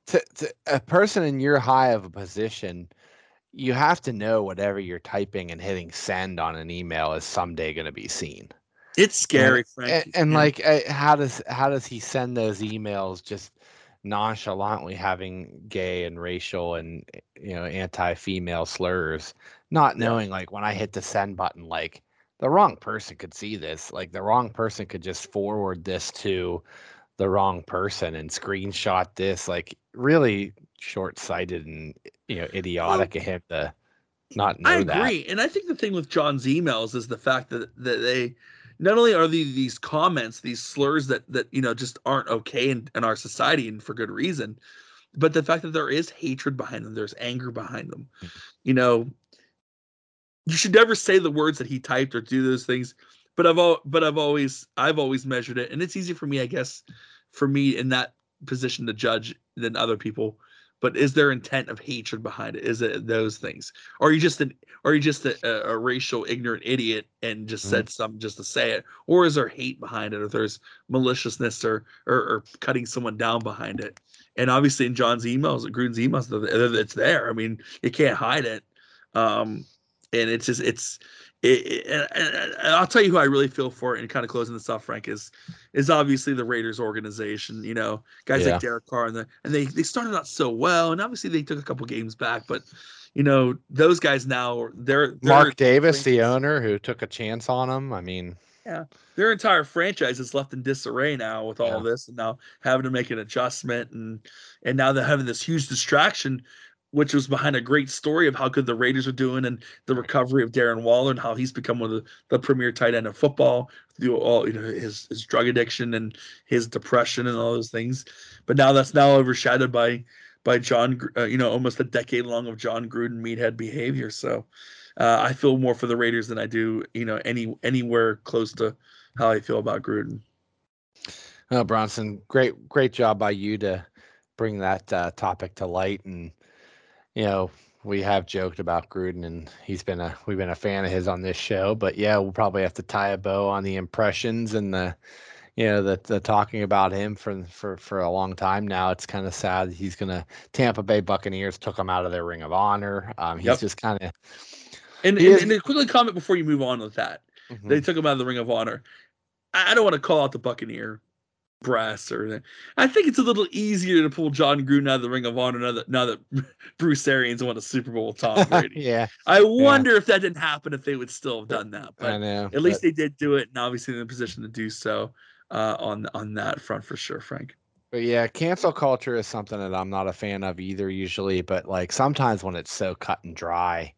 To a person in your high of a position, you have to know whatever you're typing and hitting send on an email is someday going to be seen. It's scary, Frank. And like, how does he send those emails just nonchalantly, having gay and racial and, you know, anti-female slurs, not knowing like when I hit the send button, like, the wrong person could see this. Like, the wrong person could just forward this to the wrong person and screenshot this. Like, really short-sighted and, you know, idiotic of him to not know that. I agree. That. And I think the thing with John's emails is the fact that they not only are these comments, these slurs that you know, just aren't okay in our society and for good reason, but the fact that there is hatred behind them, there's anger behind them, you know. You should never say the words that he typed or do those things, but I've always measured it, and it's easy for me, I guess, for me in that position to judge than other people. But is there intent of hatred behind it? Is it those things, or are you just a racial ignorant idiot and just said something just to say it, or is there hate behind it, or there's maliciousness or cutting someone down behind it? And obviously in John's emails, Gruden's emails, it's there. I mean, you can't hide it. And it's just, and I'll tell you who I really feel for it, and kind of closing this off, Frank, is obviously the Raiders organization, you know, guys like Derek Carr, and they started out so well, and obviously they took a couple games back, but you know, those guys now, they're Mark Davis, the owner, who took a chance on them. I mean, yeah, their entire franchise is left in disarray now with all this, and now having to make an adjustment, and now they're having this huge distraction, which was behind a great story of how good the Raiders are doing and the recovery of Darren Waller and how he's become one of the premier tight end of football through all, you know, his drug addiction and his depression and all those things. But now that's now overshadowed by John, you know, almost a decade long of John Gruden meathead behavior. So I feel more for the Raiders than I do, you know, anywhere close to how I feel about Gruden. Oh, Bronson, great job by you to bring that topic to light. And, you know, we have joked about Gruden, and we've been a fan of his on this show. But yeah, we'll probably have to tie a bow on the impressions and the talking about him for a long time now. It's kind of sad. He's gonna Tampa Bay Buccaneers took him out of their Ring of Honor. He's just kind of. And quickly comment before you move on with that. Mm-hmm. They took him out of the Ring of Honor. I don't want to call out the Buccaneer brass or anything. I think it's a little easier to pull John Gruden out of the Ring of Honor now that Bruce Arians won a Super Bowl with Tom Brady. I wonder if that didn't happen, if they would still have done that. But at least they did do it, and obviously in a position to do so on that front for sure, Frank. But yeah, cancel culture is something that I'm not a fan of either usually, but like sometimes when it's so cut and dry,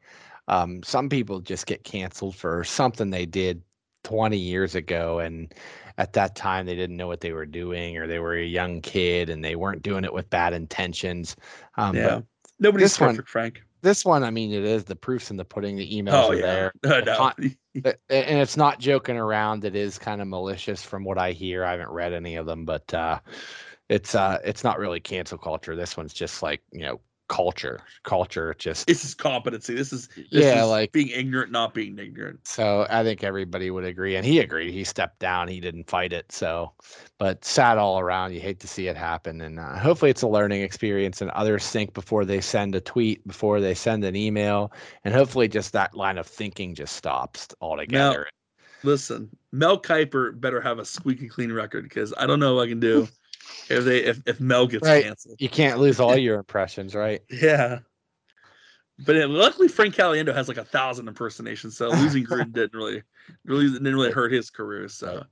some people just get canceled for something they did 20 years ago, and at that time they didn't know what they were doing, or they were a young kid and they weren't doing it with bad intentions. But nobody's perfect, Frank. This one, I mean, it is the proofs in the pudding. The emails are there. And it's not joking around. It is kind of malicious from what I hear. I haven't read any of them, but it's not really cancel culture. This one's just like, you know, culture just, this is competency, this is like being ignorant, not being ignorant. So I think everybody would agree, and he agreed. He stepped down, he didn't fight it, so, but sad all around. You hate to see it happen, and hopefully it's a learning experience, and others think before they send a tweet, before they send an email, and hopefully just that line of thinking just stops altogether. Now, listen, Mel Kiper better have a squeaky clean record, because I don't know what I can do if Mel gets canceled. You can't lose all your impressions, right? Yeah. But luckily Frank Caliendo has like 1,000 impersonations, so losing Gruden didn't really hurt his career. So,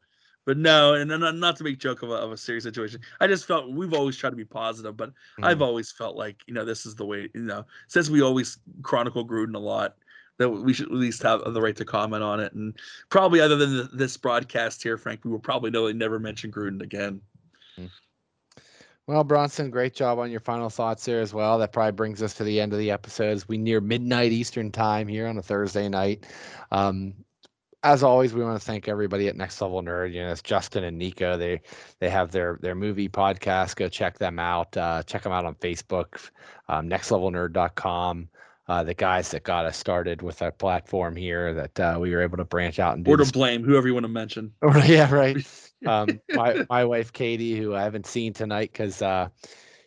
but no, and not to make joke of a serious situation. I just felt we've always tried to be positive, but I've always felt like, you know, this is the way, you know, since we always chronicle Gruden a lot, that we should at least have the right to comment on it. And probably other than this broadcast here, Frank, we will probably never mention Gruden again. Well, Bronson, great job on your final thoughts there as well. That probably brings us to the end of the episode as we near midnight Eastern time here on a Thursday night. As always, we want to thank everybody at Next Level Nerd. You know, it's Justin and Nico. They have their movie podcast. Go check them out. Check them out on Facebook, nextlevelnerd.com. The guys that got us started with our platform here that we were able to branch out and do. Or to blame, whoever you want to mention. Or, yeah, right. My wife, Katie, who I haven't seen tonight because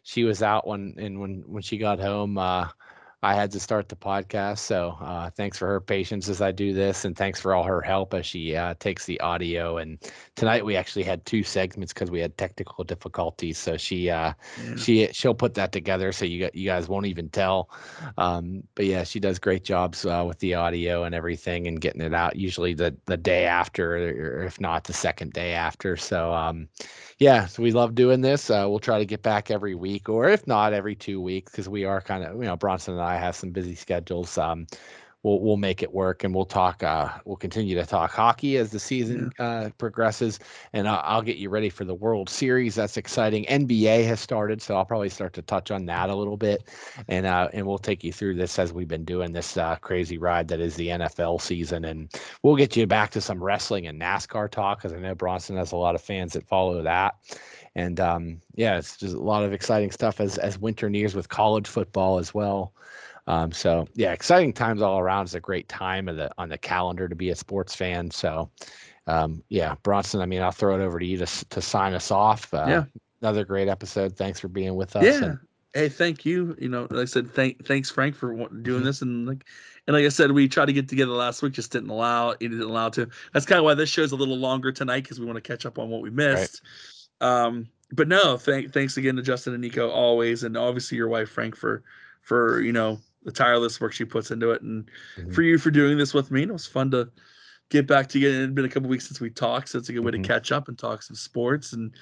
she was out when she got home. I had to start the podcast, so thanks for her patience as I do this, and thanks for all her help as she takes the audio. And tonight we actually had two segments because we had technical difficulties, so she'll put that together so you guys won't even tell. But yeah, she does great jobs with the audio and everything and getting it out, usually the day after, or if not the second day after. So so we love doing this. We'll try to get back every week, or if not every 2 weeks, because we are kind of, Bronson and I have some busy schedules. We'll make it work, and we'll continue to talk hockey as the season progresses, and I'll get you ready for the World Series. That's exciting. NBA has started, so I'll probably start to touch on that a little bit, and we'll take you through this as we've been doing this crazy ride that is the NFL season, and we'll get you back to some wrestling and NASCAR talk, because I know Bronson has a lot of fans that follow that. And it's just a lot of exciting stuff as winter nears with college football as well. Exciting times all around. It's a great time on the calendar to be a sports fan. So, Bronson, I'll throw it over to you to sign us off. Another great episode. Thanks for being with us. Yeah. Hey, thank you. Like I said, thanks Frank for doing this. And like I said, we tried to get together last week, just didn't allow. It didn't allow to. That's kind of why this show's a little longer tonight, because we want to catch up on what we missed. Right. But no, thanks again to Justin and Nico always, and obviously your wife Frank for the tireless work she puts into it, and for you for doing this with me. It was fun to get back to you. It had been a couple of weeks since we talked, so it's a good way to catch up and talk some sports. And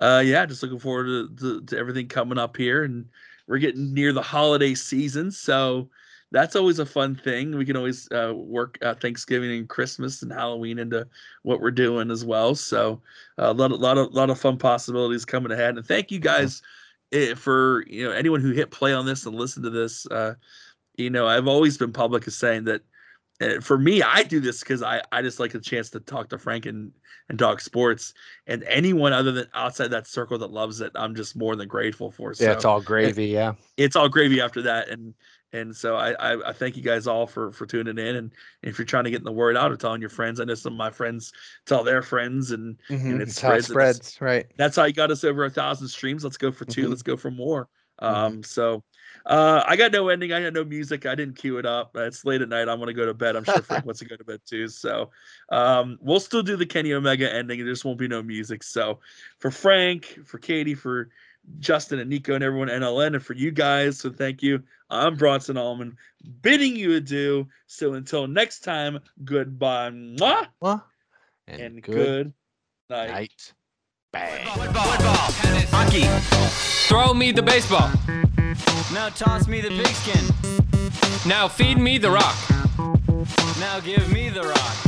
just looking forward to everything coming up here. And we're getting near the holiday season, so that's always a fun thing. We can always work Thanksgiving and Christmas and Halloween into what we're doing as well. So a lot of fun possibilities coming ahead. And thank you guys. For anyone who hit play on this and listened to this, I've always been public as saying that for me, I do this because I just like a chance to talk to Frank and talk sports, and anyone other than outside that circle that loves it, I'm just more than grateful for. So, it's all gravy. It's all gravy after that. And so I thank you guys all for tuning in. And if you're trying to get the word out or telling your friends, I know some of my friends tell their friends, and it spreads, right? That's how you got us over 1,000 streams. Let's go for 2. Let's go for more. So I got no ending. I got no music. I didn't cue it up. It's late at night. I'm going to go to bed. I'm sure Frank wants to go to bed too. So we'll still do the Kenny Omega ending. There just won't be no music. So for Frank, for Katie, for Justin and Nico and everyone at NLN, and for you guys, so thank you. I'm Bronson Allman, bidding you adieu. So until next time, goodbye. Mwah. And good night. Bang. Football, tennis, hockey. Throw me the baseball. Now toss me the pigskin. Now feed me the rock. Now give me the rock.